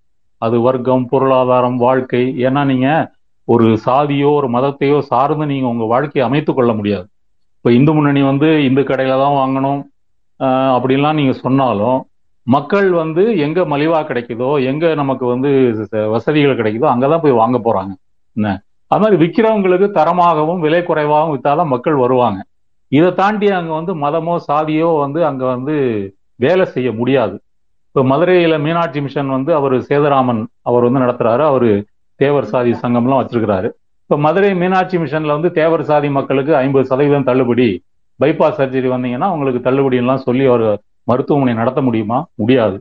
அது வர்க்கம், பொருளாதாரம், வாழ்க்கை. ஏன்னா நீங்க ஒரு சாதியோ ஒரு மதத்தையோ சார்ந்து நீங்க உங்க வாழ்க்கையை அமைத்து கொள்ள முடியாது. இப்ப இந்து முன்னணி வந்து இந்து கடையில தான் வாங்கணும் அப்படின்லாம் நீங்க சொன்னாலும் மக்கள் வந்து எங்க மலிவா கிடைக்குதோ எங்க நமக்கு வந்து வசதிகள் கிடைக்குதோ அங்கதான் போய் வாங்க போறாங்க. என்ன அது மாதிரி விற்கிறவங்களுக்கு தரமாகவும் விலை குறைவாகவும் வித்தாதான் மக்கள் வருவாங்க. இதை தாண்டி அங்க வந்து மதமோ சாதியோ வந்து அங்க வந்து வேலை செய்ய முடியாது. இப்போ மதுரையில மீனாட்சி மிஷன் வந்து அவர் சேதராமன் அவர் வந்து நடத்துறாரு. அவரு தேவர் சாதி சங்கம்லாம் வச்சிருக்கிறாரு. இப்ப மதுரை மீனாட்சி மிஷன்ல வந்து தேவர் சாதி மக்களுக்கு ஐம்பது சதவீதம் தள்ளுபடி, பைபாஸ் சர்ஜரி வந்தீங்கன்னா உங்களுக்கு தள்ளுபடியெல்லாம் சொல்லி அவர் மருத்துவமனை நடத்த முடியுமா? முடியாது.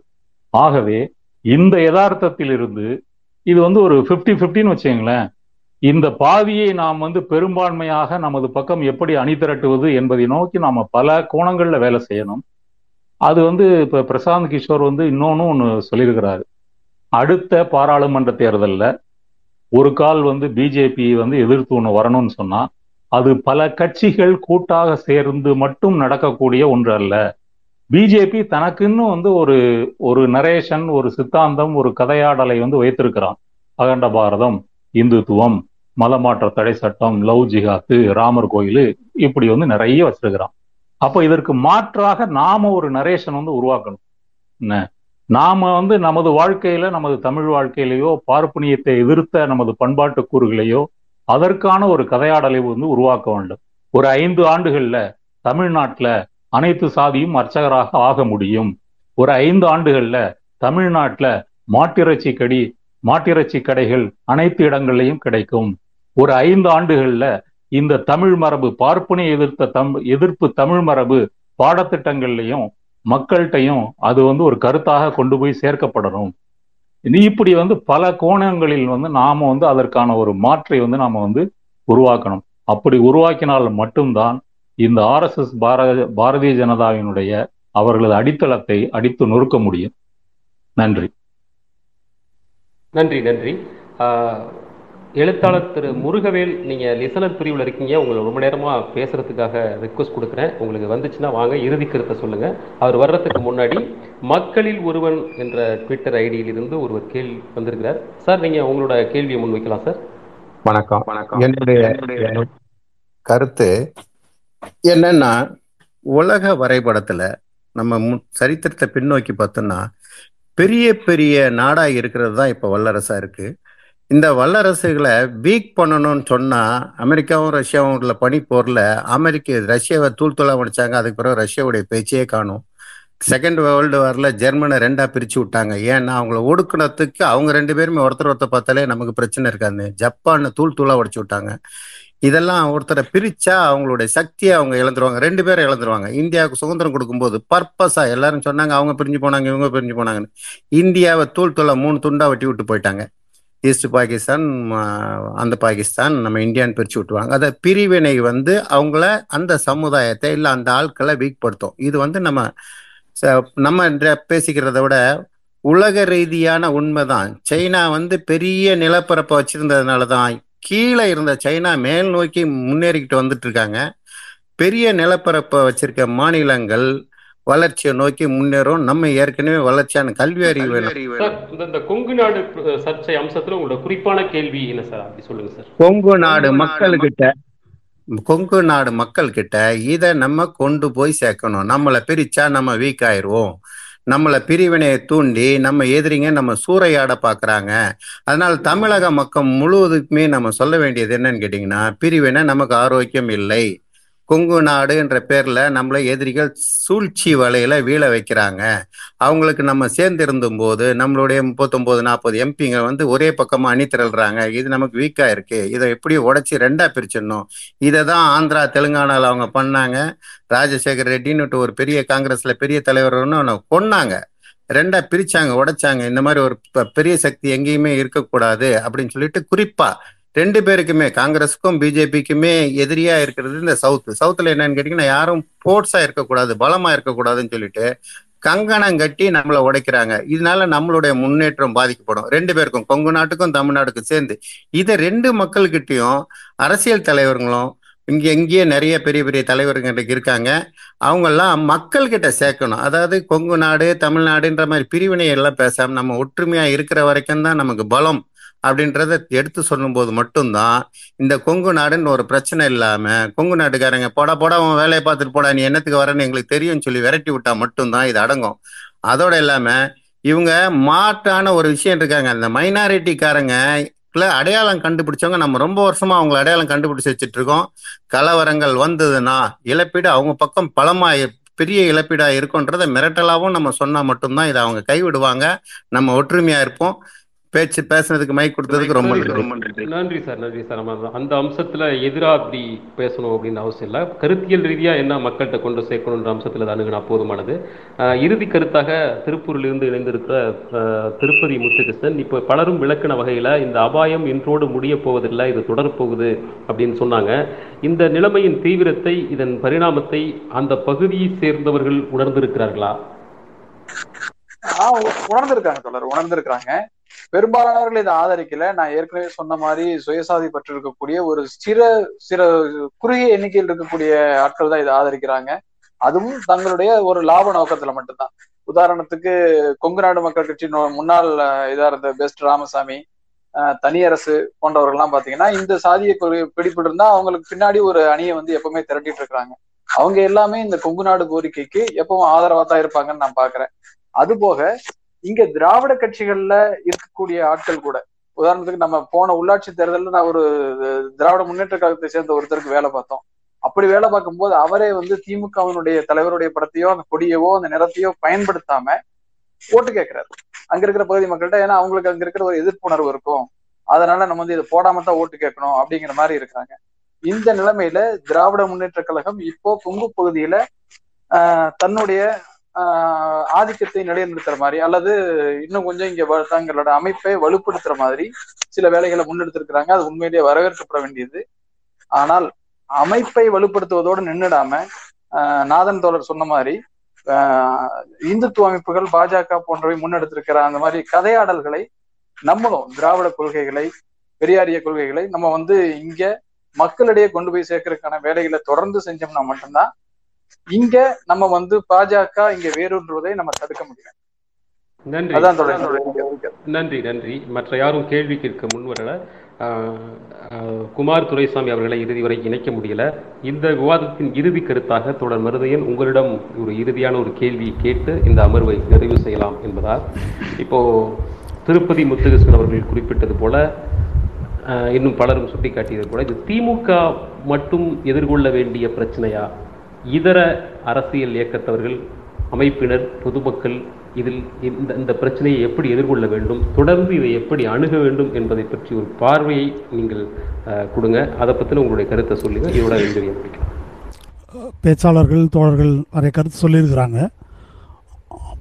ஆகவே இந்த யதார்த்தத்திலிருந்து இது வந்து ஒரு ஃபிஃப்டி ஃபிஃப்டின்னு வச்சுங்களேன். இந்த பாதியை நாம் வந்து பெரும்பான்மையாக நமது பக்கம் எப்படி அணிதிரட்டுவது என்பதை நோக்கி நாம பல கோணங்கள்ல வேலை செய்யணும். அது வந்து இப்ப பிரசாந்த் கிஷோர் வந்து இன்னொன்னு ஒன்று சொல்லியிருக்கிறாரு. அடுத்த பாராளுமன்ற தேர்தலில் ஒரு கால் வந்து பிஜேபி வந்து எதிர்த்து ஒன்று வரணும்னு சொன்னா அது பல கட்சிகள் கூட்டாக சேர்ந்து மட்டும் நடக்கக்கூடிய ஒன்று அல்ல. பிஜேபி தனக்குன்னு வந்து ஒரு ஒரு நரேஷன், ஒரு சித்தாந்தம், ஒரு கதையாடலை வந்து வைத்திருக்கிறான். அகண்ட பாரதம், இந்துத்துவம், மதமாற்ற தடை சட்டம், லவ் ஜிஹாத்து, ராமர் கோயில், இப்படி வந்து நிறைய வச்சிருக்கிறான். அப்போ இதற்கு மாற்றாக நாம ஒரு நரேஷன் வந்து உருவாக்கணும். என்ன நாம வந்து நமது வாழ்க்கையில நமது தமிழ் வாழ்க்கையிலேயோ பார்ப்பனியத்தை எதிர்த்த நமது பண்பாட்டு கூறுகளையோ அதற்கான ஒரு கதையாடலை வந்து உருவாக்க வேண்டும். ஒரு ஐந்து ஆண்டுகள்ல தமிழ்நாட்டுல அனைத்து சாதியும் அர்ச்சகராக ஆக முடியும். ஒரு ஐந்து ஆண்டுகள்ல தமிழ்நாட்டுல மாட்டிறைச்சி கடி மாட்டிறைச்சி கடைகள் அனைத்து இடங்கள்லையும் கிடைக்கும். ஒரு ஐந்து ஆண்டுகள்ல இந்த தமிழ் மரபு பார்ப்பனிய எதிர்த்த தம் எதிர்ப்பு தமிழ் மரபு பாடத்திட்டங்கள்லையும் மக்கள்கிட்டையும் அது வந்து ஒரு கருத்தாக கொண்டு போய் சேர்க்கப்படணும். இப்படி வந்து பல கோணங்களில் வந்து நாம வந்து அதற்கான ஒரு மாற்றை வந்து நாம வந்து உருவாக்கணும். அப்படி உருவாக்கினால் மட்டும்தான் இந்த R S S Bharat Bharatiya ஜனதாவினுடைய அவர்களது அடித்தளத்தை அடித்து நொறுக்க முடியும். நன்றி நன்றி நன்றி எழுத்தாளர் திரு முருகவேல், நீங்கள் லிசனர் பிரிவில் இருக்கீங்க. உங்களை ரொம்ப நேரமாக பேசுகிறதுக்காக ரெக்வஸ்ட் கொடுக்குறேன். உங்களுக்கு வந்துச்சுன்னா வாங்க, இறுதி கருத்தை சொல்லுங்கள். அவர் வர்றதுக்கு முன்னாடி மக்களில் ஒருவன் என்ற ட்விட்டர் ஐடியிலிருந்து ஒருவர் கேள்வி வந்திருக்கிறார். சார், நீங்கள் உங்களோட கேள்வியை முன்வைக்கலாம் சார். வணக்கம் வணக்கம். என்னுடைய கருத்து என்னன்னா, உலக வரைபடத்தில் நம்ம மு சரித்திரத்தை பின்னோக்கி பார்த்தோம்னா பெரிய பெரிய நாடாக இருக்கிறது தான் இப்போ வல்லரசாக இருக்குது. இந்த வல்லரசுகளை வீக் பண்ணணும்னு சொன்னால் அமெரிக்காவும் ரஷ்யாவும் உள்ள பனிப்போரில் அமெரிக்க ரஷ்யாவை தூள் தூளாக முடிச்சாங்க. அதுக்கு பிறகு ரஷ்யாவுடைய பேச்சையே காணும். செகண்ட் வேர்ல்டு வாரில் ஜெர்மனை ரெண்டாக பிரித்து விட்டாங்க. ஏன்னா அவங்கள ஒடுக்கினத்துக்கு அவங்க ரெண்டு பேருமே ஒருத்தர் ஒருத்தர் பார்த்தாலே நமக்கு பிரச்சனை இருக்காது. ஜப்பானை தூள் தூளாக உடச்சி விட்டாங்க. இதெல்லாம் ஒருத்தரை பிரிச்சா அவங்களுடைய சக்தியை அவங்க இழந்துருவாங்க, ரெண்டு பேரை இழந்துருவாங்க. இந்தியாவுக்கு சுதந்திரம் கொடுக்கும்போது பர்பஸா எல்லாரும் சொன்னாங்க அவங்க பிரிஞ்சு போனாங்க இவங்க பிரிஞ்சு போனாங்கன்னு. இந்தியாவை தூள் தூளா மூணு துண்டா வெட்டி விட்டு போயிட்டாங்க. ஈஸ்ட் பாகிஸ்தான், அந்த பாகிஸ்தான், நம்ம இந்தியான்னு பிரிச்சு விட்டுவாங்க. அதை பிரிவினை வந்து அவங்கள அந்த சமுதாயத்தை இல்லை அந்த ஆட்களை வீக்படுத்தும். இது வந்து நம்ம நம்ம பேசிக்கிறத விட உலக ரீதியான உண்மைதான். சைனா வந்து பெரிய நிலப்பரப்பை வச்சிருந்ததுனால தான் கீழே இருந்த சைனா மேல் நோக்கி முன்னேறிக்கிட்டு வந்துட்டு இருக்காங்க. பெரிய நிலப்பரப்பை வச்சிருக்க மாநிலங்கள் வளர்ச்சியை நோக்கி முன்னேறும். நம்ம ஏற்கனவே வளர்ச்சியான கல்வி அறிவு. இந்த கொங்கு நாடு சர்ச்சை அம்சத்துல உங்களோட குறிப்பான கேள்வி என்ன சார்? அப்படி சொல்லுங்க சார். கொங்கு நாடு மக்கள்கிட்ட கொங்கு நாடு மக்கள் கிட்ட இதை நம்ம கொண்டு போய் சேர்க்கணும். நம்மளை பிரிச்சா நம்ம வீக் ஆயிடுவோம். நம்மளை பிரிவினையை தூண்டி நம்ம எதிரிங்க நம்ம சூறையாட பார்க்குறாங்க. அதனால் தமிழக மக்கள் முழுவதுக்குமே நம்ம சொல்ல வேண்டியது என்னன்னு கேட்டிங்கன்னா, பிரிவினை நமக்கு ஆரோக்கியம் இல்லை. கொங்கு நாடு என்ற பேரில் நம்மளை எதிரிகள் சூழ்ச்சி வலையில் வீழ வைக்கிறாங்க. அவங்களுக்கு நம்ம சேர்ந்திருந்தும் போது நம்மளுடைய முப்பத்தொம்போது நாற்பது எம்பிங்க வந்து ஒரே பக்கமாக அணி திரள்றாங்க. இது நமக்கு வீக்காக இருக்குது. இதை எப்படியோ உடச்சி ரெண்டாக பிரிச்சிடணும். இதை தான் ஆந்திரா தெலுங்கானாவில் அவங்க பண்ணாங்க. ராஜசேகர் ரெட்டின்னுட்டு ஒரு பெரிய காங்கிரஸில் பெரிய தலைவர்னு அவனை கொன்னாங்க. ரெண்டாக பிரித்தாங்க, உடைச்சாங்க. இந்த மாதிரி ஒரு பெரிய சக்தி எங்கேயுமே இருக்கக்கூடாது அப்படின்னு சொல்லிட்டு, குறிப்பாக ரெண்டு பேருக்குமே காங்கிரஸுக்கும் பிஜேபிக்குமே எதிரியா இருக்கிறது இந்த சவுத்து. சவுத்துல என்னன்னு கேட்டீங்கன்னா, யாரும் போர்ட்ஸா இருக்கக்கூடாது, பலமா இருக்கக்கூடாதுன்னு சொல்லிட்டு கங்கணம் கட்டி நம்மளை உடைக்கிறாங்க. இதனால நம்மளுடைய முன்னேற்றம் பாதிக்கப்படும். ரெண்டு பேருக்கும், கொங்கு நாட்டுக்கும் தமிழ்நாட்டுக்கும் சேர்ந்து. இதை ரெண்டு மக்கள்கிட்டையும் அரசியல் தலைவர்களும் இங்கே எங்கேயே நிறைய பெரிய பெரிய தலைவர்கள் இருக்காங்க, அவங்கெல்லாம் மக்கள்கிட்ட சேர்க்கணும். அதாவது கொங்கு நாடு தமிழ்நாடுன்ற மாதிரி பிரிவினையெல்லாம் பேசாமல் நம்ம ஒற்றுமையா இருக்கிற வரைக்கும் தான் நமக்கு பலம் அப்படின்றத எடுத்து சொல்லும்போது மட்டும்தான் இந்த கொங்கு நாடுன்னு ஒரு பிரச்சனை இல்லாமல், கொங்கு நாட்டுக்காரங்க போடா போடா அவன் வேலையை பார்த்துட்டு போடா நீ என்னத்துக்கு வரேன்னு எங்களுக்கு தெரியும்னு சொல்லி விரட்டி விட்டால் மட்டும்தான் இது அடங்கும். அதோடு இல்லாமல் இவங்க மாட்டான ஒரு விஷயம் இருக்காங்க. அந்த மைனாரிட்டிக்காரங்க அடையாளம் கண்டுபிடிச்சவங்க, நம்ம ரொம்ப வருஷமா அவங்களை அடையாளம் கண்டுபிடிச்சி வச்சுட்டு இருக்கோம். கலவரங்கள் வந்ததுன்னா இழப்பீடு அவங்க பக்கம் பலமாக பெரிய இழப்பீடாக இருக்குன்றதை மிரட்டலாகவும் நம்ம சொன்னால் மட்டும்தான் இதை அவங்க கைவிடுவாங்க. நம்ம ஒற்றுமையாக இருப்போம். பேச்சு பேசுனதுக்கு மைக் கொடுத்ததுக்கு ரொம்ப நன்றி சார். நன்றி சார். நம்ம அந்த அம்சத்தில் எதிராக அப்படி பேசணும் அப்படின்னு அவசியம் இல்லை. கருத்தியல் ரீதியாக என்ன மக்கள்கிட்ட கொண்டு சேர்க்கணுன்ற அம்சத்தில் தானுங்கன்னா போதுமானது. இறுதி கருத்தாக திருப்பூரிலிருந்து இணைந்திருக்கிற திருப்பதி முத்துகிருஷ்ணன், இப்போ பலரும் விளக்கின வகையில் இந்த அபாயம் இன்றோடு முடிய போவதில்லை, இது தொடரப்போகுது அப்படின்னு சொன்னாங்க. இந்த நிலைமையின் தீவிரத்தை, இதன் பரிணாமத்தை அந்த பகுதியை சேர்ந்தவர்கள் உணர்ந்திருக்கிறார்களா? உணர்ந்திருக்காங்க தொடர் உணர்ந்திருக்கிறாங்க. பெரும்பாலானவர்கள் இதை ஆதரிக்கல. நான் ஏற்கனவே சொன்ன மாதிரி சுயசாதி பற்றி இருக்கக்கூடிய ஒரு சிறு சிறு குறுகிய எண்ணிக்கையில் இருக்கக்கூடிய ஆட்கள் தான் இதை ஆதரிக்கிறாங்க. அதுவும் தங்களுடைய ஒரு லாப நோக்கத்துல மட்டும்தான். உதாரணத்துக்கு கொங்கு நாடு மக்கள் கட்சி முன்னாள் இதா இருந்த பெஸ்ட் ராமசாமி, அஹ் தனியரசு போன்றவர்கள்லாம் பாத்தீங்கன்னா இந்த சாதியை பிடிப்பட்டு இருந்தா அவங்களுக்கு பின்னாடி ஒரு அணியை வந்து எப்பவுமே திரட்டிட்டு இருக்கிறாங்க. அவங்க எல்லாமே இந்த கொங்கு நாடு கோரிக்கைக்கு எப்பவும் ஆதரவா தான் இருப்பாங்கன்னு நான் பாக்குறேன். அது போக இங்க திராவிட கட்சிகள்ல இருக்கக்கூடிய ஆட்கள் கூட, உதாரணத்துக்கு நம்ம போன உள்ளாட்சி தேர்தலில் நான் ஒரு திராவிட முன்னேற்ற கழகத்தை சேர்ந்த ஒருத்தருக்கு வேலை பார்த்தோம். அப்படி வேலை பார்க்கும்போது அவரே வந்து திமுகவினுடைய தலைவருடைய படத்தையோ அந்த கொடியவோ அந்த நிறத்தையோ பயன்படுத்தாம ஓட்டு கேட்கிறாரு அங்க இருக்கிற பகுதி மக்கள்கிட்ட. ஏன்னா அவங்களுக்கு அங்க இருக்கிற ஒரு எதிர்ப்புணர்வு இருக்கும். அதனால நம்ம வந்து இதை போடாமத்தான் ஓட்டு கேட்கணும் அப்படிங்கிற மாதிரி இருக்கிறாங்க. இந்த நிலைமையில திராவிட முன்னேற்ற கழகம் இப்போ கொங்கு பகுதியில ஆஹ் தன்னுடைய ஆஹ் ஆதிக்கத்தை நிலைநிறுத்துற மாதிரி, அல்லது இன்னும் கொஞ்சம் இங்க தங்களோட அமைப்பை வலுப்படுத்துற மாதிரி சில வேலைகளை முன்னெடுத்திருக்கிறாங்க. அது உண்மையிலேயே வரவேற்கப்பட வேண்டியது. ஆனால் அமைப்பை வலுப்படுத்துவதோடு நின்றுடாம ஆஹ் நாதன் தோழர் சொன்ன மாதிரி ஆஹ் இந்துத்துவ அமைப்புகள் பாஜக போன்றவை முன்னெடுத்திருக்கிற அந்த மாதிரி கதையாடல்களை, நம்மளும் திராவிட கொள்கைகளை, பெரியாரிய கொள்கைகளை நம்ம வந்து இங்க மக்களிடையே கொண்டு போய் சேர்க்கறதுக்கான வேலைகளை தொடர்ந்து செஞ்சோம்னா மட்டும்தான் இங்க நம்ம வந்து பாஜக இங்க வேறுன்றதை நம்ம தடுக்க முடியும். நன்றி. நன்றி நன்றி மற்ற யாரும் கேள்வி கேட்க முன்வரல. குமார் துரைசாமி அவர்களை இறுதி வரை இணைக்க முடியல. இந்த விவாதத்தின் இறுதி கருத்தாக தொடர் மருதையன் உங்களிடம் ஒரு இறுதியான ஒரு கேள்வி கேட்டு இந்த அமர்வை நிறைவு செய்யலாம் என்பதால், இப்போ திருப்பதி முத்துகிருஷ்ணன் அவர்கள் குறிப்பிட்டது போல, இன்னும் பலரும் சுட்டிக்காட்டியது போல, இது திமுக மட்டும் எதிர்கொள்ள வேண்டிய பிரச்சனையா? இதர அரசியல் இயக்கத்தவர்கள் அமைப்பினர், பொதுமக்கள் இதில் இந்த இந்த பிரச்சனையை எப்படி எதிர்கொள்ள வேண்டும், தொடர்ந்து இதை எப்படி அணுக வேண்டும் என்பதை பற்றி ஒரு பார்வையை நீங்கள் கொடுங்க. அதை பற்றின உங்களுடைய கருத்தை சொல்லுங்கள். இதோட இன்றைய பேச்சாளர்கள் தோழர்கள் நிறைய கருத்து சொல்லியிருக்கிறாங்க.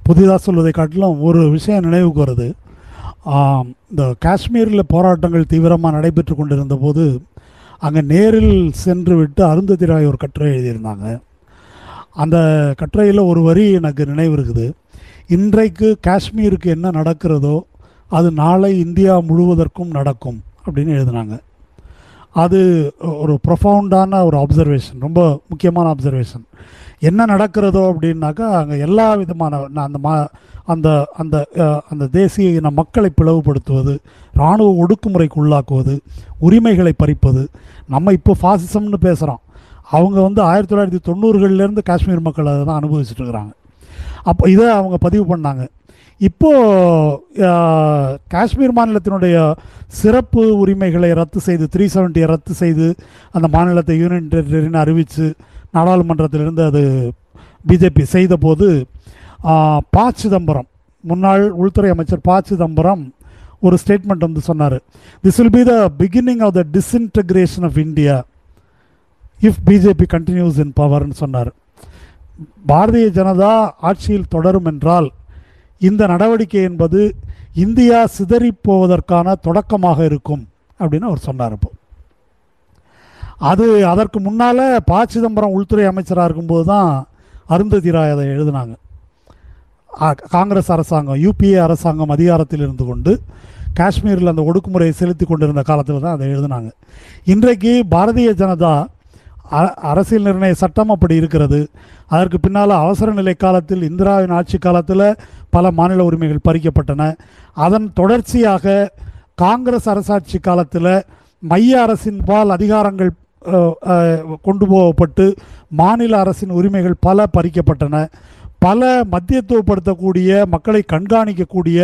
புதிதாக சொல்வதை காட்டிலும் ஒரு விஷயம் நினைவுக்கு வருது. இந்த காஷ்மீரில் போராட்டங்கள் தீவிரமாக நடைபெற்று கொண்டிருந்த போது அங்கே நேரில் சென்று விட்டு அருந்ததி ராய் ஒரு கட்டுரை எழுதியிருந்தாங்க. அந்த கட்டுரையில் ஒரு வரி எனக்கு நினைவு இருக்குது. இன்றைக்கு காஷ்மீருக்கு என்ன நடக்கிறதோ அது நாளை இந்தியா முழுவதற்கும் நடக்கும் அப்படின்னு எழுதினாங்க. அது ஒரு ப்ரொஃபவுண்டான ஒரு அப்சர்வேஷன், ரொம்ப முக்கியமான அப்சர்வேஷன். என்ன நடக்கிறதோ அப்படின்னாக்கா அங்கே எல்லா விதமான அந்த மா அந்த அந்த அந்த தேசிய இன மக்களை பிளவுபடுத்துவது, இராணுவ ஒடுக்குமுறைக்கு உள்ளாக்குவது, உரிமைகளை பறிப்பது. நம்ம இப்போ ஃபாசிசம்னு பேசுகிறோம், அவங்க வந்து ஆயிரத்தி தொள்ளாயிரத்தி தொண்ணூறுகள்லேருந்து காஷ்மீர் மக்கள் அதை தான் அனுபவிச்சுட்டு இருக்கிறாங்க. அப்போ இதை அவங்க பதிவு பண்ணாங்க. இப்போது காஷ்மீர் மாநிலத்தினுடைய சிறப்பு உரிமைகளை ரத்து செய்து, த்ரீ செவன்ட்டியை ரத்து செய்து அந்த மாநிலத்தை யூனியன் டெரிட்டரின்னு அறிவித்து நாடாளுமன்றத்திலிருந்து அது பிஜேபி செய்த போது ப. சிதம்பரம், முன்னாள் உள்துறை அமைச்சர் ப. சிதம்பரம் ஒரு ஸ்டேட்மெண்ட் வந்து சொன்னார், this will be the beginning of the disintegration of India if BJP continues in பவர்னு சொன்னார். பாரதிய ஜனதா ஆட்சியில் தொடரும் என்றால் இந்த நடவடிக்கை என்பது இந்தியா சிதறி போவதற்கான தொடக்கமாக இருக்கும் அப்படின்னு அவர் சொன்னார். இப்போ அது அதற்கு முன்னால் ப. சிதம்பரம் உள்துறை அமைச்சராக இருக்கும்போது தான் அருந்ததி ராய் அதை எழுதினாங்க. காங்கிரஸ் அரசாங்கம், யூபிஏ அரசாங்கம் அதிகாரத்தில் இருந்து கொண்டு காஷ்மீரில் அந்த ஒடுக்குமுறையை செலுத்தி கொண்டிருந்த காலத்தில் தான் அதை எழுதினாங்க. இன்றைக்கு பாரதிய ஜனதா அரசியல் நிர்ணய சட்டம் அப்படி இருக்கிறது. அதற்கு பின்னால் அவசர நிலை காலத்தில் இந்திராவின் ஆட்சி காலத்தில் பல மாநில உரிமைகள் பறிக்கப்பட்டன. அதன் தொடர்ச்சியாக காங்கிரஸ் அரசாட்சி காலத்தில் மைய அரசின் பால் அதிகாரங்கள் கொண்டு போகப்பட்டு மாநில அரசின் உரிமைகள் பல பறிக்கப்பட்டன. பல மத்தியத்துவப்படுத்தக்கூடிய, மக்களை கண்காணிக்கக்கூடிய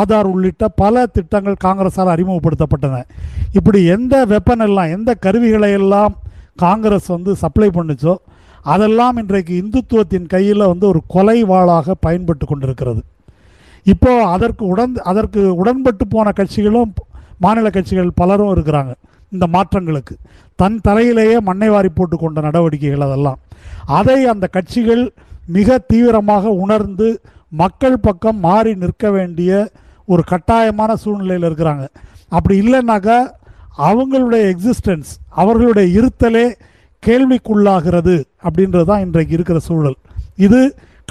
ஆதார் உள்ளிட்ட பல திட்டங்கள் காங்கிரஸால் அறிமுகப்படுத்தப்பட்டன. இப்படி எந்த வெப்பன் எல்லாம், எந்த கருவிகளையெல்லாம் காங்கிரஸ் வந்து சப்ளை பண்ணிச்சோ அதெல்லாம் இன்றைக்கு இந்துத்துவத்தின் கையில் வந்து ஒரு கொலை வாளாக பயன்பட்டு கொண்டிருக்கிறது. இப்போது அதற்கு உடன் அதற்கு உடன்பட்டு போன கட்சிகளும் மாநில கட்சிகள் பலரும் இருக்கிறாங்க. இந்த மாற்றங்களுக்கு தன் தலையிலேயே மண்ணை வாரி போட்டு கொண்ட நடவடிக்கைகள் அதெல்லாம், அதை அந்த கட்சிகள் மிக தீவிரமாக உணர்ந்து மக்கள் பக்கம் மாறி நிற்க வேண்டிய ஒரு கட்டாயமான சூழ்நிலையில் இருக்கிறாங்க. அப்படி இல்லைன்னாக்கா அவங்களுடைய எக்ஸிஸ்டன்ஸ், அவர்களுடைய இருத்தலே கேள்விக்குள்ளாகிறது அப்படின்றது தான் இன்றைக்கு இருக்கிற சூழல். இது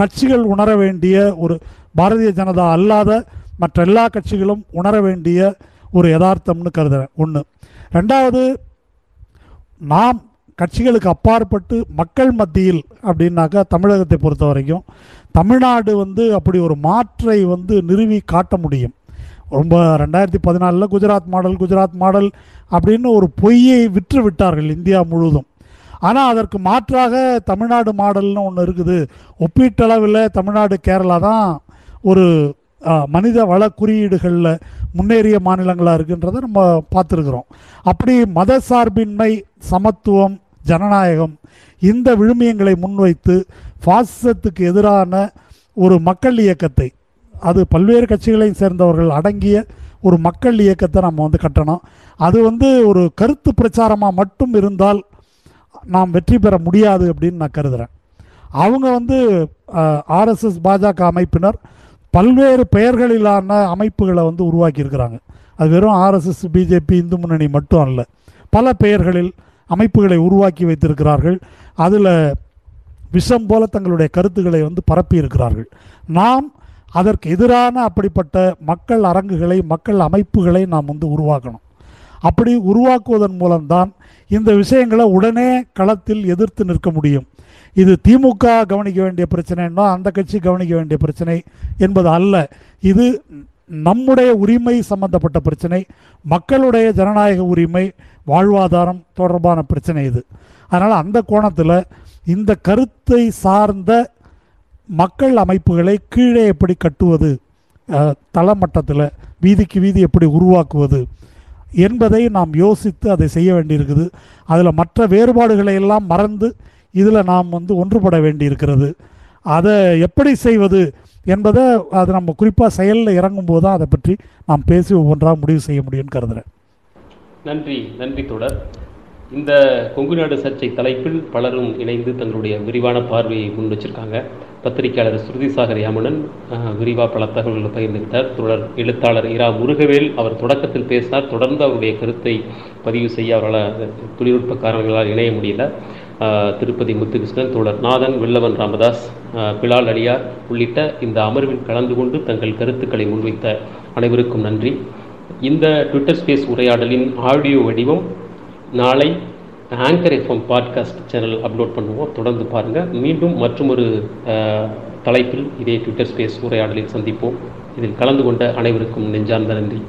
கட்சிகள் உணர வேண்டிய ஒரு, பாரதிய ஜனதா அல்லாத மற்ற எல்லா கட்சிகளும் உணர வேண்டிய ஒரு யதார்த்தம்னு கருதுகிறேன். ஒன்று. ரெண்டாவது, நாம் கட்சிகளுக்கு அப்பாற்பட்டு மக்கள் மத்தியில் அப்படின்னாக்கா தமிழகத்தை பொறுத்த வரைக்கும் தமிழ்நாடு வந்து அப்படி ஒரு மாற்றை வந்து நிறுவி காட்ட முடியும். ரொம்ப ரெண்டாயிரத்தி பதினாலில் குஜராத் மாடல் குஜராத் மாடல் அப்படின்னு ஒரு பொய்யை விற்று விட்டார்கள் இந்தியா முழுவதும். ஆனால் அதற்கு மாற்றாக தமிழ்நாடு மாடல்னு ஒன்று இருக்குது. ஒப்பீட்டளவில் தமிழ்நாடு, கேரளா தான் ஒரு மனித வள குறியீடுகளில் முன்னேறிய மாநிலங்களாக இருக்குன்றதை நம்ம பார்த்துருக்குறோம். அப்படி மத சார்பின்மை, சமத்துவம், ஜனநாயகம் இந்த விழுமியங்களை முன்வைத்து பாசிசத்துக்கு எதிரான ஒரு மக்கள் இயக்கத்தை, அது பல்வேறு கட்சிகளையும் சேர்ந்தவர்கள் அடங்கிய ஒரு மக்கள் இயக்கத்தை நம்ம வந்து கட்டணும். அது வந்து ஒரு கருத்து பிரச்சாரமாக மட்டும் இருந்தால் நாம் வெற்றி பெற முடியாது அப்படின்னு நான் கருதுகிறேன். அவங்க வந்து ஆர்எஸ்எஸ், பாஜக அமைப்பினர் பல்வேறு பெயர்களிலான அமைப்புகளை வந்து உருவாக்கியிருக்கிறாங்க. அது வெறும் ஆர்எஸ்எஸ், பிஜேபி, இந்து முன்னணி மட்டும் அல்ல, பல பெயர்களில் அமைப்புகளை உருவாக்கி வைத்திருக்கிறார்கள். அதில் விஷம் போல தங்களுடைய கருத்துக்களை வந்து பரப்பி இருக்கிறார்கள். நாம் அதற்கு எதிரான அப்படிப்பட்ட மக்கள் அரங்குகளை, மக்கள் அமைப்புகளை நாம் வந்து உருவாக்கணும். அப்படி உருவாக்குவதன் மூலம்தான் இந்த விஷயங்களை உடனே களத்தில் எதிர்த்து நிற்க முடியும். இது திமுக கவனிக்க வேண்டிய பிரச்சனைன்னா அந்த கட்சி கவனிக்க வேண்டிய பிரச்சனை என்பது அல்ல. இது நம்முடைய உரிமை சம்பந்தப்பட்ட பிரச்சனை, மக்களுடைய ஜனநாயக உரிமை, வாழ்வாதாரம் தொடர்பான பிரச்சனை இது. அதனால் அந்த கோணத்தில் இந்த கருத்தை சார்ந்த மக்கள் அமைப்புகளை கீழே எப்படி கட்டுவது, தளமட்டத்தில் வீதிக்கு வீதி எப்படி உருவாக்குவது என்பதை நாம் யோசித்து அதை செய்ய வேண்டியிருக்குது. அதில் மற்ற வேறுபாடுகளை எல்லாம் மறந்து இதில் நாம் வந்து ஒன்றுபட வேண்டியிருக்கிறது. அதை எப்படி செய்வது என்பதை அது நம்ம குறிப்பாக செயலில் இறங்கும்போது தான் அதை பற்றி நாம் பேசி ஒவ்வொன்றாக முடிவு செய்ய முடியும்னு கருதுகிறேன். நன்றி நன்றி தொடர். இந்த கொங்கு நாடு சர்ச்சை தலைப்பில் பலரும் இணைந்து தங்களுடைய விரிவான பார்வையை முன் வச்சிருக்காங்க. பத்திரிகையாளர் ஸ்ருதிசாகர் யாமுனன் விரிவாக பல தகவல்களை பகிர்ந்துகிட்டார். தொடர் எழுத்தாளர் இரா முருகவேல் அவர் தொடக்கத்தில் பேசினார். தொடர்ந்து அவருடைய கருத்தை பதிவு செய்ய அவர்களால் தொழில்நுட்ப காரணங்களால் இணைய முடியல. திருப்பதி முத்துகிருஷ்ணன், தொடர் நாதன், வெள்ளவன் ராமதாஸ், பிலால் அலியார் உள்ளிட்ட இந்த அமர்வில் கலந்து கொண்டு தங்கள் கருத்துக்களை முன்வைத்த அனைவருக்கும் நன்றி. இந்த ட்விட்டர் ஸ்பேஸ் உரையாடலின் ஆடியோ வடிவம் நாளை anchor FM podcast channel upload பண்ணுவோம். தொடர்ந்து பாருங்கள். மீண்டும் மற்றொரு தலைப்பில் இதே ட்விட்டர் ஸ்பேஸ் உரையாடலில் சந்திப்போம். இதில் கலந்து கொண்ட அனைவருக்கும் நெஞ்சார்ந்த நன்றி.